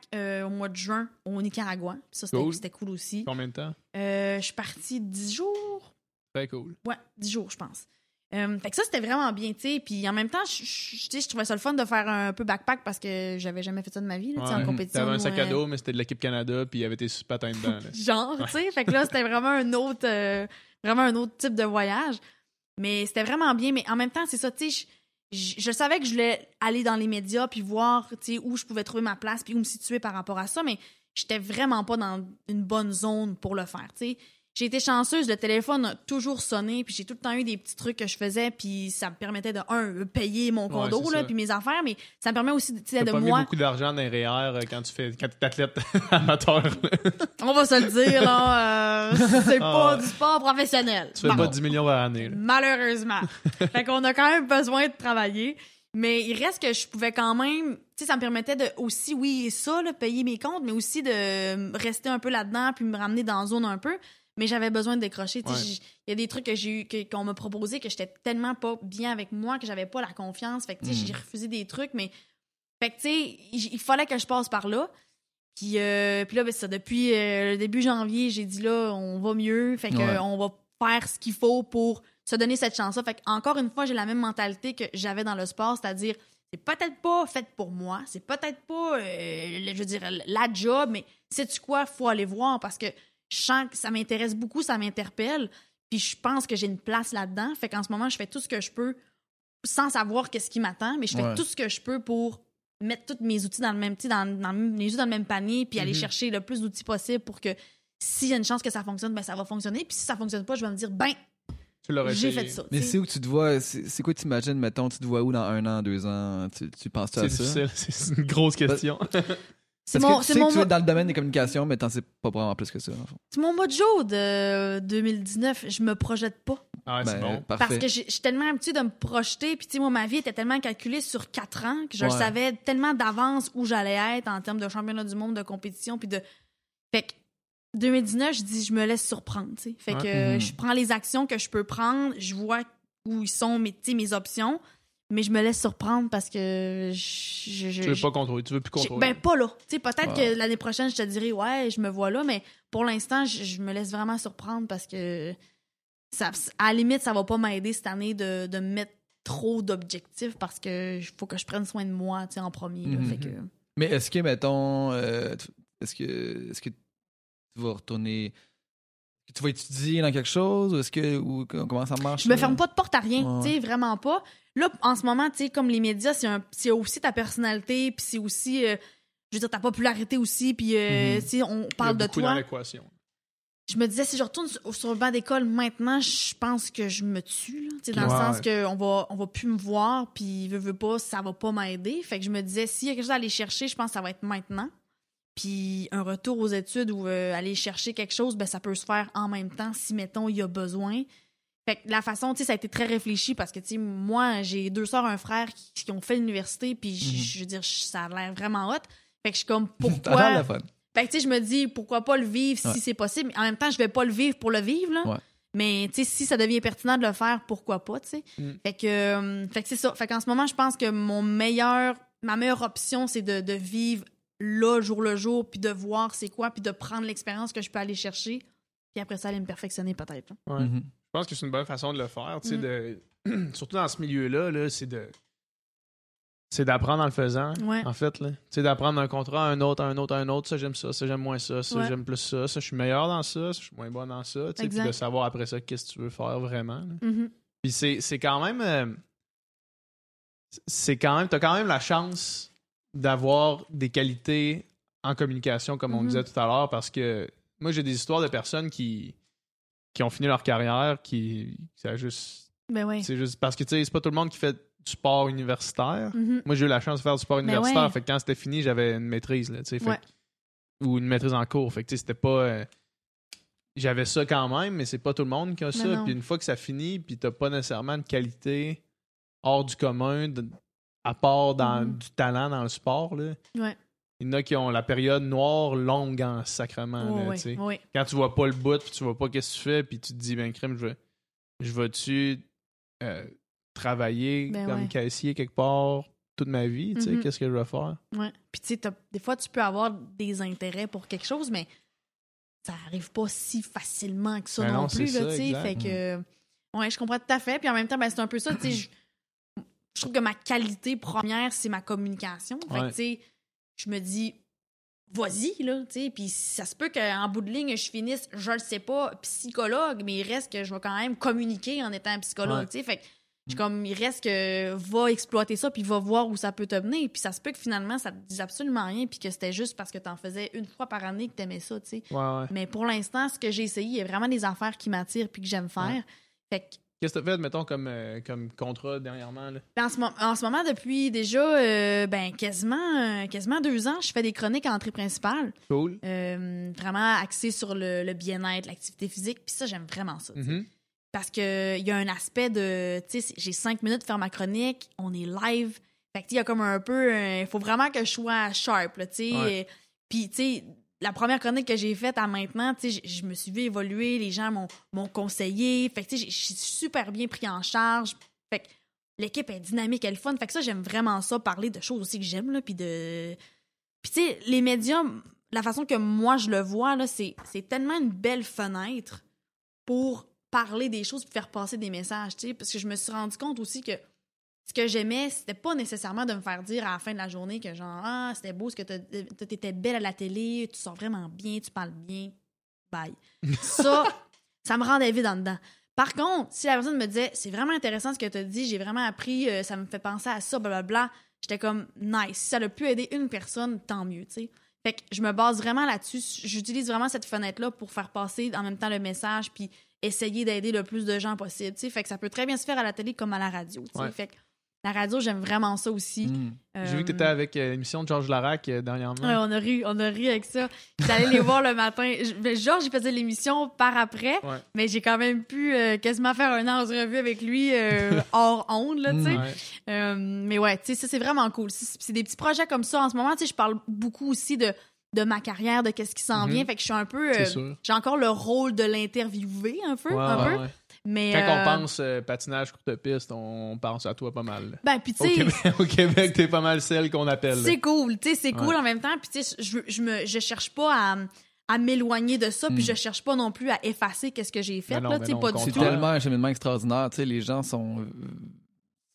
au mois de juin au Nicaragua. Ça, c'était cool aussi. Combien de temps? Je suis partie 10 jours. Très cool. Ouais, 10 jours, je pense. Fait que ça, c'était vraiment bien, tu sais. Puis en même temps, je trouvais ça le fun de faire un peu backpack parce que j'avais jamais fait ça de ma vie, là, en compétition. T'avais un sac à dos, mais c'était de l'équipe Canada, puis il y avait tes patins dedans. Là. Genre, tu sais. Fait que là, c'était vraiment un autre type de voyage. Mais c'était vraiment bien. Mais en même temps, c'est ça, tu sais, je savais que je voulais aller dans les médias puis voir, tu sais, où je pouvais trouver ma place puis où me situer par rapport à ça, mais j'étais vraiment pas dans une bonne zone pour le faire, tu sais. J'ai été chanceuse, le téléphone a toujours sonné puis j'ai tout le temps eu des petits trucs que je faisais puis ça me permettait de, payer mon condo là, puis mes affaires, mais ça me permet aussi, tu sais, de moi... T'as pas mis beaucoup d'argent dans les REER quand t'es athlète amateur. On va se le dire, là, c'est pas du sport professionnel. Tu fais pas 10 millions par année. Là. Malheureusement. Fait qu'on a quand même besoin de travailler, mais il reste que je pouvais quand même... Tu sais, ça me permettait de aussi, payer mes comptes, mais aussi de rester un peu là-dedans puis me ramener dans la zone un peu. Mais j'avais besoin de décrocher. Il y a des trucs que j'ai eu, qu'on m'a proposé que j'étais tellement pas bien avec moi que j'avais pas la confiance. Fait que j'ai refusé des trucs, mais fait que tu sais, il fallait que je passe par là. Puis là, ben, c'est ça. Depuis le début janvier, j'ai dit là, on va mieux. Fait que on va faire ce qu'il faut pour se donner cette chance-là. Fait que encore une fois, j'ai la même mentalité que j'avais dans le sport, c'est-à-dire c'est peut-être pas fait pour moi, c'est peut-être pas, je veux dire, la job, mais sais-tu quoi, faut aller voir parce que je sens que ça m'intéresse beaucoup, ça m'interpelle, puis je pense que j'ai une place là-dedans. Fait qu'en ce moment, je fais tout ce que je peux sans savoir qu'est-ce qui m'attend, mais je fais tout ce que je peux pour mettre tous mes outils dans le même panier puis aller chercher le plus d'outils possible pour que s'il y a une chance que ça fonctionne, ben ça va fonctionner. Puis si ça fonctionne pas, je vais me dire, ben, j'ai fait ça. Mais t'sais. C'est où tu te vois, c'est quoi tu imagines, mettons, tu te vois où dans 1 an, 2 ans, tu penses-tu à ça? C'est difficile, c'est une grosse question. Parce que tu es dans le domaine des communications, mais t'en sais pas vraiment plus que ça. En fait. C'est mon mois de jour de 2019. Je me projette pas. Ah, c'est bon. Parce que je suis tellement habituée de me projeter. Puis, tu sais, moi, ma vie était tellement calculée sur 4 ans que je savais tellement d'avance où j'allais être en termes de championnat du monde, de compétition. Puis de. Fait que 2019, je dis, je me laisse surprendre. T'sais. Fait que je prends les actions que je peux prendre. Je vois où ils sont mes options. Mais je me laisse surprendre parce que tu veux plus contrôler. Ben pas là. Tu sais, peut-être que l'année prochaine je te dirai je me vois là, mais pour l'instant je me laisse vraiment surprendre parce que ça, à la limite, ça va pas m'aider cette année de mettre trop d'objectifs parce que faut que je prenne soin de moi, tu sais, en premier. Là, fait que... Mais est-ce que mettons, est-ce que tu vas retourner? Tu vas étudier dans quelque chose? Ou comment ça marche? Je me ferme pas de porte à rien, tu sais, vraiment pas. Là, en ce moment, tu sais, comme les médias, c'est aussi ta personnalité, puis c'est aussi je veux dire, ta popularité aussi, puis si on parle de toi. Dans l'équation. Je me disais, si je retourne sur le banc d'école maintenant, je pense que je me tue, là, dans le sens qu'on va plus me voir, puis veut pas, ça va pas m'aider. Fait que je me disais, s'il y a quelque chose à aller chercher, je pense que ça va être maintenant. Puis un retour aux études ou aller chercher quelque chose, ben ça peut se faire en même temps si, mettons, il y a besoin. Fait que la façon, tu sais, ça a été très réfléchi parce que, tu sais, moi, j'ai deux sœurs, un frère qui ont fait l'université, puis je veux dire, ça a l'air vraiment hot. Fait que je suis comme, pourquoi... Fait que, tu sais, je me dis, pourquoi pas le vivre si c'est possible. En même temps, je vais pas le vivre pour le vivre, là. Ouais. Mais, tu sais, si ça devient pertinent de le faire, pourquoi pas, tu sais. Fait que c'est ça. Fait qu'en ce moment, je pense que ma meilleure option, c'est de vivre là, jour le jour, puis de voir c'est quoi, puis de prendre l'expérience que je peux aller chercher, puis après ça, aller me perfectionner peut-être. Hein. Ouais. Mm-hmm. Je pense que c'est une bonne façon de le faire, tu sais, surtout dans ce milieu-là, là, c'est d'apprendre en le faisant, en fait. Là. C'est d'apprendre d'un contrat à un autre. Ça, j'aime moins ça, j'aime plus ça, je suis meilleur dans ça, je suis moins bon dans ça. Puis de savoir après ça qu'est-ce que tu veux faire vraiment. Mm-hmm. Puis c'est quand même... t'as quand même la chance d'avoir des qualités en communication, comme on disait tout à l'heure, parce que moi, j'ai des histoires de personnes qui ont fini leur carrière, c'est juste parce que, tu sais, c'est pas tout le monde qui fait du sport universitaire. Mm-hmm. Moi, j'ai eu la chance de faire du sport universitaire. Fait que quand c'était fini, j'avais une maîtrise, là, tu sais, ou une maîtrise en cours. Fait que, tu sais, c'était pas... j'avais ça quand même, mais c'est pas tout le monde qui a ça. Puis une fois que ça finit, puis t'as pas nécessairement de qualité hors du commun, à part dans du talent dans le sport, là. Ouais. Il y en a qui ont la période noire longue en sacrement. Quand tu vois pas le bout, puis tu vois pas qu'est-ce que tu fais, puis tu te dis, ben crème, je vais-tu travailler comme caissier quelque part toute ma vie? Tu sais, qu'est-ce que je vais faire? Ouais. Puis tu sais, des fois, tu peux avoir des intérêts pour quelque chose, mais ça arrive pas si facilement que ça non plus. Là, ça, fait que, je comprends tout à fait. Puis en même temps, ben, c'est un peu ça. Je trouve que ma qualité première, c'est ma communication. Fait que, tu sais, je me dis, vas-y, là, tu sais. Puis ça se peut qu'en bout de ligne, je finisse, je le sais pas, psychologue, mais il reste que je vais quand même communiquer en étant psychologue, tu sais. Fait que je suis comme, il reste que va exploiter ça, puis va voir où ça peut te mener. Puis ça se peut que finalement, ça te dise absolument rien, puis que c'était juste parce que t'en faisais une fois par année que t'aimais ça, tu sais. Mais pour l'instant, ce que j'ai essayé, il y a vraiment des affaires qui m'attirent, puis que j'aime faire. Fait que, qu'est-ce que tu as fait, mettons, comme contrat dernièrement? Là? En ce moment, depuis déjà quasiment 2 ans, je fais des chroniques à Entrée principale. Cool. Vraiment axées sur le bien-être, l'activité physique. Puis ça, j'aime vraiment ça. Mm-hmm. Parce qu'il y a un aspect de... Tu sais, j'ai 5 minutes pour faire ma chronique. On est live. Fait que il y a comme un peu... Il faut vraiment que je sois sharp, tu sais. Puis, tu sais... La première chronique que j'ai faite à maintenant, tu sais, je me suis vu évoluer, les gens m'ont conseillé. Fait que, tu sais, je suis super bien pris en charge. Fait que l'équipe est dynamique, elle est fun. Fait que ça, j'aime vraiment ça, parler de choses aussi que j'aime, là, Puis, tu sais, les médias, la façon que moi, je le vois, là, c'est tellement une belle fenêtre pour parler des choses puis faire passer des messages, tu sais. Parce que je me suis rendu compte aussi que ce que j'aimais, c'était pas nécessairement de me faire dire à la fin de la journée que genre « Ah, c'était beau, ce que t'étais belle à la télé, tu sors vraiment bien, tu parles bien, bye. » Ça me rendait vide en dedans. Par contre, si la personne me disait « C'est vraiment intéressant ce que t'as dit, j'ai vraiment appris, ça me fait penser à ça, blablabla », j'étais comme « Nice, si ça a pu aider une personne, tant mieux, tu sais. » Fait que je me base vraiment là-dessus, j'utilise vraiment cette fenêtre-là pour faire passer en même temps le message puis essayer d'aider le plus de gens possible, tu sais. Fait que ça peut très bien se faire à la télé comme à la radio, tu sais. Fait que la radio, j'aime vraiment ça aussi. Mmh. J'ai vu que tu étais avec l'émission de Georges Larac dernièrement. Ouais, on a ri avec ça. J'allais les voir le matin. Georges, il faisait l'émission par après, mais j'ai quand même pu quasiment faire 1 an de revue avec lui hors onde, là, tu sais. Mais ouais, tu sais, ça, c'est vraiment cool. C'est des petits projets comme ça. En ce moment, tu sais, je parle beaucoup aussi de ma carrière, de qu'est-ce qui s'en vient. Fait que je suis un peu... j'ai encore le rôle de l'interviewer un peu. Ouais. Mais quand on pense patinage courte-piste, on pense à toi pas mal. Ben, puis tu sais... Au Québec, t'es pas mal celle qu'on appelle. C'est cool, tu sais, c'est cool en même temps. Puis tu sais, je cherche pas à m'éloigner de ça, puis je cherche pas non plus à effacer qu'est-ce que j'ai fait. Ben non, là, ben non, pas du tout. C'est tellement un cheminement extraordinaire, tu sais, les gens sont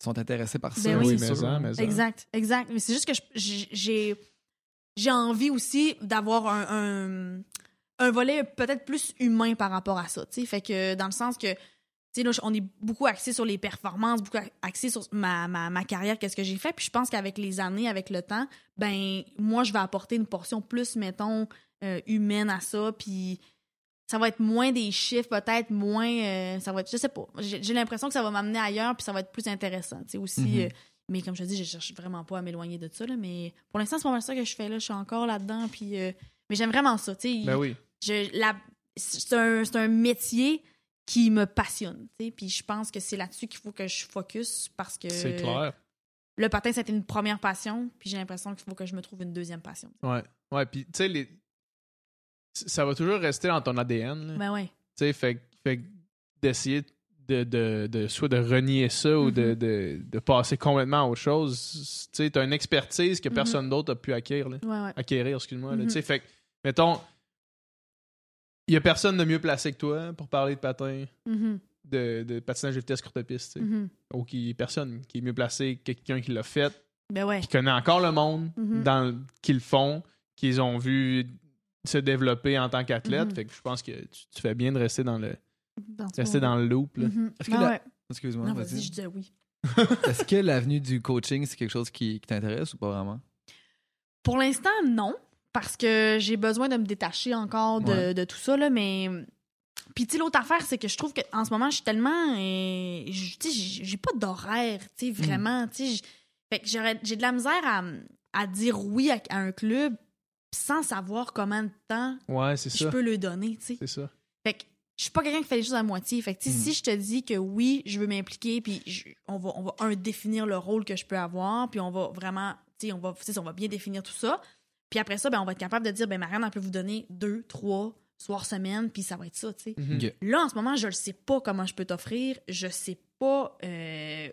intéressés par ça. Ben oui, c'est sûr. Exact. Mais c'est juste que j'ai envie aussi d'avoir un volet peut-être plus humain par rapport à ça, tu sais. Fait que dans le sens que Tu sais, là, on est beaucoup axé sur les performances, beaucoup axé sur ma carrière, qu'est-ce que j'ai fait. Puis je pense qu'avec les années, avec le temps, ben moi, je vais apporter une portion plus, mettons, humaine à ça. Puis ça va être moins des chiffres, peut-être, moins... ça va être, je sais pas. J'ai l'impression que ça va m'amener ailleurs, puis ça va être plus intéressant. Tu sais, aussi... Mm-hmm. Mais comme je te dis, je cherche vraiment pas à m'éloigner de ça. Là, mais pour l'instant, c'est pas mal ça que je fais. Là, je suis encore là-dedans. Puis, mais j'aime vraiment ça. Ben oui. C'est un métier qui me passionne. Puis je pense que c'est là-dessus qu'il faut que je focus parce que... C'est clair. Le patin, ça a été une première passion. Puis j'ai l'impression qu'il faut que je me trouve une deuxième passion. Ouais. Ouais. Puis tu sais, ça va toujours rester dans ton ADN. Là. Ben oui. Tu sais, fait d'essayer... soit de renier ça mm-hmm. ou de passer complètement à autre chose. Tu sais, t'as une expertise que personne mm-hmm. d'autre a pu acquérir. Là. Ouais, ouais. Acquérir, excuse-moi. Mm-hmm. Tu sais, fait que, mettons, il n'y a personne de mieux placé que toi pour parler de patin, mm-hmm. de patinage de vitesse courte-piste. Mm-hmm. Ou personne qui est mieux placé que quelqu'un qui l'a fait, ben ouais. qui connaît encore le monde, mm-hmm. Qui le font, qu'ils ont vu se développer en tant qu'athlète. Mm-hmm. Fait que je pense que tu fais bien de rester dans le loop. Là. Mm-hmm. Est-ce que excuse-moi, non, vas-y. Je disais oui. Est-ce que l'avenue du coaching, c'est quelque chose qui t'intéresse ou pas vraiment? Pour l'instant, non. Parce que j'ai besoin de me détacher encore de tout ça. Là, mais... Puis, tu sais, l'autre affaire, c'est que je trouve qu'en ce moment, je suis tellement... Tu sais, j'ai pas d'horaire, tu sais, vraiment. Tu sais, fait que j'ai de la misère à dire oui à un club sans savoir combien de temps je peux le donner, tu sais. C'est ça. Fait que je suis pas quelqu'un qui fait les choses à moitié. Fait que, si je te dis que oui, je veux m'impliquer, puis on va définir le rôle que je peux avoir, puis on va vraiment, tu sais, on va bien définir tout ça. Puis après ça, ben, on va être capable de dire, ben Marianne, on peut vous donner 2, 3 soirs semaine, puis ça va être ça, tu sais. Mm-hmm. Okay. Là, en ce moment, je le sais pas comment je peux t'offrir, je sais pas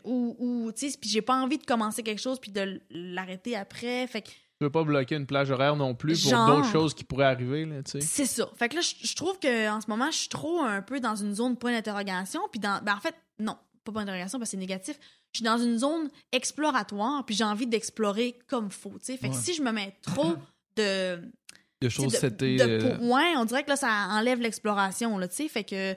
où tu sais, puis j'ai pas envie de commencer quelque chose puis de l'arrêter après. Fait que tu veux pas bloquer une plage horaire non plus pour d'autres choses qui pourraient arriver, là, tu sais. C'est ça. Fait que là, je trouve qu'en ce moment, je suis trop un peu dans une zone point d'interrogation, puis en fait, non, pas point d'interrogation parce que c'est négatif. Je suis dans une zone exploratoire, puis j'ai envie d'explorer comme faut, tu sais. Fait que si je me mets trop de choses c'était... on dirait que là, ça enlève l'exploration, là, tu sais. Fait que...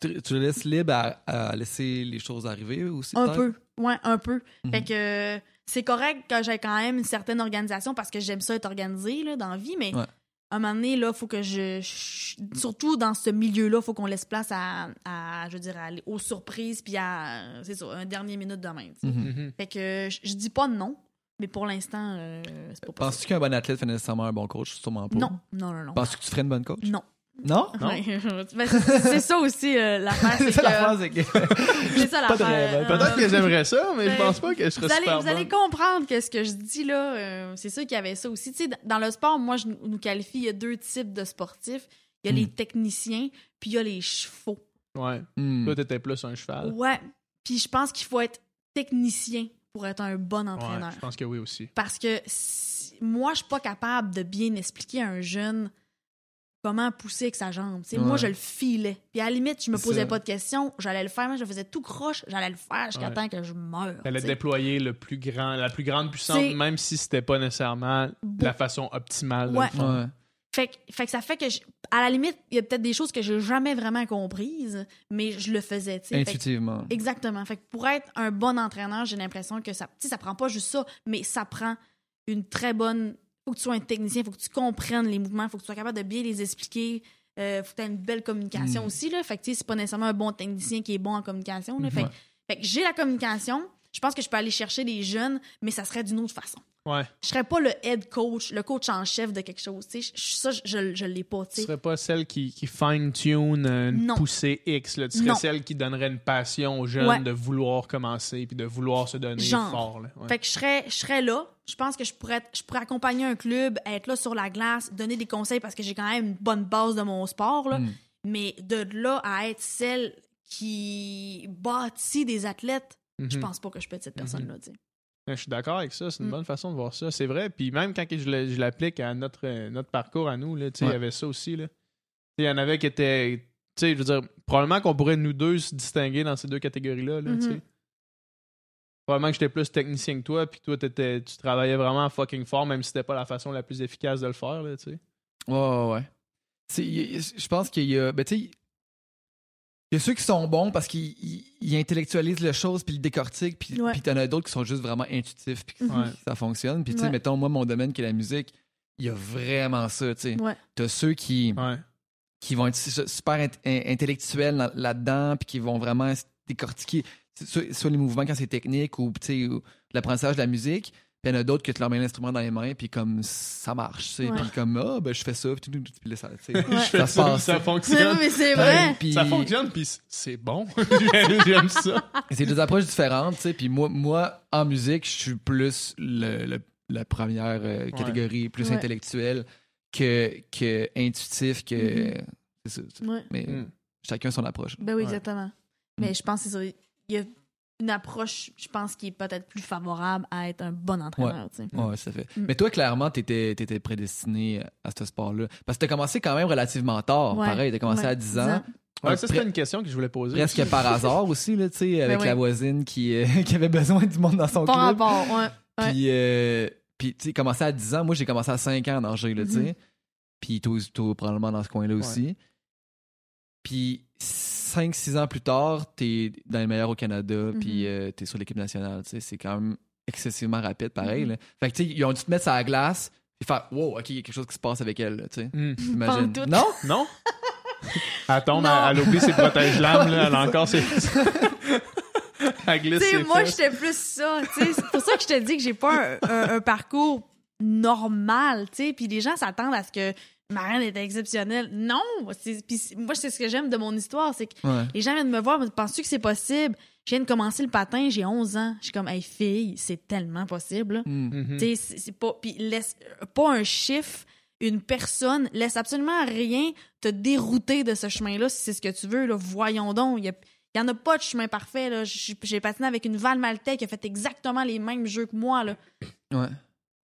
Tu le laisses libre à laisser les choses arriver aussi, peut-être? Un peu, ouais, un peu. Mm-hmm. Fait que... C'est correct que j'ai quand même une certaine organisation parce que j'aime ça être organisée là, dans la vie, mais à un moment donné, là, faut que surtout dans ce milieu-là, faut qu'on laisse place à je veux dire, aux surprises puis à, c'est ça, un dernier minute de même. Mm-hmm. Fait que je dis pas non, mais pour l'instant, c'est pas possible. Penses-tu qu'un bon athlète fait nécessairement un bon coach? Sûrement pas. Non. Penses-tu que tu ferais une bonne coach? Non. Non? Ben, c'est ça aussi l'affaire. C'est ça l'affaire. Peut-être que j'aimerais ça, mais je pense pas que je serais super. Vous allez comprendre que ce que je dis là, c'est sûr qu'il y avait ça aussi. Tu sais, dans le sport, moi, je nous qualifie, il y a 2 types de sportifs. Il y a les techniciens, puis il y a les chevaux. Ouais. Toi, t'étais plus un cheval. Ouais. Puis je pense qu'il faut être technicien pour être un bon entraîneur. Ouais, je pense que oui aussi. Parce que moi, je suis pas capable de bien expliquer à un jeune comment pousser avec sa jambe. Ouais. Moi, je le filais. Puis à la limite, je me posais pas de questions. J'allais le faire. Moi, je faisais tout croche. J'allais le faire jusqu'à temps que je meure. T'allais déployer la plus grande puissance, même si c'était pas nécessairement la façon optimale. Ouais. Ouais. Fait que ça fait que, à la limite, il y a peut-être des choses que j'ai jamais vraiment comprises, mais je le faisais. T'sais. Intuitivement. Fait que, exactement. Fait que pour être un bon entraîneur, j'ai l'impression que ça prend pas juste ça, mais ça prend une très bonne... Faut que tu sois un technicien, faut que tu comprennes les mouvements, faut que tu sois capable de bien les expliquer, faut que tu aies une belle communication aussi. Là. Fait que c'est pas nécessairement un bon technicien qui est bon en communication. Là. Fait que j'ai la communication, je pense que je peux aller chercher les jeunes, mais ça serait d'une autre façon. Ouais. Je serais pas le head coach, le coach en chef de quelque chose. Ça, je l'ai pas. Tu serais pas celle qui fine-tune une poussée X. Là. Tu serais celle qui donnerait une passion aux jeunes de vouloir commencer puis de vouloir se donner fort. Là. Ouais. Fait que je serais là. Je pense que je pourrais accompagner un club, être là sur la glace, donner des conseils parce que j'ai quand même une bonne base de mon sport. Là. Mais de là à être celle qui bâtit des athlètes, je pense pas que je peux être cette personne-là. T'sais. Je suis d'accord avec ça. C'est une bonne façon de voir ça. C'est vrai. Puis même quand je l'applique à notre parcours à nous, là, il y avait ça aussi. Là. Il y en avait qui étaient... Je veux dire, probablement qu'on pourrait nous deux se distinguer dans ces 2 catégories-là. Là, probablement que j'étais plus technicien que toi, puis toi, tu travaillais vraiment fucking fort, même si c'était pas la façon la plus efficace de le faire. Là, ouais. Je pense qu'il y a... Ben, tu sais, Il y a ceux qui sont bons parce qu'ils intellectualisent les choses, puis ils décortiquent, puis t'en as d'autres qui sont juste vraiment intuitifs, puis ça fonctionne. Puis tu sais, mettons, moi, mon domaine qui est la musique, il y a vraiment ça, tu sais. Ouais. T'as ceux qui vont être super intellectuels là-dedans, puis qui vont vraiment décortiquer soit les mouvements quand c'est technique ou, tu sais, l'apprentissage de la musique. Puis il y en a d'autres que tu leur mets l'instrument dans les mains, puis comme ça marche, tu sais. Puis comme, ah, ben je fais ça, puis ça, tu sais. Ça fonctionne. Mais c'est vrai. Ça fonctionne, puis c'est bon. J'aime ça. C'est deux approches différentes, tu sais. Puis moi, en musique, je suis plus la première catégorie, plus intellectuelle que intuitif, que. C'est ça. Ouais. Mais chacun son approche. Ben oui, exactement. Mais je pense que c'est ça. Il y a une approche, je pense, qui est peut-être plus favorable à être un bon entraîneur. Oui, ça fait. Mais toi, clairement, t'étais prédestiné à ce sport-là. Parce que t'as commencé quand même relativement tard. Ouais. Pareil, t'as commencé à 10 ans. Ouais, ça, c'était une question que je voulais poser. Presque par hasard aussi, là, tu sais, avec la voisine qui avait besoin du monde dans son club. Par rapport, Puis, tu sais, commencé à 10 ans. Moi, j'ai commencé à 5 ans à nager, là, tu sais. Puis, toi, probablement dans ce coin-là aussi. Puis, 5-6 ans plus tard, t'es dans les meilleurs au Canada, puis t'es sur l'équipe nationale. T'sais, c'est quand même excessivement rapide, pareil. Là. Fait que, tu sais, ils ont dû te mettre sur la glace et faire wow, OK, il y a quelque chose qui se passe avec elle. Tu sais, imagine. Non? Non? Attends, elle oublie ses protège-lames, là, elle a encore ses. Elle glisse. Tu sais, moi, j'étais plus ça. T'sais. C'est pour ça que je te dis que j'ai pas un parcours normal. Tu sais, puis les gens s'attendent à ce que. Marianne était exceptionnelle. Non! Moi, c'est ce que j'aime de mon histoire. C'est que les gens viennent me voir, « Penses-tu que c'est possible? » Je viens de commencer le patin, j'ai 11 ans. Je suis comme, « Hey, fille, c'est tellement possible. » Tu sais, c'est pas... Puis laisse pas un chiffre, une personne, laisse absolument rien te dérouter de ce chemin-là, si c'est ce que tu veux. Là. Voyons donc, il y en a pas de chemin parfait. Là. J'ai patiné avec une Val Maltais qui a fait exactement les mêmes jeux que moi. Là. Ouais.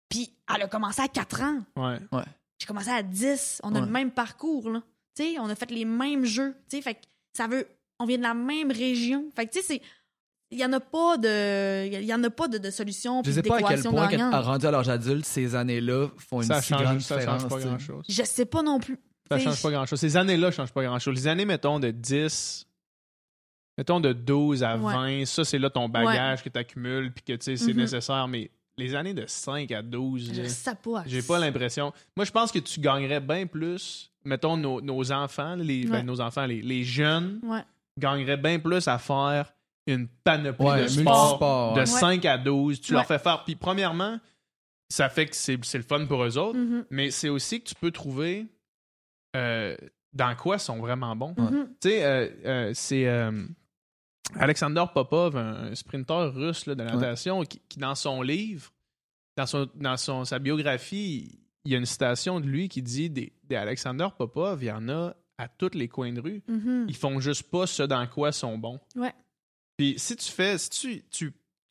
Puis elle a commencé à 4 ans. Ouais, ouais. J'ai commencé à 10, on a le même parcours, là. Tu sais, on a fait les mêmes jeux. Tu sais, fait que ça veut. On vient de la même région. Fait que tu sais, c'est. Il n'y en a pas de. Il y en a pas de solution. Je sais pas à quel point, rendu à l'âge adulte, ces années-là font ça une si grande différence. Ça change pas grand-chose. Je sais pas non plus. Ça change pas grand-chose. Ces années-là changent pas grand-chose. Les années, mettons, de 10. Mettons, de 12 à 20. Ça, c'est là ton bagage que tu accumules, puis que tu sais, c'est nécessaire, mais. Les années de 5 à 12, je sais pas. J'ai pas l'impression. Moi, je pense que tu gagnerais bien plus, mettons, nos enfants, les jeunes, gagneraient bien plus à faire une panoplie de sports de 5 à 12. Tu leur fais faire. Puis premièrement, ça fait que c'est le fun pour eux autres, mais c'est aussi que tu peux trouver dans quoi ils sont vraiment bons. Tu sais, c'est... Alexander Popov, un sprinteur russe là, de natation, qui dans son livre, dans sa biographie, il y a une citation de lui qui dit des Alexander Popov, il y en a à tous les coins de rue. Ils font juste pas ce dans quoi ils sont bons. Ouais. Puis si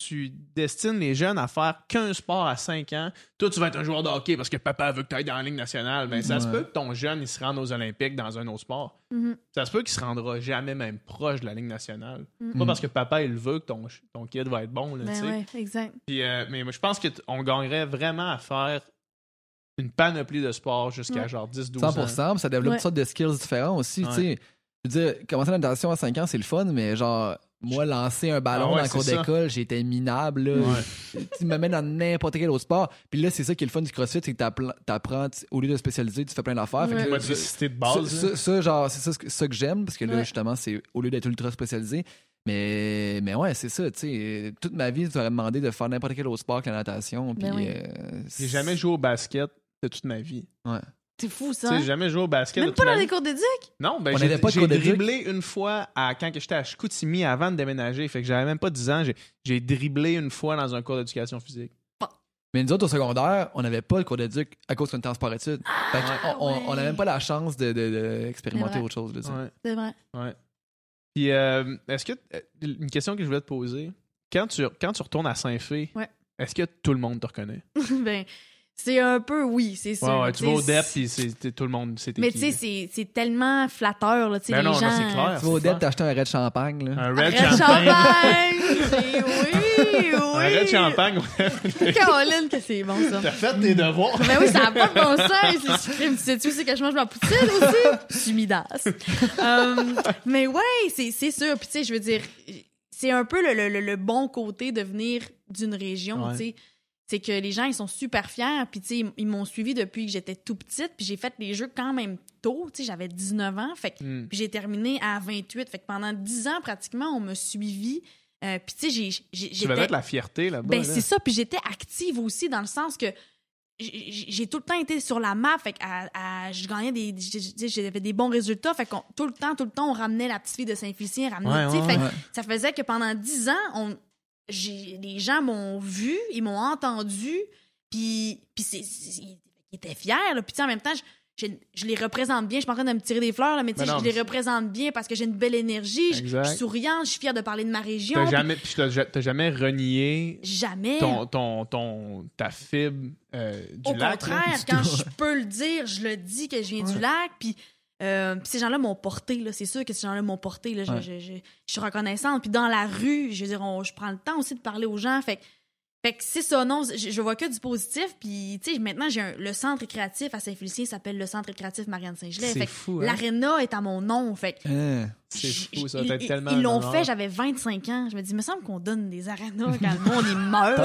tu destines les jeunes à faire qu'un sport à 5 ans, toi tu vas être un joueur de hockey parce que papa veut que tu ailles dans la Ligue nationale, ben, ça se peut que ton jeune il se rende aux Olympiques dans un autre sport. Ça se peut qu'il se rendra jamais même proche de la Ligue nationale. Pas parce que papa il veut que ton kid va être bon. Là, ben ouais, exact. Puis, mais moi, je pense qu'on gagnerait vraiment à faire une panoplie de sports jusqu'à genre 10-12 ans. 100%, ça développe toutes sortes de skills différents aussi. Ouais. Je veux dire, commencer la natation à 5 ans, c'est le fun, mais genre... Moi, lancer un ballon dans la cour d'école, j'étais minable. Là. Tu me mets dans n'importe quel autre sport. Puis là, c'est ça qui est le fun du CrossFit, c'est que t'apprends, au lieu de spécialiser, tu fais plein d'affaires. Fait que là, de base. Ça, genre, c'est ça que j'aime, parce que là, justement, c'est au lieu d'être ultra spécialisé. Mais ouais, c'est ça, tu sais. Toute ma vie, tu m'aurais demandé de faire n'importe quel autre sport que la natation. Puis, j'ai jamais joué au basket de toute ma vie. Ouais. C'est fou, ça. Tu sais, j'ai jamais joué au basket. Même pas dans les cours d'éduc? Non, ben j'ai dribblé une fois quand j'étais à Chicoutimi avant de déménager. Fait que j'avais même pas 10 ans. J'ai dribblé une fois dans un cours d'éducation physique. Mais nous autres, au secondaire, on n'avait pas le cours d'éduc à cause qu'on était en sport-études. Fait qu'on n'avait même pas la chance d'expérimenter autre chose. Là, c'est vrai. Ouais. Puis, est-ce que... Une question que je voulais te poser. Quand tu retournes à Saint-Fé, est-ce que tout le monde te reconnaît? Ben... C'est un peu, oui, c'est sûr. Ouais, tu vas au DEP, puis c'est tout le monde. Mais tu sais, c'est tellement flatteur, là, tu sais, les gens... c'est clair. Tu vas au DEP, t'as acheté un Red Champagne, là. Un Red Champagne! Oui, oui! Un Red Champagne, oui. Caroline, que c'est bon, ça. T'as fait tes devoirs. Mais oui, ça n'a pas de bon sens. C'est tout, c'est que je mange ma poutine aussi. Je suis midasse. Mais ouais, c'est sûr. Puis tu sais, je veux dire, c'est un peu le bon côté de venir d'une région, tu sais. C'est que les gens, ils sont super fiers. Puis, tu sais, ils m'ont suivi depuis que j'étais tout petite. Puis, j'ai fait les Jeux quand même tôt. Tu sais, j'avais 19 ans. Fait que puis j'ai terminé à 28. Fait que pendant 10 ans, pratiquement, on m'a suivi. Puis, tu sais, j'étais... Tu devais être la fierté là-bas. Ben là. C'est ça. Puis, j'étais active aussi dans le sens que j'ai tout le temps été sur la map. Fait que je gagnais des... J'avais des bons résultats. Fait que tout le temps, on ramenait la petite fille de Saint-Félicien. Ça faisait que pendant 10 ans, les gens m'ont vu, ils m'ont entendu, puis ils étaient fiers. Puis en même temps, je les représente bien. Je suis pas en train de me tirer des fleurs, là, mais les représente bien parce que j'ai une belle énergie, je suis souriante, je suis fière de parler de ma région. T'as jamais renié ta fibre du lac? Au contraire, quand je peux le dire, je le dis que je viens du lac, puis... ces gens-là m'ont porté, là. C'est sûr que ces gens-là m'ont porté. Là. Je suis reconnaissante. Puis dans la rue, je veux dire, je prends le temps aussi de parler aux gens. Fait que c'est ça, non, je vois que du positif. Puis, tu sais, maintenant, j'ai le centre récréatif à Saint-Félicien s'appelle le centre récréatif Marianne Saint-Gelais. C'est fou, hein? L'aréna est à mon nom. Fait que c'est fou, ça. Ils l'ont fait, j'avais 25 ans. Je me dis, il me semble qu'on donne des arénas quand le monde, il meurt.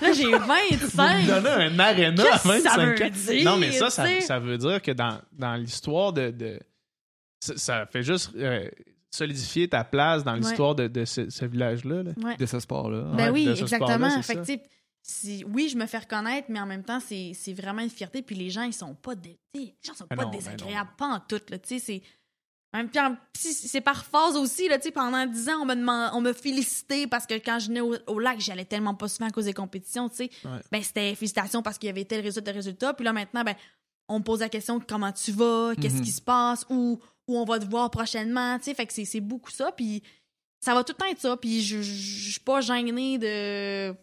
Là, j'ai 25. Vous donnez un aréna à 25 ans. Non, mais ça veut dire que dans l'histoire de... Ça fait juste... solidifier ta place dans l'histoire de ce village-là, là. Ouais. De ce sport-là. Ben oui, exactement. Fait que, oui, je me fais reconnaître, mais en même temps, c'est vraiment une fierté. Puis les gens, ils sont pas désagréables, pas en tout. Là, c'est par phase aussi. Là, pendant 10 ans, on m'a félicité parce que quand je venais au lac, j'allais tellement pas souvent à cause des compétitions. Ben, c'était félicitations parce qu'il y avait tel résultat. Puis là, maintenant, ben, on me pose la question de comment tu vas, qu'est-ce qui se passe, où on va te voir prochainement, tu sais, fait que c'est beaucoup ça, puis ça va tout le temps être ça, puis je suis pas gênée de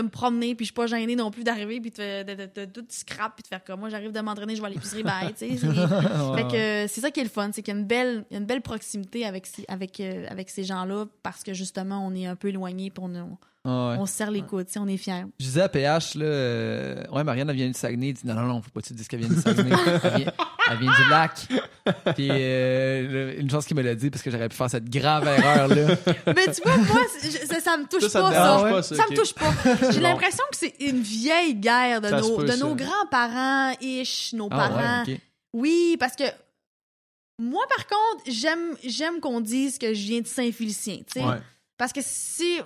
me promener, puis je suis pas gênée non plus d'arriver, puis de tout scrap, puis de faire comme moi, j'arrive de m'entraîner, je vais à l'épicerie, bye, tu sais. Fait que c'est ça qui est le fun, c'est qu'il y a une belle proximité avec ces gens-là, parce que justement, on est un peu éloignés, puis on se serre les coudes, on est fiers. Je disais à PH, là, Marianne, elle vient du Saguenay, elle dit non, faut pas que tu dises qu'elle vient du Saguenay. Elle vient du lac. Puis une chance qu'il me l'a dit parce que j'aurais pu faire cette grave erreur-là. Mais tu vois, moi, ça me touche pas, ça. Ça me touche pas. J'ai l'impression que c'est une vieille guerre de nos grands-parents-ish, nos parents. Ouais, okay. Oui, parce que moi, par contre, j'aime qu'on dise que je viens de Saint-Félicien. Ouais. Parce que si...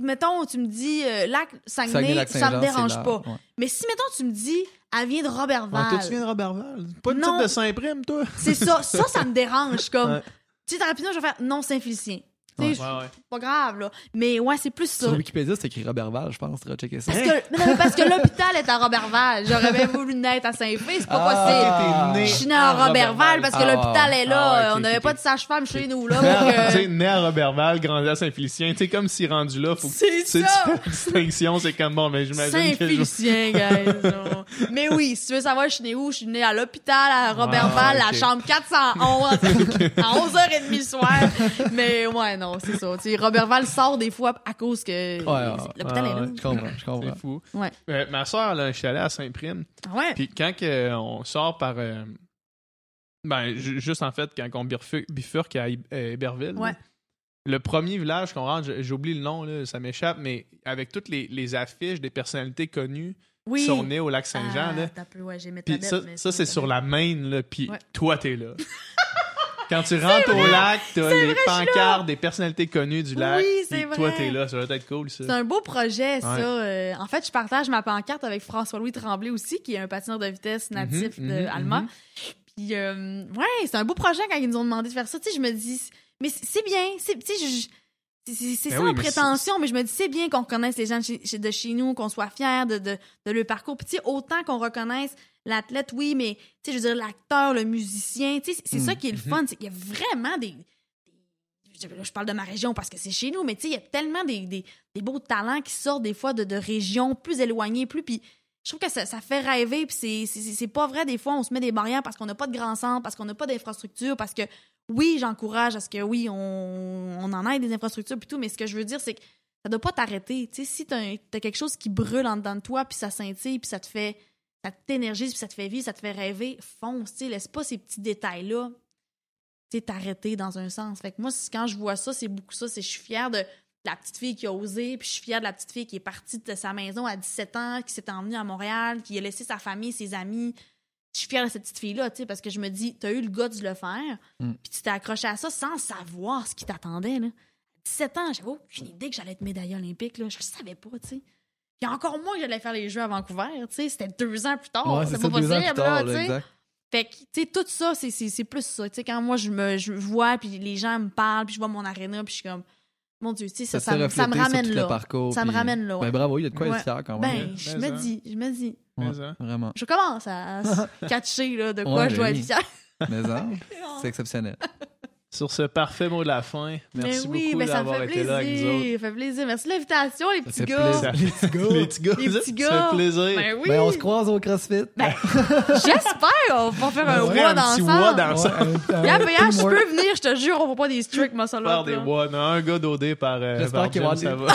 Mettons, tu me dis lac Saguenay, ça me dérange pas. Ouais. Mais si, mettons, tu me dis, elle vient de Roberval. Ouais, tu viens de Roberval? Pas de titre de Saint-Prime, toi? C'est ça. Ça me dérange. Comme, tu sais, dans la pinot, je vais faire non Saint-Félicien. Ouais. Pas grave, là. Mais ouais, c'est plus ça. Sur Wikipédia, c'est écrit Roberval, je pense. Tu vas checker ça. Parce que l'hôpital est à Roberval. J'aurais bien voulu naître à Saint-Prime. C'est pas possible. Je suis née à Roberval parce que l'hôpital est là. On n'avait pas de sage-femme chez nous, là. Tu sais, née à Roberval, grandi à Saint-Félicien. Tu sais, comme si rendu là, faut que tu fais une distinction. C'est comme bon, mais j'imagine. Saint-Félicien, guys. Mais oui, si tu veux savoir, je suis née où? Je suis née à l'hôpital, à Roberval, la chambre 411, à 11h30 le soir. Mais ouais, non. C'est ça. Tu sais, Roberval sort des fois à cause que l'hôpital est là. Je comprends. C'est fou. Ouais. Ma soeur, là, je suis allée à Saint-Prime. Ouais. Puis quand on sort par... juste en fait, quand on bifurque à Héberville, ouais. Le premier village qu'on rentre, j'oublie le nom, là, ça m'échappe, mais avec toutes les affiches des personnalités connues, oui. Sont nés au lac Saint-Jean. Ça, c'est sur la Maine. Puis toi, t'es là. Quand tu rentres au lac, t'as les pancartes des personnalités connues du lac. Oui, c'est vrai. Toi, t'es là. Ça va être cool, ça. C'est un beau projet, ça. Ouais. En fait, je partage ma pancarte avec François-Louis Tremblay aussi, qui est un patineur de vitesse natif allemand. Puis, c'est un beau projet quand ils nous ont demandé de faire ça. Tu sais, je me dis, mais c'est bien. C'est sans prétention, mais je me dis, c'est bien qu'on reconnaisse les gens de chez nous, qu'on soit fiers de leur parcours. Puis, tu sais, autant qu'on reconnaisse l'athlète, oui, mais tu sais, je veux dire, l'acteur, le musicien, tu sais, c'est ça qui est le fun. Il y a vraiment je parle de ma région parce que c'est chez nous, mais tu sais, il y a tellement des beaux talents qui sortent des fois de régions plus éloignées, plus. Puis je trouve que ça fait rêver, puis c'est pas vrai. Des fois, on se met des barrières parce qu'on n'a pas de grand centre, parce qu'on n'a pas d'infrastructure, parce que, oui, j'encourage à ce que, oui, on en ait des infrastructures, puis tout, mais ce que je veux dire, c'est que ça doit pas t'arrêter. Tu sais, si t'as quelque chose qui brûle en dedans de toi, puis ça scintille, puis ça t'énergise, puis ça te fait vivre, ça te fait rêver, fonce, tu sais, laisse pas ces petits détails-là, tu sais, t'arrêter dans un sens. Fait que moi, quand je vois ça, c'est beaucoup ça, c'est je suis fière de la petite fille qui a osé, puis je suis fière de la petite fille qui est partie de sa maison à 17 ans, qui s'est emmenée à Montréal, qui a laissé sa famille, ses amis. Je suis fière de cette petite fille-là, tu sais, parce que je me dis, t'as eu le goût de le faire, puis tu t'es accroché à ça sans savoir ce qui t'attendait, là. À 17 ans, j'avais aucune idée que j'allais être médaillée olympique, là. Je le savais pas, tu sais. Puis encore moins que j'allais faire les Jeux à Vancouver, tu sais. C'était 2 ans plus tard, ouais, c'est pas possible, là, tu sais. Fait que, tu sais, tout ça, c'est plus ça. Tu sais, quand moi, je vois, puis les gens me parlent, puis je vois mon aréna, puis je suis comme... Mon Dieu, tu sais, ça me ramène là. Parcours, ça me ramène là. Ouais. Ben bravo, il y a de quoi être fier quand même. Ben, je me dis. Ouais, vraiment. Je commence à catcher là, de quoi je dois être fier. Mais ça, c'est exceptionnel. Sur ce parfait mot de la fin, merci beaucoup d'avoir été là avec nous autres. Ça fait plaisir. Merci de l'invitation, les petits gars. Les petits gars. Ça fait plaisir. Ben oui. Ben, on se croise au CrossFit. Ben, j'espère. On va faire un WOD ensemble. PH, tu peux venir, je te jure, on va pas des tricks, moi, ça là. Des WOD. Un gars dodé par Jim, ça va.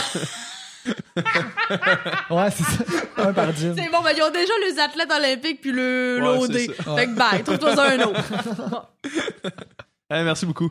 Ouais, c'est ça. Un par Jim. C'est bon, ben, ils ont déjà les athlètes olympiques puis l'OD. Fait que bye, trouve-toi un autre. Merci beaucoup.